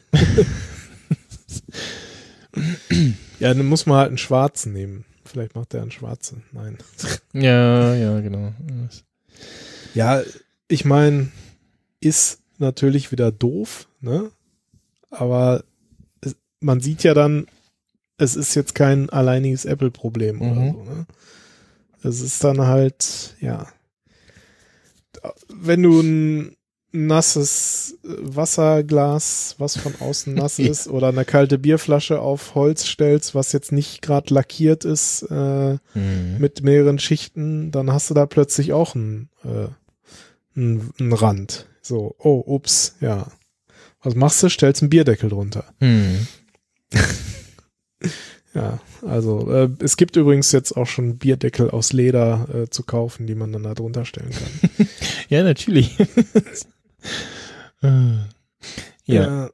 Ja, dann muss man halt einen schwarzen nehmen. Vielleicht macht er einen schwarzen. Nein. Ja, ja, genau. Ja, ich meine, ist natürlich wieder doof, ne? Aber es, man sieht ja dann, es ist jetzt kein alleiniges Apple-Problem oder mhm. so, ne? Es ist dann halt, ja. Wenn du ein nasses Wasserglas, was von außen nass ist, ja. oder eine kalte Bierflasche auf Holz stellst, was jetzt nicht gerade lackiert ist, äh, mhm. mit mehreren Schichten, dann hast du da plötzlich auch einen, äh, einen, einen Rand. So, oh, ups, ja. Was machst du? Stellst einen Bierdeckel drunter. Mhm. Ja, also äh, es gibt übrigens jetzt auch schon Bierdeckel aus Leder äh, zu kaufen, die man dann da drunter stellen kann. Ja, natürlich. Ja. Ja.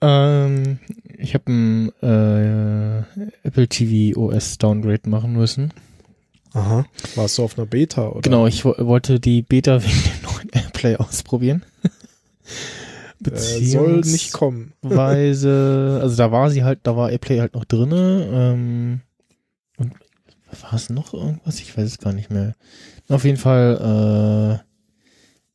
Ähm, ich habe ein äh, Apple T V O S Downgrade machen müssen. Aha. Warst du auf einer Beta, oder? Genau, ich w- wollte die Beta wegen dem neuen Airplay ausprobieren. Beziehungs- äh, soll nicht kommen. Weise, also da war sie halt, da war Airplay halt noch drinne. Ähm, und war es noch irgendwas? Ich weiß es gar nicht mehr. Auf jeden Fall, äh,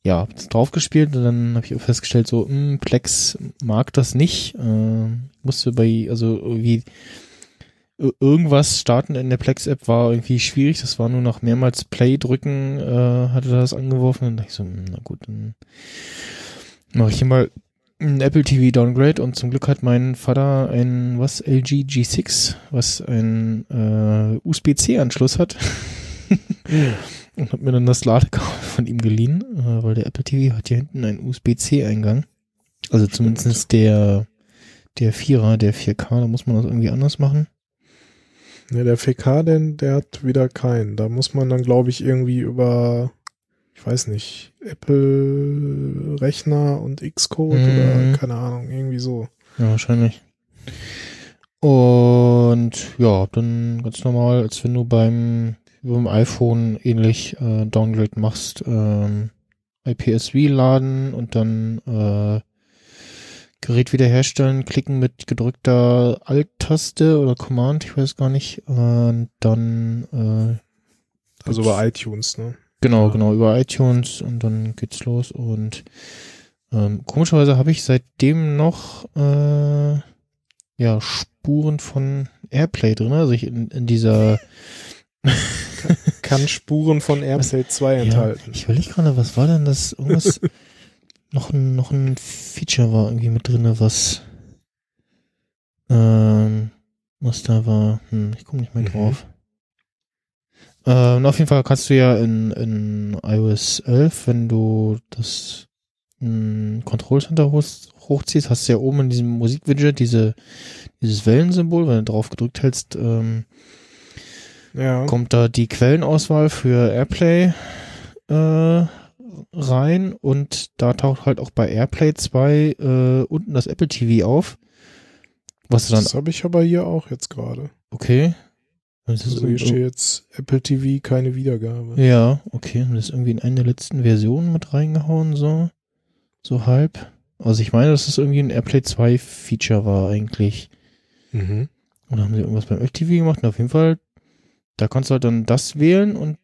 ja, hab's drauf gespielt und dann habe ich auch festgestellt, so, mh, Plex mag das nicht. Äh, musste bei, also irgendwie irgendwas starten in der Plex-App war irgendwie schwierig. Das war nur noch mehrmals Play drücken, äh, hatte das angeworfen. Und dachte ich so, mh, na gut, dann mache ich hier mal ein Apple T V Downgrade. Und zum Glück hat mein Vater ein, was, L G G sechs, was einen äh, U S B C-Anschluss hat. Ja. Und hab mir dann das Ladekabel von ihm geliehen, äh, weil der Apple T V hat hier hinten einen U S B C-Eingang. Also zumindest der der Vierer, der vier K, da muss man das irgendwie anders machen. Ne, der vier K, denn der hat wieder keinen. Da muss man dann, glaube ich, irgendwie über, ich weiß nicht, Apple-Rechner und Xcode mhm. oder keine Ahnung, irgendwie so. Ja, wahrscheinlich. Und ja, dann ganz normal, als wenn du beim beim iPhone ähnlich äh, Downgrade machst, ähm, I P S V laden und dann äh, Gerät wiederherstellen, klicken mit gedrückter Alt-Taste oder Command, ich weiß gar nicht, und dann äh, also über iTunes, ne? Genau, ja. genau, über iTunes und dann geht's los und ähm, komischerweise habe ich seitdem noch äh, ja, Spuren von Airplay drin, also ich in, in dieser kann Spuren von Airplay zwei ja, enthalten. Ich überlege gerade, was war denn das? Irgendwas noch, ein, noch ein Feature war irgendwie mit drin, was ähm, was da war. Hm, ich komme nicht mehr drauf. Mhm. Ähm, auf jeden Fall kannst du ja in, in i O S elf, wenn du das m, Control Center hoch, hochziehst, hast du ja oben in diesem Musik-Widget diese, dieses Wellensymbol, wenn du drauf gedrückt hältst, ähm, ja. kommt da die Quellenauswahl für Airplay äh, rein und da taucht halt auch bei Airplay zwei äh, unten das Apple T V auf. Was das habe ich aber hier auch jetzt gerade. Okay. Das ist also hier steht jetzt Apple T V, keine Wiedergabe. Ja, okay. Das ist irgendwie in einer der letzten Versionen mit reingehauen, so. So halb. Also ich meine, dass das irgendwie ein Airplay zwei Feature war eigentlich. Mhm. Und haben sie irgendwas beim Apple T V gemacht? Und auf jeden Fall, da kannst du halt dann das wählen und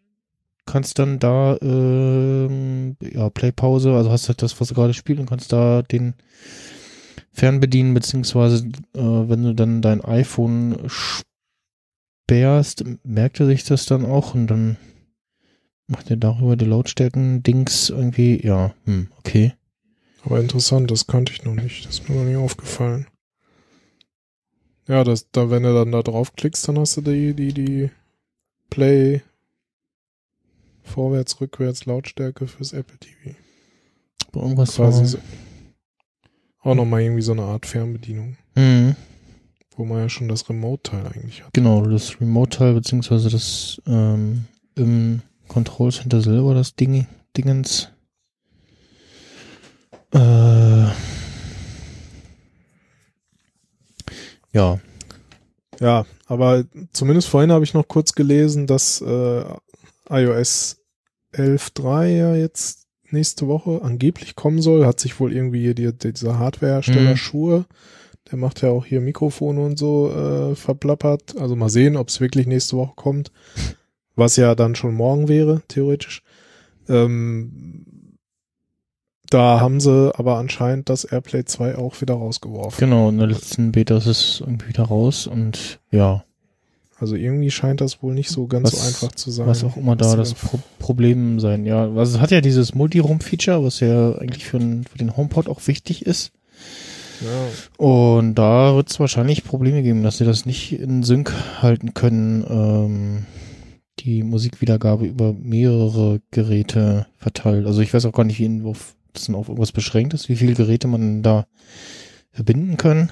kannst dann da ähm, ja, Play-Pause, also hast halt das, was du gerade spielst und kannst da den fernbedienen, beziehungsweise äh, wenn du dann dein iPhone sperrst, merkt er sich das dann auch und dann macht er darüber die Lautstärken-Dings irgendwie, ja, hm, okay. Aber interessant, das kannte ich noch nicht, das ist mir noch nie aufgefallen. Ja, das, da, wenn du dann da draufklickst, dann hast du die, die, die Play vorwärts, rückwärts Lautstärke fürs Apple T V. Aber irgendwas quasi so. Auch nochmal irgendwie so eine Art Fernbedienung. Mhm. Wo man ja schon das Remote-Teil eigentlich hat. Genau, das Remote-Teil, beziehungsweise das ähm, im Control Center selber, das Ding, Dingens. Äh, ja. Ja, aber zumindest vorhin habe ich noch kurz gelesen, dass äh, iOS elf Punkt drei ja jetzt nächste Woche angeblich kommen soll, hat sich wohl irgendwie hier die, dieser Hardwarehersteller mhm. Shure, der macht ja auch hier Mikrofone und so äh, verplappert, also mal sehen, ob es wirklich nächste Woche kommt, was ja dann schon morgen wäre, theoretisch. Ähm, da haben sie aber anscheinend das Airplay zwei auch wieder rausgeworfen. Genau, in der letzten Beta ist es irgendwie wieder raus und ja. Also irgendwie scheint das wohl nicht so ganz was, so einfach zu sein. Was auch immer da das Pro- Problem sein, ja. Also es hat ja dieses Multi-Room-Feature, was ja eigentlich für, ein, für den HomePod auch wichtig ist. Ja. Und da wird es wahrscheinlich Probleme geben, dass sie das nicht in Sync halten können, ähm, die Musikwiedergabe über mehrere Geräte verteilt. Also ich weiß auch gar nicht, wie in, auf, das auf irgendwas beschränkt ist, wie viele Geräte man da verbinden kann.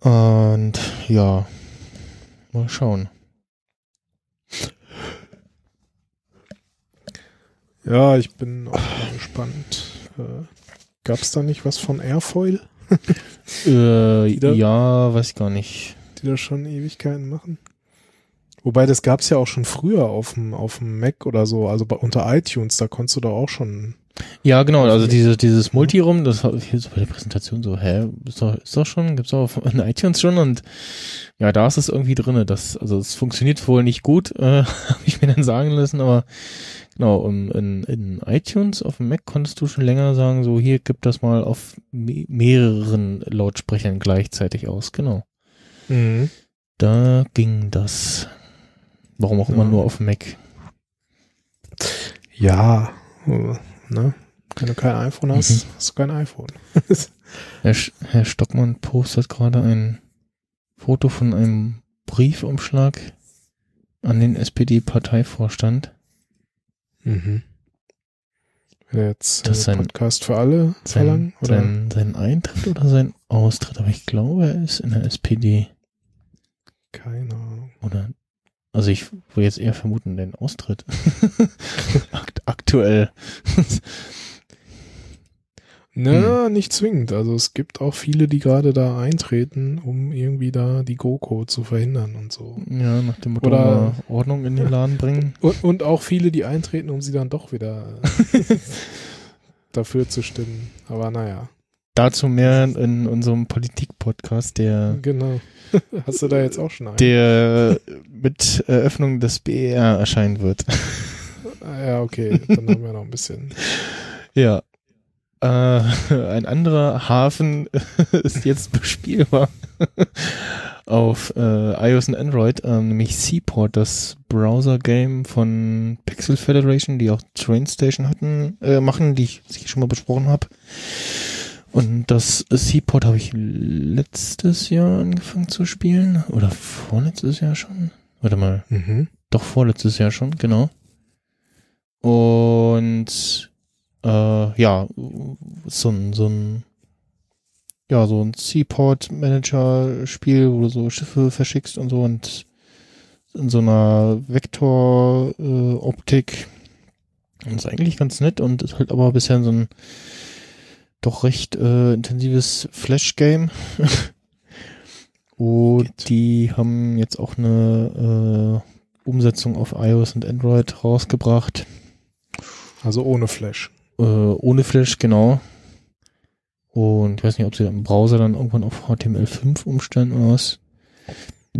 Und ja, mal schauen. Ja, ich bin auch mal gespannt. Äh, gab's da nicht was von Airfoil? äh, da, ja, weiß gar nicht. Die da schon Ewigkeiten machen. Wobei, das gab's ja auch schon früher auf dem auf dem Mac oder so, also bei, unter iTunes, da konntest du da auch schon... Ja, genau, also diese, dieses Multiroom, das habe ich jetzt bei der Präsentation so, hä, ist doch, ist doch schon, gibt's doch auf iTunes schon und ja, da ist es irgendwie drinne, das, also es funktioniert wohl nicht gut, äh, habe ich mir dann sagen lassen, aber genau, in, in iTunes auf dem Mac konntest du schon länger sagen, so hier, gib das mal auf me- mehreren Lautsprechern gleichzeitig aus, genau. Mhm. Da ging das. Warum auch immer ja. nur auf dem Mac. Ja, ne? Wenn du kein iPhone hast, mhm. hast du kein iPhone. Herr, Sch- Herr Stockmann postet gerade ein Foto von einem Briefumschlag an den S P D-Parteivorstand. Mhm. Will er jetzt das einen sein, Podcast für alle sein, verlangen? Oder? Sein, sein Eintritt oder sein Austritt? Aber ich glaube, er ist in der S P D. Keine Ahnung. Oder, also ich würde jetzt eher vermuten, den Austritt. Akt- aktuell. Na, hm. nicht zwingend. Also es gibt auch viele, die gerade da eintreten, um irgendwie da die GroKo zu verhindern und so. Ja, nach dem Motto, oder Ordnung in den Laden bringen. Und, und auch viele, die eintreten, um sie dann doch wieder dafür zu stimmen. Aber naja. Dazu mehr in unserem Politik-Podcast, der... Genau. Hast du da jetzt auch schon einen? Der mit Eröffnung des B E R erscheinen wird. Ja, okay. Dann haben wir noch ein bisschen. Ja. Äh, ein anderer Hafen ist jetzt bespielbar auf äh, iOS und Android, äh, nämlich Seaport, das Browser-Game von Pixel Federation, die auch Train Station hatten, äh, machen, die ich, die ich schon mal besprochen habe. Und das Seaport habe ich letztes Jahr angefangen zu spielen. Oder vorletztes Jahr schon? Warte mal. Mhm. Doch vorletztes Jahr schon, genau. Und äh, ja, so ein, so ein ja, so ein Seaport-Manager-Spiel, wo du so Schiffe verschickst und so und in so einer Vektor-Optik. Äh, ist eigentlich ganz nett und ist halt aber bisher so ein doch recht äh, intensives Flash-Game. Und Geht. die haben jetzt auch eine äh, Umsetzung auf iOS und Android rausgebracht. Also ohne Flash. Äh, ohne Flash, genau. Und ich weiß nicht, ob sie im Browser dann irgendwann auf H T M L fünf umstellen oder was.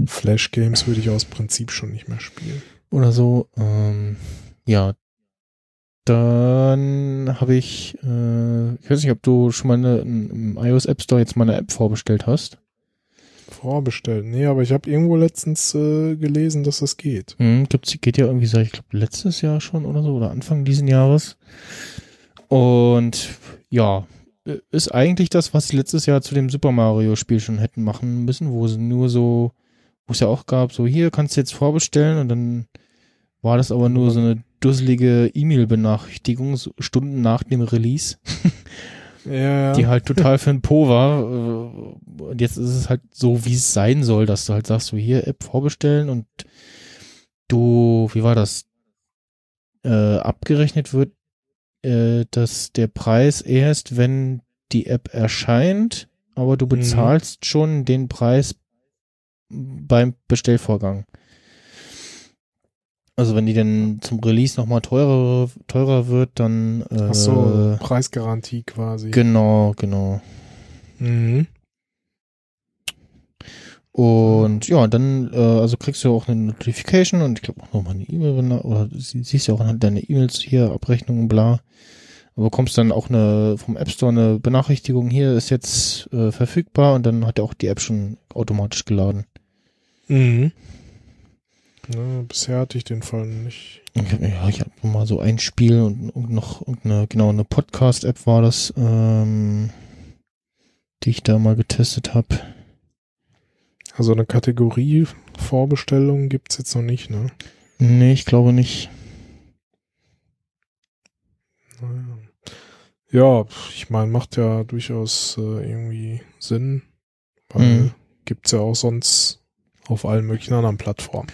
Flash-Games würde ich aus Prinzip schon nicht mehr spielen. Oder so. Ähm, ja. Dann habe ich, äh, ich weiß nicht, ob du schon mal eine, im iOS App Store jetzt mal eine App vorbestellt hast. Vorbestellt? Nee, aber ich habe irgendwo letztens äh, gelesen, dass das geht. Mhm, gibt's, geht ja irgendwie seit, ich glaube, letztes Jahr schon oder so, oder Anfang diesen Jahres. Und ja, ist eigentlich das, was sie letztes Jahr zu dem Super Mario Spiel schon hätten machen müssen, wo es nur so, wo es ja auch gab, so hier kannst du jetzt vorbestellen, und dann war das aber nur so eine dusselige E-Mail-Benachrichtigung, so Stunden nach dem Release, ja. Die halt total für den Po war. Und jetzt ist es halt so, wie es sein soll, dass du halt sagst, so hier App vorbestellen, und du, wie war das, äh, abgerechnet wird, dass der Preis erst, wenn die App erscheint, aber du bezahlst mhm. schon den Preis beim Bestellvorgang. Also wenn die dann zum Release nochmal teurer, teurer wird, dann... Äh, Ach so, Preisgarantie quasi. Genau, genau. Mhm. Und ja, dann äh, also kriegst du auch eine Notification, und ich glaube auch nochmal eine E-Mail, oder siehst ja auch halt deine E-Mails hier, Abrechnungen, bla. Aber bekommst dann auch eine vom App Store eine Benachrichtigung, hier ist jetzt äh, verfügbar, und dann hat er auch die App schon automatisch geladen. Mhm. Ja, bisher hatte ich den Fall nicht. Okay, ja, ich habe mal so ein Spiel und, und noch und eine, genau, eine Podcast-App war das, ähm, die ich da mal getestet habe. Also eine Kategorie Vorbestellung gibt es jetzt noch nicht, ne? Nee, ich glaube nicht. Naja. Ja, ich meine, macht ja durchaus äh, irgendwie Sinn, weil mhm. gibt es ja auch sonst auf allen möglichen anderen Plattformen.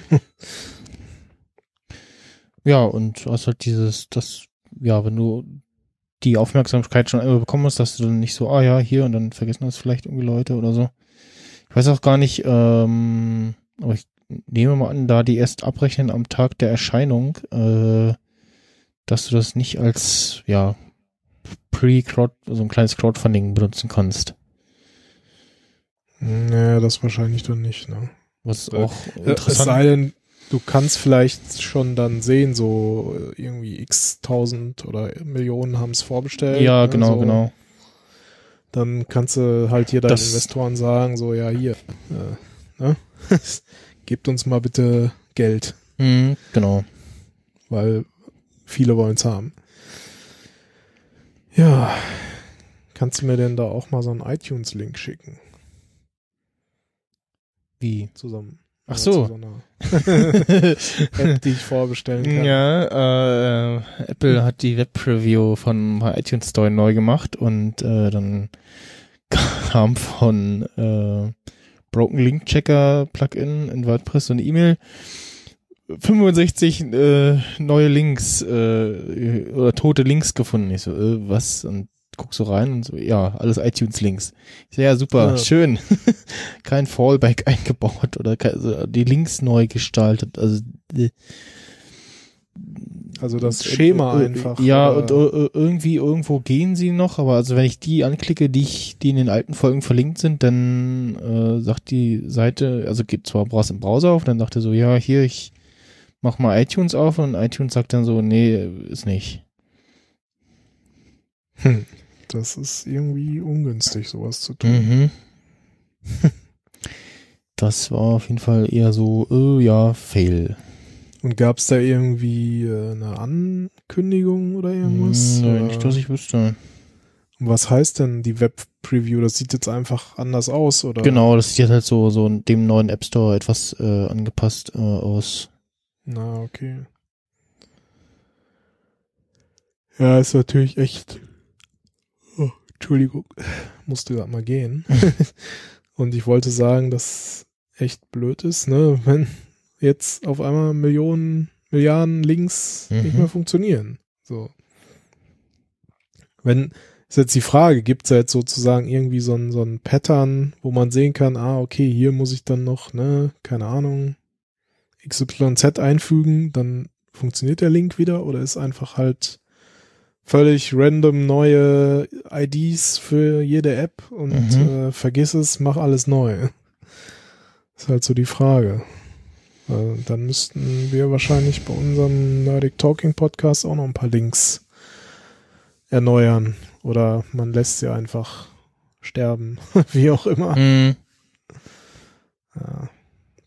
Ja, und du hast halt dieses, das, ja, wenn du die Aufmerksamkeit schon einmal bekommen hast, dass du dann nicht so, ah ja, hier, und dann vergessen das vielleicht irgendwie Leute oder so. Ich weiß auch gar nicht, ähm, aber ich nehme mal an, da die erst abrechnen am Tag der Erscheinung, äh, dass du das nicht als, ja, Pre-Crowd, also ein kleines Crowdfunding benutzen kannst. Naja, das wahrscheinlich dann nicht, ne? Was auch äh, interessant. Es sei denn, du kannst vielleicht schon dann sehen, so irgendwie x tausend oder Millionen haben es vorbestellt. Ja, ne? genau, so. genau. Dann kannst du halt hier deinen das Investoren sagen, so, ja, hier, äh, ne? Gebt uns mal bitte Geld. Mhm, genau. Weil viele wollen es haben. Ja, kannst du mir denn da auch mal so einen iTunes-Link schicken? Wie? Zusammen. Ach ja, so. Zu so einer App, die ich vorbestellen kann. Ja, äh, Apple hat die Web-Preview von iTunes Store neu gemacht, und äh, dann kam von äh, Broken Link Checker Plugin in WordPress so eine E-Mail. fünfundsechzig äh, neue Links äh, oder tote Links gefunden. Ich so, äh, was? Und guck so rein und so, ja, alles iTunes-Links. Ich so, ja, super, ja. schön. Kein Fallback eingebaut oder kein, also die Links neu gestaltet. Also, äh, also das Schema und, einfach. Ja, oder? und äh, irgendwie, irgendwo gehen sie noch, aber also wenn ich die anklicke, die ich, die in den alten Folgen verlinkt sind, dann äh, sagt die Seite, also geht zwar brauchst im Browser auf, dann sagt er so, ja, hier, ich mach mal iTunes auf, und iTunes sagt dann so, nee, ist nicht. Hm. Das ist irgendwie ungünstig, sowas zu tun. Mhm. Das war auf jeden Fall eher so, äh, ja, fail. Und gab es da irgendwie äh, eine Ankündigung oder irgendwas? Nein, nicht, dass ich wüsste. Was heißt denn die Web-Preview? Das sieht jetzt einfach anders aus, oder? Genau, das sieht jetzt halt so, so dem neuen App Store etwas äh, angepasst äh, aus. Na, okay. Ja, ist natürlich echt... Entschuldigung, musste gerade mal gehen. Und ich wollte sagen, dass echt blöd ist, ne, wenn jetzt auf einmal Millionen, Milliarden Links mhm. nicht mehr funktionieren. So. Wenn, ist jetzt die Frage, gibt es halt sozusagen irgendwie so ein, so ein Pattern, wo man sehen kann, ah, okay, hier muss ich dann noch, ne, keine Ahnung, X Y Z einfügen, dann funktioniert der Link wieder, oder ist einfach halt völlig random neue I Ds für jede App und mhm. äh, vergiss es, mach alles neu. Ist halt so die Frage. Also dann müssten wir wahrscheinlich bei unserem Nerdic Talking Podcast auch noch ein paar Links erneuern. Oder man lässt sie einfach sterben. Wie auch immer. Mhm. Ja.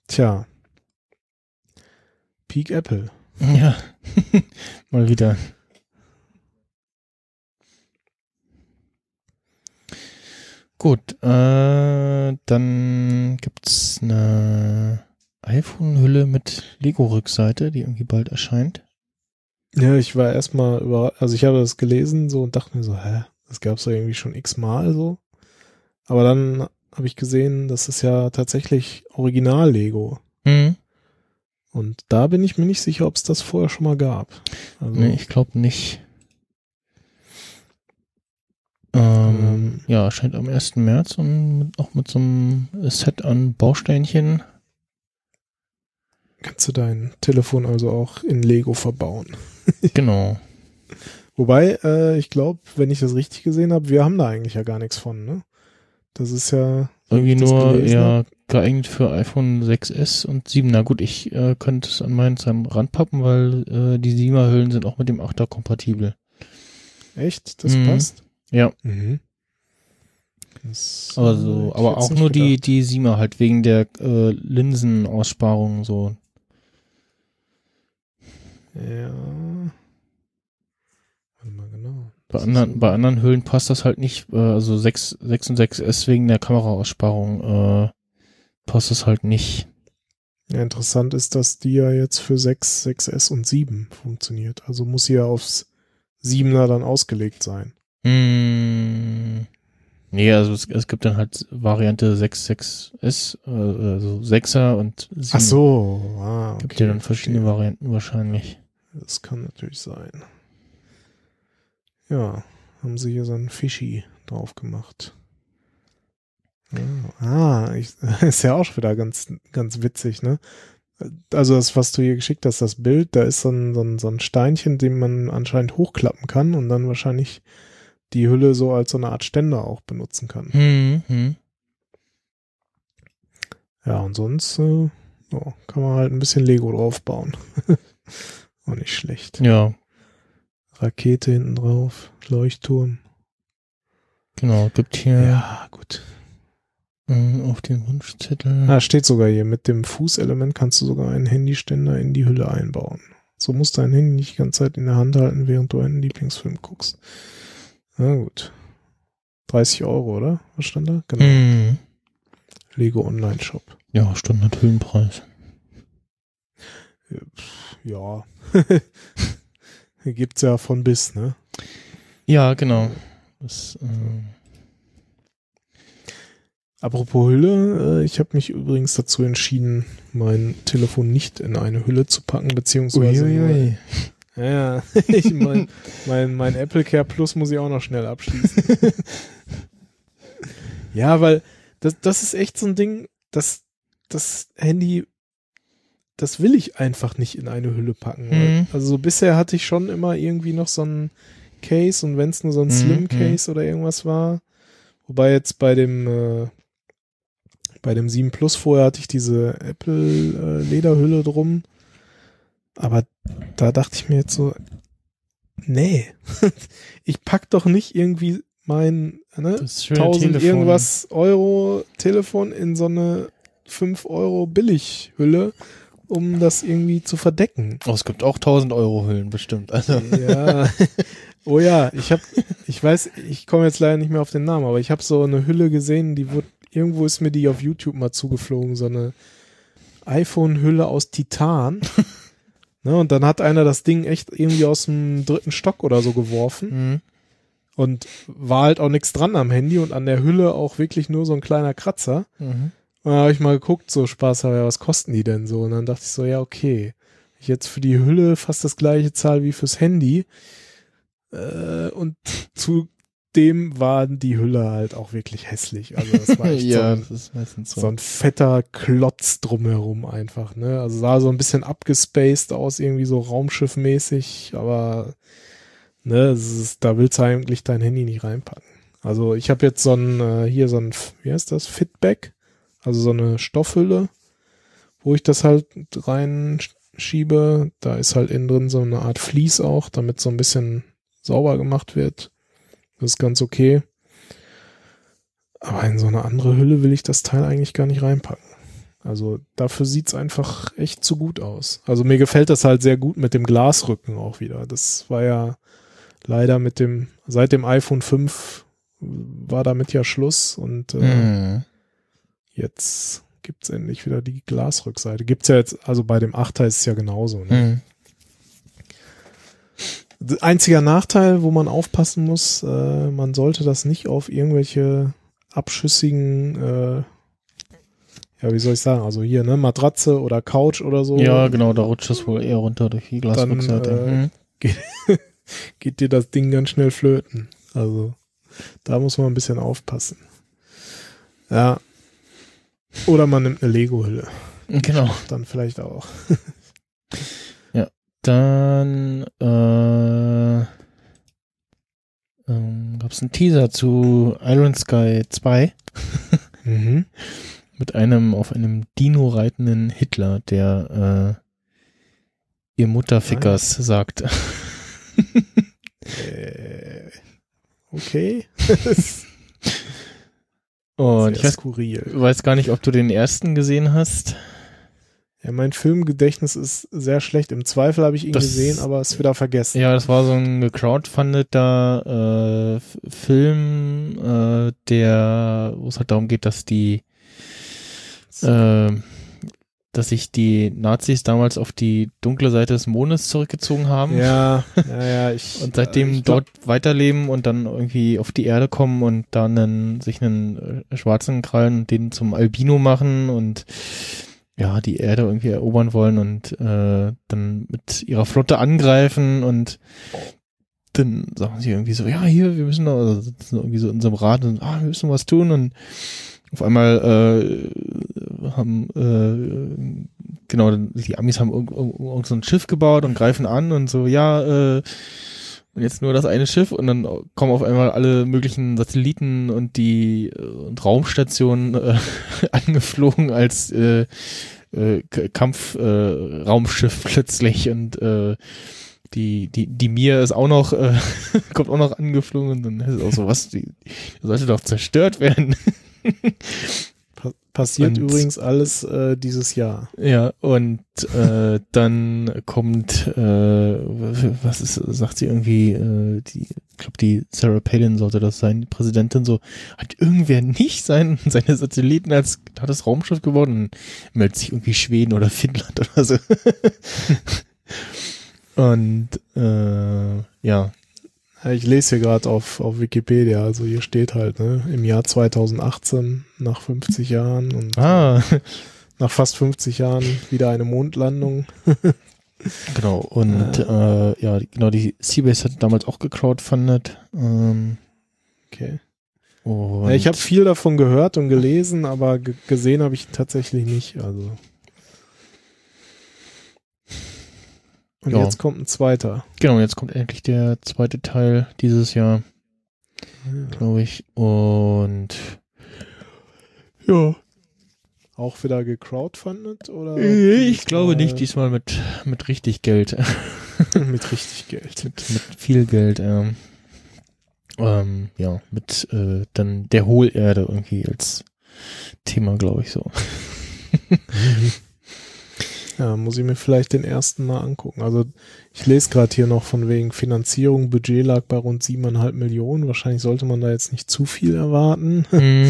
Tja. Peak Apple. Ja. Mal wieder. Gut, äh, dann gibt's eine iPhone-Hülle mit Lego-Rückseite, die irgendwie bald erscheint. Ja, ich war erstmal über, also ich habe das gelesen so und dachte mir so, hä, das gab's ja irgendwie schon x-mal so. Aber dann habe ich gesehen, das ist ja tatsächlich Original-Lego. Mhm. Und da bin ich mir nicht sicher, ob es das vorher schon mal gab. Also, nee, ich glaube nicht. Ähm, ja, erscheint am ersten März und mit, auch mit so einem Set an Bausteinchen. Kannst du dein Telefon also auch in Lego verbauen. Genau. Wobei, äh, ich glaube, wenn ich das richtig gesehen habe, wir haben da eigentlich ja gar nichts von, ne? Das ist ja... Irgendwie nur ja, geeignet für iPhone sechs S und sieben. Na gut, ich äh, könnte es an meinen ranpappen, weil äh, die siebener-Hüllen sind auch mit dem achter kompatibel. Echt? Das mhm. passt? Ja. Mhm. Das, also, aber auch nur die, die Sima halt wegen der äh, Linsenaussparung so. Ja. Warte mal genau. Bei anderen, so. bei anderen Höhlen passt das halt nicht. Äh, also sechs, sechs und sechs S wegen der Kameraaussparung äh, passt das halt nicht. Ja, interessant ist, dass die ja jetzt für sechs, sechs S und sieben funktioniert. Also muss sie ja aufs siebener dann ausgelegt sein. Mmh. Nee, also es, es gibt dann halt Variante sechs, sechs S, also sechser und sieben. Ach so, ah, okay. Gibt ja dann verschiedene okay. Varianten wahrscheinlich. Das kann natürlich sein. Ja, haben sie hier so ein Fischi drauf gemacht. Oh, ah, ich, ist ja auch wieder ganz, ganz witzig, ne? Also das, was du hier geschickt hast, das Bild, da ist so ein, so ein, so ein Steinchen, den man anscheinend hochklappen kann und dann wahrscheinlich die Hülle so als so eine Art Ständer auch benutzen kann. Mhm. Ja, und sonst äh, oh, kann man halt ein bisschen Lego draufbauen. Auch nicht schlecht. Ja. Rakete hinten drauf, Leuchtturm. Genau, gibt hier... Ja, gut. Auf den Wunschzettel... Ah, steht sogar hier, mit dem Fußelement kannst du sogar einen Handyständer in die Hülle einbauen. So musst du dein Handy nicht die ganze Zeit in der Hand halten, während du einen Lieblingsfilm guckst. Na gut. dreißig Euro, oder? Was stand da? Genau. Mm. Lego Online Shop. Ja, Standard Höhlenpreis. Ja. Gibt's ja von bis, ne? Ja, genau. Das, äh... Apropos Hülle, ich habe mich übrigens dazu entschieden, mein Telefon nicht in eine Hülle zu packen, beziehungsweise... Uiuiui. Ja, ich mein, mein, mein AppleCare Plus muss ich auch noch schnell abschließen. Ja, weil das, das ist echt so ein Ding, das, das Handy, das will ich einfach nicht in eine Hülle packen. Mhm. Also bisher hatte ich schon immer irgendwie noch so ein Case und wenn es nur so ein mhm. Slim Case oder irgendwas war, wobei jetzt bei dem äh, bei dem sieben Plus vorher hatte ich diese Apple äh, Lederhülle drum. Aber da dachte ich mir jetzt so, nee, ich pack doch nicht irgendwie mein ne, tausend irgendwas Euro Telefon in so eine fünf Euro Billighülle, um das irgendwie zu verdecken. Oh, es gibt auch tausend Euro Hüllen bestimmt. Also. Ja. Oh ja, ich habe, ich weiß, ich komme jetzt leider nicht mehr auf den Namen, aber ich habe so eine Hülle gesehen, die wurde, irgendwo ist mir die auf YouTube mal zugeflogen, so eine iPhone-Hülle aus Titan. Ne, und dann hat einer das Ding echt irgendwie aus dem dritten Stock oder so geworfen mhm. und war halt auch nichts dran am Handy und an der Hülle auch wirklich nur so ein kleiner Kratzer mhm. Und dann habe ich mal geguckt, so Spaß, aber ja, was kosten die denn so? Und dann dachte ich so, ja, okay, ich jetzt für die Hülle fast das gleiche zahle wie fürs Handy. Äh, und zudem war die Hülle halt auch wirklich hässlich. Also das war echt ja, so, ein, das ist meistens so. so ein fetter Klotz drumherum einfach, ne? Also sah so ein bisschen abgespaced aus, irgendwie so raumschiffmäßig, aber ne, das ist, da willst du eigentlich dein Handy nicht reinpacken. Also ich habe jetzt so ein, hier so ein, wie heißt das, Fitback, also so eine Stoffhülle, wo ich das halt reinschiebe. Da ist halt innen drin so eine Art Vlies auch, damit so ein bisschen sauber gemacht wird. Das ist ganz okay. Aber in so eine andere Hülle will ich das Teil eigentlich gar nicht reinpacken. Also dafür sieht's einfach echt zu gut aus. Also mir gefällt das halt sehr gut mit dem Glasrücken auch wieder. Das war ja leider mit dem, seit dem iPhone fünf war damit ja Schluss und äh, mm. jetzt gibt's endlich wieder die Glasrückseite. Gibt's ja jetzt, also bei dem Achter ist es ja genauso. Ne? Mm. Einziger Nachteil, wo man aufpassen muss, äh, man sollte das nicht auf irgendwelche abschüssigen, äh, ja wie soll ich sagen, also hier, ne, Matratze oder Couch oder so. Ja genau, da rutscht es wohl eher runter durch die Glasrückseite. Dann, äh, mm. geht, geht dir das Ding ganz schnell flöten. Also da muss man ein bisschen aufpassen. Ja. Oder man nimmt eine Lego-Hülle. Genau. Dann vielleicht auch. Ja, dann äh, ähm, gab es einen Teaser zu Iron Sky zwei. mhm. Mit einem auf einem Dino reitenden Hitler, der äh, ihr Mutterfickers Nein. sagt. äh, okay. Und ich weiß, skurril. weiß gar nicht, ob du den ersten gesehen hast. Ja, mein Filmgedächtnis ist sehr schlecht. Im Zweifel habe ich ihn das, gesehen, aber es wieder vergessen. Ja, das war so ein gecrowdfundeter äh, Film, äh, der, wo es halt darum geht, dass die äh, dass sich die Nazis damals auf die dunkle Seite des Mondes zurückgezogen haben. Ja, ja, ja. Ich, und seitdem ich glaub, dort weiterleben und dann irgendwie auf die Erde kommen und dann einen, sich einen schwarzen Krallen und den zum Albino machen und ja, die Erde irgendwie erobern wollen und äh, dann mit ihrer Flotte angreifen und dann sagen sie irgendwie so, ja, hier, wir müssen da sitzen irgendwie so in so einem Rat und ah, wir müssen was tun und auf einmal äh, haben äh, genau die Amis haben irgend, irgend so ein Schiff gebaut und greifen an und so ja äh, und jetzt nur das eine Schiff und dann kommen auf einmal alle möglichen Satelliten und die äh, und Raumstationen äh, angeflogen als äh, äh, Kampfraumschiff äh, plötzlich und äh, Die, die, die Mir ist auch noch, äh, kommt auch noch angeflogen und dann ist es auch so, was, die, die sollte doch zerstört werden. Passiert und, übrigens alles äh, dieses Jahr. Ja, und äh, dann kommt, äh, was ist, sagt sie irgendwie, äh, die, ich glaube die Sarah Palin sollte das sein, die Präsidentin so, hat irgendwer nicht sein, seine Satelliten als hat das Raumschiff gebaut und meldet sich irgendwie Schweden oder Finnland oder so. Und äh, ja. Ich lese hier gerade auf, auf Wikipedia, also hier steht halt, ne, im Jahr zweitausendachtzehn, nach fünfzig Jahren und ah. nach fast fünfzig Jahren wieder eine Mondlandung. Genau, und äh, äh, ja, genau, die Seabase hat damals auch gecrowdfundet. Ähm, okay. Und ja, ich habe viel davon gehört und gelesen, aber g- gesehen habe ich tatsächlich nicht, also. Und ja. Jetzt kommt ein zweiter. Genau, jetzt kommt endlich der zweite Teil dieses Jahr, ja. glaube ich. Und ja. Auch wieder gecrowdfundet? Oder ich glaube nicht, diesmal mit, mit richtig Geld. mit richtig Geld. mit, mit viel Geld, ähm, ähm, ja, mit äh, dann der Hohlerde irgendwie als Thema, glaube ich, so. Ja, muss ich mir vielleicht den ersten mal angucken. Also ich lese gerade hier noch von wegen Finanzierung, Budget lag bei rund sieben Komma fünf Millionen. Wahrscheinlich sollte man da jetzt nicht zu viel erwarten. Mhm.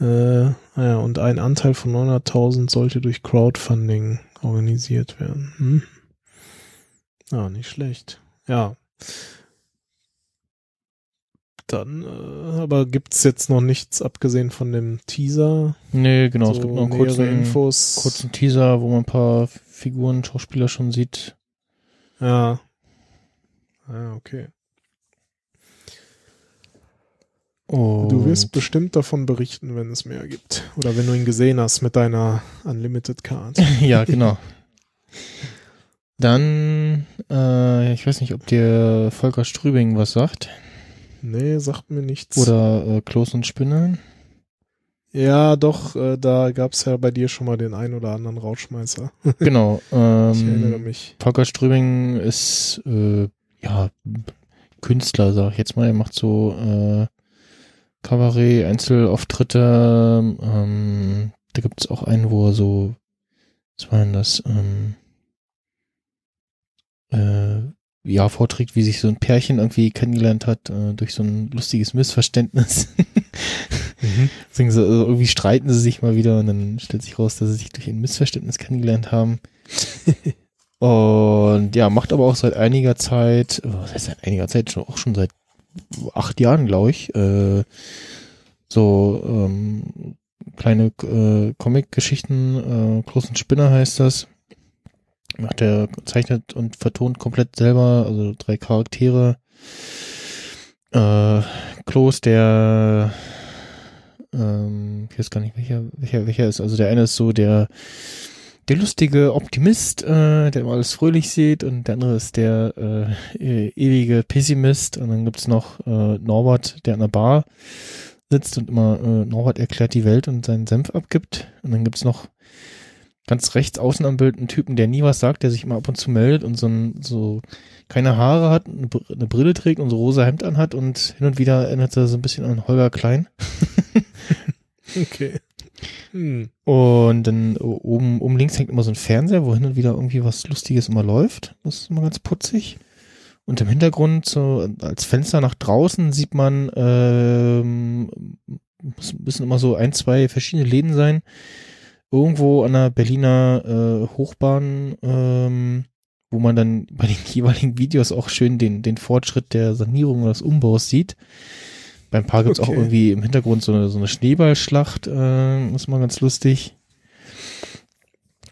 äh, ja, und ein Anteil von neunhunderttausend sollte durch Crowdfunding organisiert werden. Hm? Ja, nicht schlecht. Ja. dann. Aber gibt's jetzt noch nichts, abgesehen von dem Teaser? Nee, genau, so es gibt noch einen kurzen, Infos. kurzen Teaser, wo man ein paar Figuren, Schauspieler schon sieht. Ja. Ah, okay. Und du wirst bestimmt davon berichten, wenn es mehr gibt. Oder wenn du ihn gesehen hast mit deiner Unlimited Card. Ja, genau. Dann, äh, ich weiß nicht, ob dir Volker Strübing was sagt. Nee, sagt mir nichts. Oder äh, Kloß und Spinne. Ja, doch, äh, da gab es ja bei dir schon mal den einen oder anderen Rausschmeißer. Genau. Ähm, ich erinnere mich. Volker Strübing ist, äh, ja, Künstler, sag ich jetzt mal. Er macht so, äh, Kabarett, Einzelauftritte, ähm, da gibt es auch einen, wo er so, was war denn das, ähm, äh, ja, vorträgt, wie sich so ein Pärchen irgendwie kennengelernt hat, äh, durch so ein lustiges Missverständnis. Mhm. Deswegen so, also irgendwie streiten sie sich mal wieder und dann stellt sich raus, dass sie sich durch ein Missverständnis kennengelernt haben. Und ja, macht aber auch seit einiger Zeit, was heißt seit einiger Zeit, schon, auch schon seit acht Jahren, glaube ich, äh, so ähm, kleine äh, Comic-Geschichten, äh, Kloß und Spinner heißt das. Macht er, zeichnet und vertont komplett selber, also drei Charaktere. Äh, Kloß, der ähm, ich weiß gar nicht, welcher, welcher, welcher ist, also der eine ist so der der lustige Optimist, äh, der immer alles fröhlich sieht, und der andere ist der äh, ewige Pessimist, und dann gibt's noch äh, Norbert, der an der Bar sitzt und immer äh, Norbert erklärt die Welt und seinen Senf abgibt, und dann gibt's noch ganz rechts außen am Bild einen Typen, der nie was sagt, der sich immer ab und zu meldet und so, ein, so keine Haare hat, eine, Br- eine Brille trägt und so rosa Hemd anhat, und hin und wieder erinnert er so ein bisschen an Holger Klein. Okay. Hm. Und dann oben, oben links hängt immer so ein Fernseher, wo hin und wieder irgendwie was Lustiges immer läuft. Das ist immer ganz putzig. Und im Hintergrund, so als Fenster nach draußen, sieht man, ähm, müssen immer so ein, zwei verschiedene Läden sein. Irgendwo an der Berliner äh, Hochbahn, ähm, wo man dann bei den jeweiligen Videos auch schön den, den Fortschritt der Sanierung oder des Umbaus sieht. Beim Paar gibt es okay. auch irgendwie im Hintergrund so eine, so eine Schneeballschlacht, äh, ist mal ganz lustig.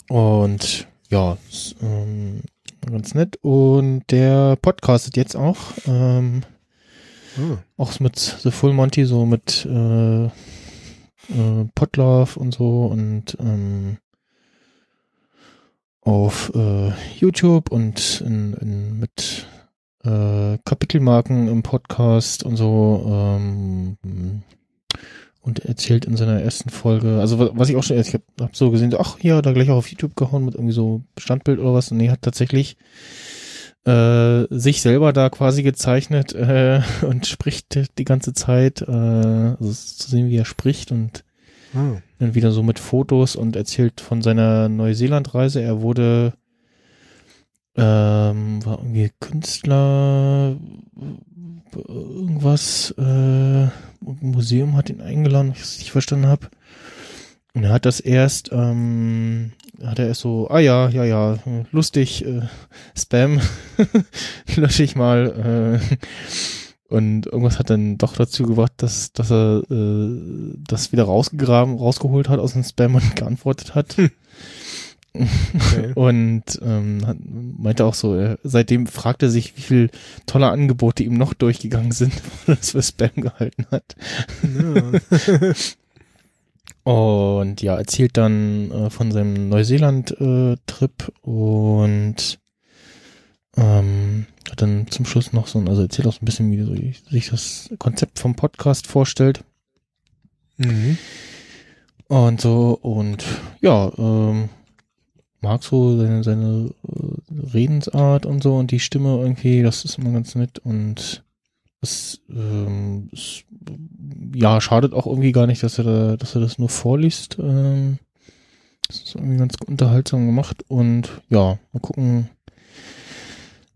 Und ja, ist, ähm, ganz nett. Und der podcastet jetzt auch. Ähm, oh. Auch mit The Full Monty, so mit äh, äh, Podlove und so, und ähm, auf äh, YouTube und in, in, mit Äh, Kapitelmarken im Podcast und so, ähm, und erzählt in seiner ersten Folge, also was, was ich auch schon, ich hab, hab so gesehen, so, ach ja, da gleich auch auf YouTube gehauen mit irgendwie so Standbild oder was, und nee, hat tatsächlich äh, sich selber da quasi gezeichnet äh, und spricht die ganze Zeit, äh, also zu sehen, wie er spricht, und wow. Dann wieder so mit Fotos, und erzählt von seiner Neuseeland-Reise. Er wurde Ähm, war irgendwie Künstler, irgendwas, äh, Museum hat ihn eingeladen, wenn ich es nicht verstanden habe. Und er hat das erst, ähm, hat er erst so, ah ja, ja, ja, lustig, äh, Spam, lösche ich mal, äh, und irgendwas hat dann doch dazu gebracht, dass, dass er, äh, das wieder rausgegraben, rausgeholt hat aus dem Spam und geantwortet hat. Okay. Und ähm, meinte auch so, er, seitdem fragt er sich, wie viel tolle Angebote ihm noch durchgegangen sind, weil er das für Spam gehalten hat. Ja. Und ja, erzählt dann äh, von seinem Neuseeland-Trip, äh, und ähm, hat dann zum Schluss noch so ein, also erzählt auch so ein bisschen, wie so, sich das Konzept vom Podcast vorstellt. Mhm. Und so, und ja, ähm, mag so seine, seine Redensart und so, und die Stimme irgendwie, das ist immer ganz nett, und es, ähm, es ja, schadet auch irgendwie gar nicht, dass er da, dass er das nur vorliest. Ähm, das ist irgendwie ganz unterhaltsam gemacht, und ja, mal gucken,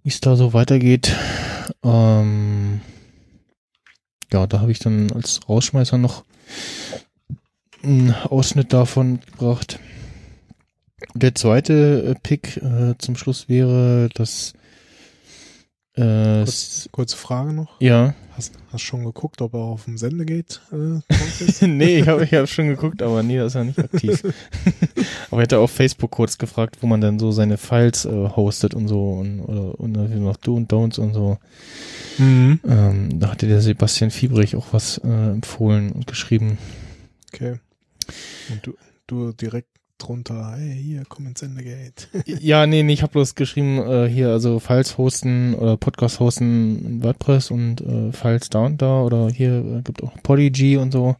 wie es da so weitergeht. Ähm, ja, da habe ich dann als Rausschmeißer noch einen Ausschnitt davon gebracht. Der zweite Pick äh, zum Schluss wäre, dass Äh, Kurz, kurze Frage noch. Ja. Hast du schon geguckt, ob er auf dem Sendegate äh, ist? Nee, ich habe ich hab schon geguckt, aber nee, das ist ja nicht aktiv. Aber ich hatte auf Facebook kurz gefragt, wo man dann so seine Files äh, hostet und so und oder, und dann noch Do und Don'ts und so. Mhm. Ähm, da hatte der Sebastian Fiebrich auch was äh, empfohlen und geschrieben. Okay. Und du, du direkt drunter, hey, hier, komm ins Sendegate. Ja, nee, nee, ich habe bloß geschrieben, äh, hier, also Files hosten oder Podcast hosten in WordPress und äh, Files da und da oder hier äh, gibt auch Podigy und so.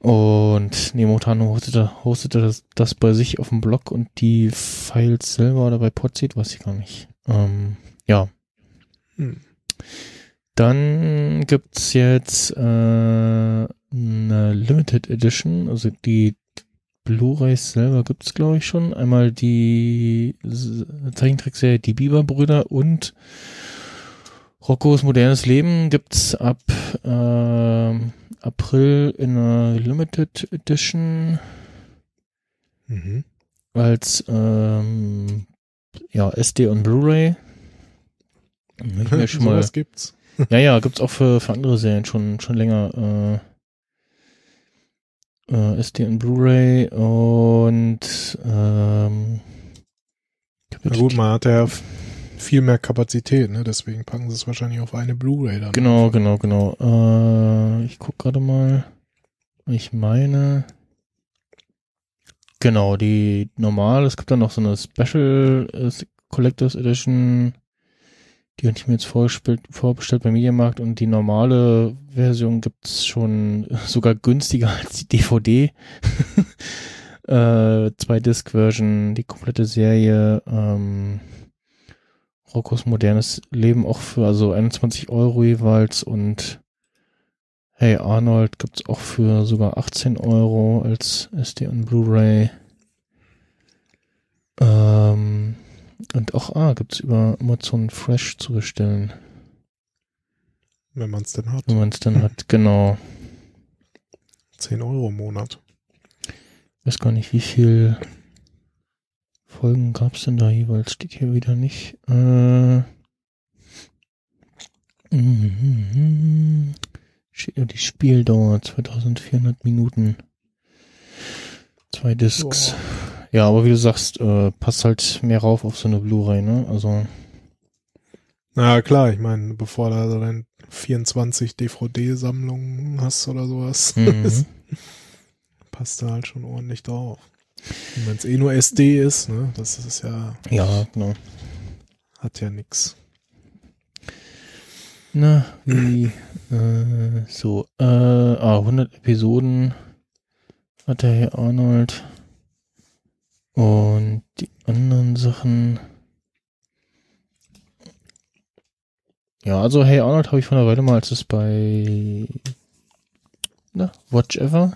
Und Nemotano hostete, hostete das, das bei sich auf dem Blog und die Files selber oder bei Podseed, weiß ich gar nicht. Ähm, ja. Hm. Dann gibt's jetzt äh, eine Limited Edition, also die Blu-rays selber gibt's, glaube ich, schon. Einmal die Zeichentrickserie Die Biber-Brüder und Roccos modernes Leben gibt's ab äh, April in einer Limited Edition mhm. als ähm, ja, S D und Blu-ray. Ja, schon mal, sowas gibt's. Ja, ja, gibt's auch für, für andere Serien schon, schon länger. Äh, Uh, S D und Blu-ray und ähm, na gut, man hat ja viel mehr Kapazität, ne? Deswegen packen sie es wahrscheinlich auf eine Blu-ray dann. Genau, einfach. genau, genau. Uh, ich gucke gerade mal. Ich meine, genau, die normale, es gibt dann noch so eine Special äh, Collectors Edition, die hatte ich mir jetzt vorbestellt beim Mediamarkt und die normale Version gibt es schon sogar günstiger als die D V D. äh, zwei Disc-Version, die komplette Serie, ähm, Roccos modernes Leben auch für, also einundzwanzig Euro jeweils und Hey Arnold gibt es auch für sogar achtzehn Euro als S D und Blu-ray. Ähm, Und auch ah, gibt es über Amazon Fresh zu bestellen. Wenn man es denn hat. Wenn man es denn hat, genau. zehn Euro im Monat. Ich weiß gar nicht, wie viel Folgen gab es denn da jeweils. Steht hier wieder nicht. Äh, steht ja die Spieldauer, zweitausendvierhundert Minuten. Zwei Discs. Oh. Ja, aber wie du sagst, äh, passt halt mehr rauf auf so eine Blu-ray, ne? Also. Na klar, ich meine, bevor du also dann vierundzwanzig D V D-Sammlungen hast oder sowas, mhm. passt da halt schon ordentlich drauf. Und wenn es eh nur S D ist, ne? Das ist ja. Ja, genau. Hat ja nix. Na, wie, äh, so, äh, ah, hundert Episoden hat der Herr Arnold. Und die anderen Sachen. Ja, also Hey Arnold habe ich vor einer Weile mal, als es bei na, Watch Ever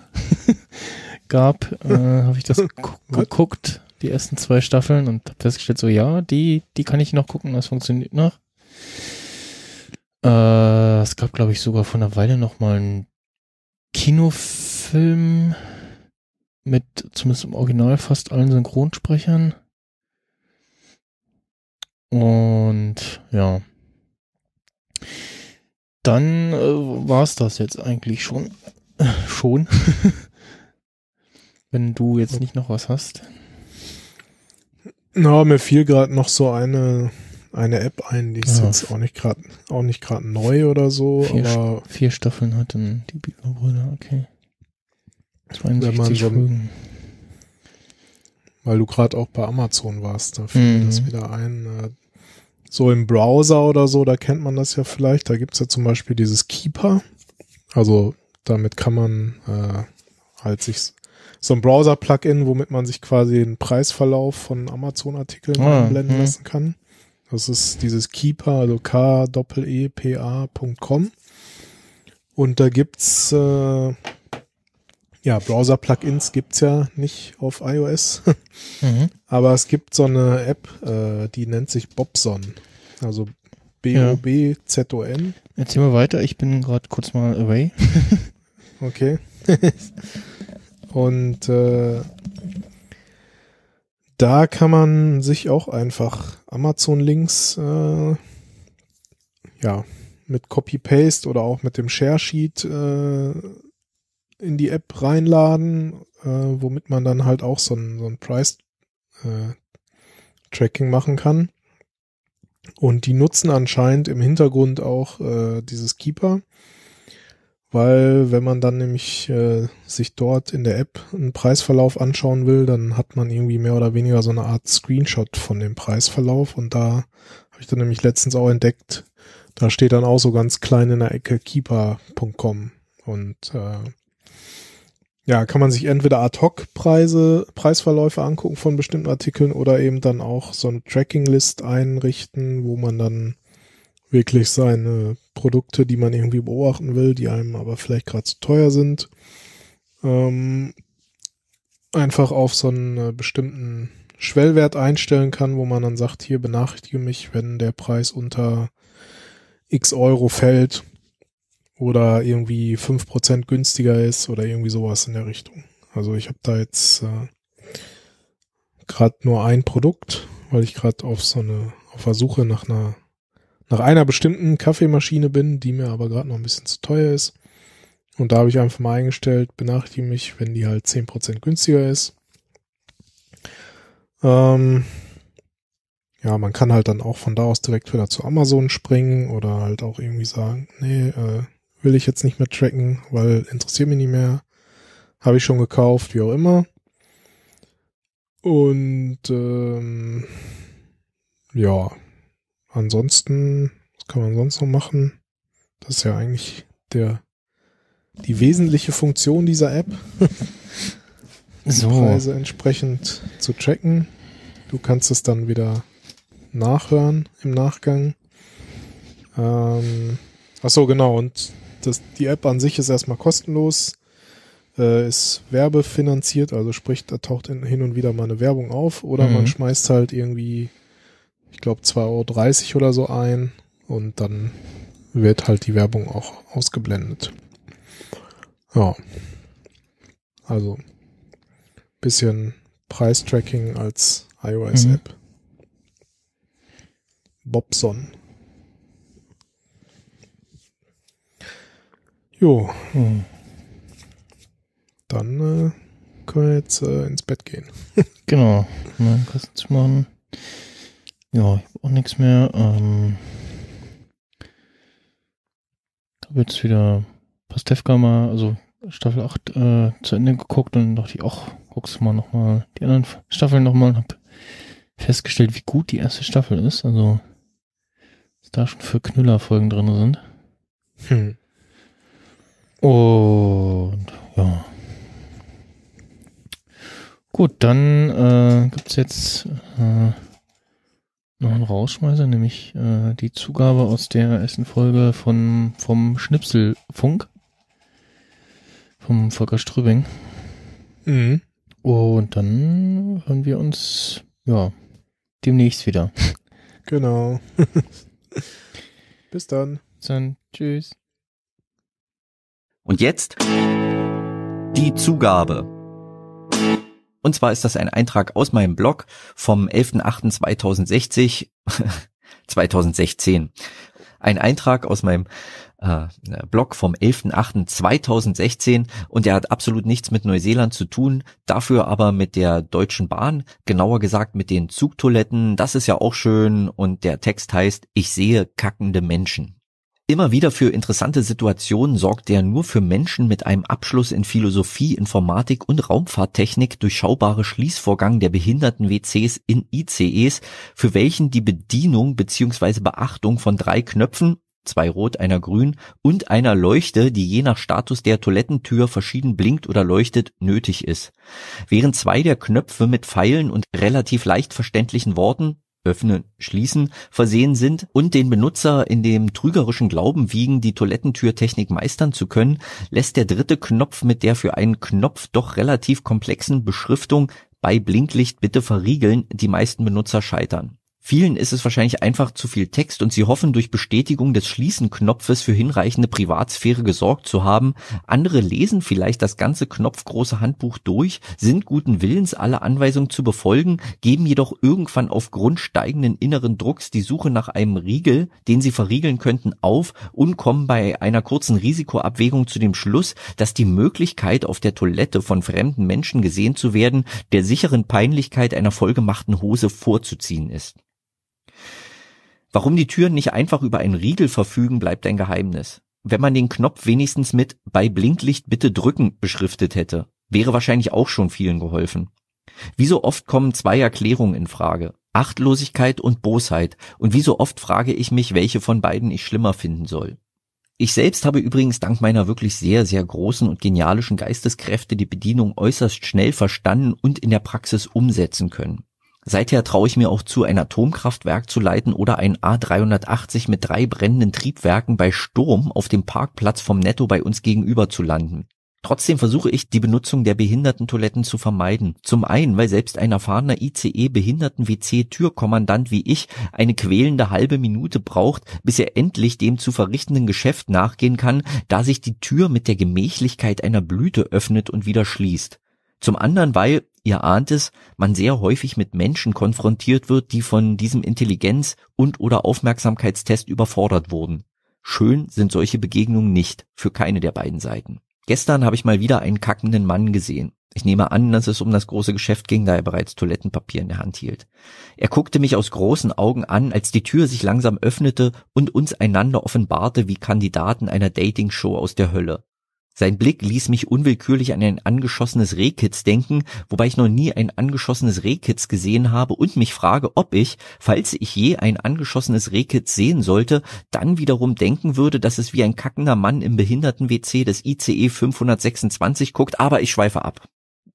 gab, äh, habe ich das g- geguckt, die ersten zwei Staffeln und habe festgestellt, so ja, die die kann ich noch gucken, das funktioniert noch. Äh, es gab, glaube ich, sogar vor einer Weile noch mal einen Kinofilm mit zumindest im Original fast allen Synchronsprechern. Und ja. Dann äh, war es das jetzt eigentlich schon. schon. Wenn du jetzt nicht noch was hast. Na, mir fiel gerade noch so eine, eine App ein, die ist ja. jetzt auch nicht gerade auch nicht gerade neu oder so. Vier, aber vier Staffeln hatten die Biberbrüder, okay. zweiundsechzig Folgen. Weil du gerade auch bei Amazon warst, da fiel mir mhm. das wieder ein. So im Browser oder so, da kennt man das ja vielleicht. Da gibt es ja zum Beispiel dieses Keepa. Also damit kann man äh, halt sich so ein Browser-Plugin, womit man sich quasi den Preisverlauf von Amazon-Artikeln ah, einblenden mh. lassen kann. Das ist dieses Keepa, also k e e p a punkt com. Und da gibt's äh, ja, Browser-Plugins gibt's ja nicht auf iOS, mhm. aber es gibt so eine App, äh, die nennt sich Bobzon, also B O B Z O N. Ja. Erzähl mal weiter, ich bin gerade kurz mal away. Okay. Und äh, da kann man sich auch einfach Amazon-Links äh, ja, mit Copy-Paste oder auch mit dem Share-Sheet äh, in die App reinladen, äh, womit man dann halt auch so ein, so ein Price-Tracking äh, machen kann. Und die nutzen anscheinend im Hintergrund auch äh, dieses Keepa, weil wenn man dann nämlich äh, sich dort in der App einen Preisverlauf anschauen will, dann hat man irgendwie mehr oder weniger so eine Art Screenshot von dem Preisverlauf. Und da habe ich dann nämlich letztens auch entdeckt, da steht dann auch so ganz klein in der Ecke keepa punkt com. Und äh, ja, kann man sich entweder ad hoc Preise, Preisverläufe angucken von bestimmten Artikeln oder eben dann auch so eine Tracking-List einrichten, wo man dann wirklich seine Produkte, die man irgendwie beobachten will, die einem aber vielleicht gerade zu teuer sind, ähm, einfach auf so einen bestimmten Schwellwert einstellen kann, wo man dann sagt, hier benachrichtige mich, wenn der Preis unter x Euro fällt oder irgendwie fünf Prozent günstiger ist oder irgendwie sowas in der Richtung. Also ich habe da jetzt äh, gerade nur ein Produkt, weil ich gerade auf so eine, auf der Suche nach einer nach einer bestimmten Kaffeemaschine bin, die mir aber gerade noch ein bisschen zu teuer ist. Und da habe ich einfach mal eingestellt, benachrichtige mich, wenn die halt zehn Prozent günstiger ist. Ähm ja, man kann halt dann auch von da aus direkt wieder zu Amazon springen oder halt auch irgendwie sagen, nee, äh, will ich jetzt nicht mehr tracken, weil interessiert mich nicht mehr. Habe ich schon gekauft, wie auch immer. Und ähm, ja, ansonsten, was kann man sonst noch machen? Das ist ja eigentlich der, die wesentliche Funktion dieser App, die so. Preise entsprechend zu tracken. Du kannst es dann wieder nachhören im Nachgang. Ähm, ach so, genau. Und das, die App an sich ist erstmal kostenlos, äh, ist werbefinanziert, also sprich, da taucht hin und wieder mal eine Werbung auf oder mhm. man schmeißt halt irgendwie ich glaube zwei Euro dreißig oder so ein und dann wird halt die Werbung auch ausgeblendet. Ja. Also bisschen Preistracking als iOS-App. Mhm. Bobzon. Jo. Mhm. Dann äh, können wir jetzt äh, ins Bett gehen. Genau. Mal kurz zu machen. Ja, ich habe auch nichts mehr. Ähm, habe jetzt wieder Pastewka mal, also Staffel acht äh, zu Ende geguckt und dachte ich, ach, guckst du mal nochmal die anderen Staffeln nochmal und habe festgestellt, wie gut die erste Staffel ist. Also, was da schon für Knüller-Folgen drin sind. Hm. Und ja. Gut, dann äh, gibt es jetzt äh, noch ein Rausschmeißer, nämlich äh, die Zugabe aus der ersten Folge von, vom Schnipselfunk vom Volker Strübing. Mhm. Und dann hören wir uns ja demnächst wieder. Genau. Bis dann. Bis dann. Tschüss. Und jetzt die Zugabe. Und zwar ist das ein Eintrag aus meinem Blog vom elfter achter zweitausendsechzig, zweitausendsechzehn. Ein Eintrag aus meinem äh, Blog vom elfter achter zweitausendsechzehn und der hat absolut nichts mit Neuseeland zu tun, dafür aber mit der Deutschen Bahn, genauer gesagt mit den Zugtoiletten, das ist ja auch schön und der Text heißt, ich sehe kackende Menschen. Immer wieder für interessante Situationen sorgt der nur für Menschen mit einem Abschluss in Philosophie, Informatik und Raumfahrttechnik durchschaubare Schließvorgang der behinderten W Cs in I C Es, für welchen die Bedienung bzw. Beachtung von drei Knöpfen, zwei rot, einer grün und einer Leuchte, die je nach Status der Toilettentür verschieden blinkt oder leuchtet, nötig ist. Während zwei der Knöpfe mit Pfeilen und relativ leicht verständlichen Worten öffnen, schließen, versehen sind und den Benutzer in dem trügerischen Glauben wiegen, die Toilettentürtechnik meistern zu können, lässt der dritte Knopf mit der für einen Knopf doch relativ komplexen Beschriftung bei Blinklicht bitte verriegeln, die meisten Benutzer scheitern. Vielen ist es wahrscheinlich einfach zu viel Text und sie hoffen, durch Bestätigung des Schließen-Knopfes für hinreichende Privatsphäre gesorgt zu haben. Andere lesen vielleicht das ganze knopfgroße Handbuch durch, sind guten Willens, alle Anweisungen zu befolgen, geben jedoch irgendwann aufgrund steigenden inneren Drucks die Suche nach einem Riegel, den sie verriegeln könnten, auf und kommen bei einer kurzen Risikoabwägung zu dem Schluss, dass die Möglichkeit, auf der Toilette von fremden Menschen gesehen zu werden, der sicheren Peinlichkeit einer vollgemachten Hose vorzuziehen ist. Warum die Türen nicht einfach über einen Riegel verfügen, bleibt ein Geheimnis. Wenn man den Knopf wenigstens mit »Bei Blinklicht bitte drücken« beschriftet hätte, wäre wahrscheinlich auch schon vielen geholfen. Wie so oft kommen zwei Erklärungen in Frage, Achtlosigkeit und Bosheit, und wie so oft frage ich mich, welche von beiden ich schlimmer finden soll. Ich selbst habe übrigens dank meiner wirklich sehr, sehr großen und genialischen Geisteskräfte die Bedienung äußerst schnell verstanden und in der Praxis umsetzen können. Seither traue ich mir auch zu, ein Atomkraftwerk zu leiten oder ein A dreihundertachtzig mit drei brennenden Triebwerken bei Sturm auf dem Parkplatz vom Netto bei uns gegenüber zu landen. Trotzdem versuche ich, die Benutzung der Behindertentoiletten zu vermeiden. Zum einen, weil selbst ein erfahrener I C E-Behinderten-W C-Türkommandant wie ich eine quälende halbe Minute braucht, bis er endlich dem zu verrichtenden Geschäft nachgehen kann, da sich die Tür mit der Gemächlichkeit einer Blüte öffnet und wieder schließt. Zum anderen, weil, ihr ahnt es, man sehr häufig mit Menschen konfrontiert wird, die von diesem Intelligenz- und oder Aufmerksamkeitstest überfordert wurden. Schön sind solche Begegnungen nicht, für keine der beiden Seiten. Gestern habe ich mal wieder einen kackenden Mann gesehen. Ich nehme an, dass es um das große Geschäft ging, da er bereits Toilettenpapier in der Hand hielt. Er guckte mich aus großen Augen an, als die Tür sich langsam öffnete und uns einander offenbarte wie Kandidaten einer Dating-Show aus der Hölle. Sein Blick ließ mich unwillkürlich an ein angeschossenes Rehkitz denken, wobei ich noch nie ein angeschossenes Rehkitz gesehen habe und mich frage, ob ich, falls ich je ein angeschossenes Rehkitz sehen sollte, dann wiederum denken würde, dass es wie ein kackender Mann im Behinderten-W C des I C E fünfhundertsechsundzwanzig guckt, aber ich schweife ab.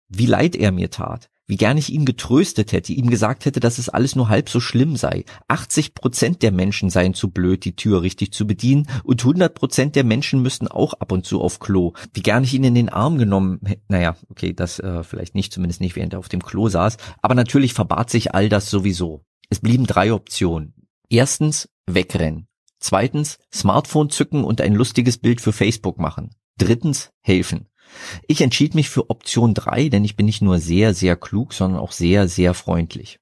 Wie leid er mir tat, wie gern ich ihn getröstet hätte, ihm gesagt hätte, dass es alles nur halb so schlimm sei. achtzig Prozent der Menschen seien zu blöd, die Tür richtig zu bedienen, und hundert Prozent der Menschen müssten auch ab und zu auf Klo. Wie gern ich ihn in den Arm genommen hätte. Naja, okay, das äh, vielleicht nicht, zumindest nicht, während er auf dem Klo saß. Aber natürlich verbat sich all das sowieso. Es blieben drei Optionen. Erstens, wegrennen. Zweitens, Smartphone zücken und ein lustiges Bild für Facebook machen. Drittens, helfen. Ich entschied mich für Option drei, denn ich bin nicht nur sehr, sehr klug, sondern auch sehr, sehr freundlich.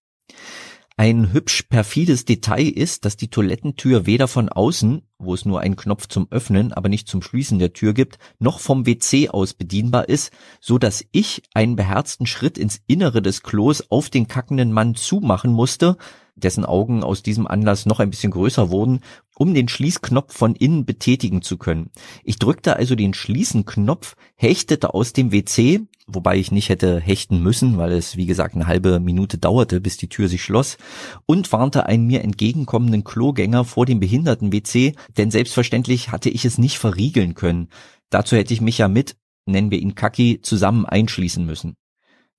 Ein hübsch perfides Detail ist, dass die Toilettentür weder von außen, wo es nur einen Knopf zum Öffnen, aber nicht zum Schließen der Tür gibt, noch vom W C aus bedienbar ist, so dass ich einen beherzten Schritt ins Innere des Klos auf den kackenden Mann zumachen musste, dessen Augen aus diesem Anlass noch ein bisschen größer wurden, um den Schließknopf von innen betätigen zu können. Ich drückte also den Schließenknopf, hechtete aus dem W C, wobei ich nicht hätte hechten müssen, weil es, wie gesagt, eine halbe Minute dauerte, bis die Tür sich schloss, und warnte einen mir entgegenkommenden Klogänger vor dem Behinderten-W C, denn selbstverständlich hatte ich es nicht verriegeln können. Dazu hätte ich mich ja mit, nennen wir ihn Kacki, zusammen einschließen müssen.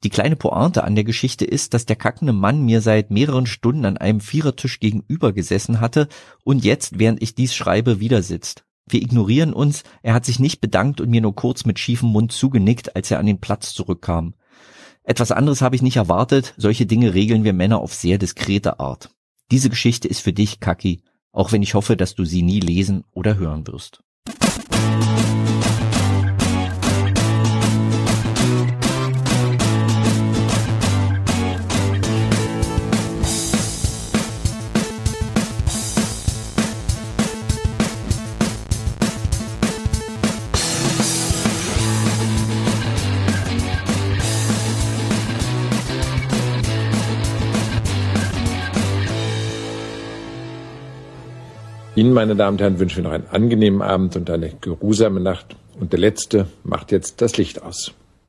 Die kleine Pointe an der Geschichte ist, dass der kackende Mann mir seit mehreren Stunden an einem Vierertisch gegenüber gesessen hatte und jetzt, während ich dies schreibe, wieder sitzt. Wir ignorieren uns, er hat sich nicht bedankt und mir nur kurz mit schiefem Mund zugenickt, als er an den Platz zurückkam. Etwas anderes habe ich nicht erwartet, solche Dinge regeln wir Männer auf sehr diskrete Art. Diese Geschichte ist für dich, Kacki, auch wenn ich hoffe, dass du sie nie lesen oder hören wirst. Ihnen, meine Damen und Herren, wünschen wir noch einen angenehmen Abend und eine geruhsame Nacht. Und der Letzte macht jetzt das Licht aus.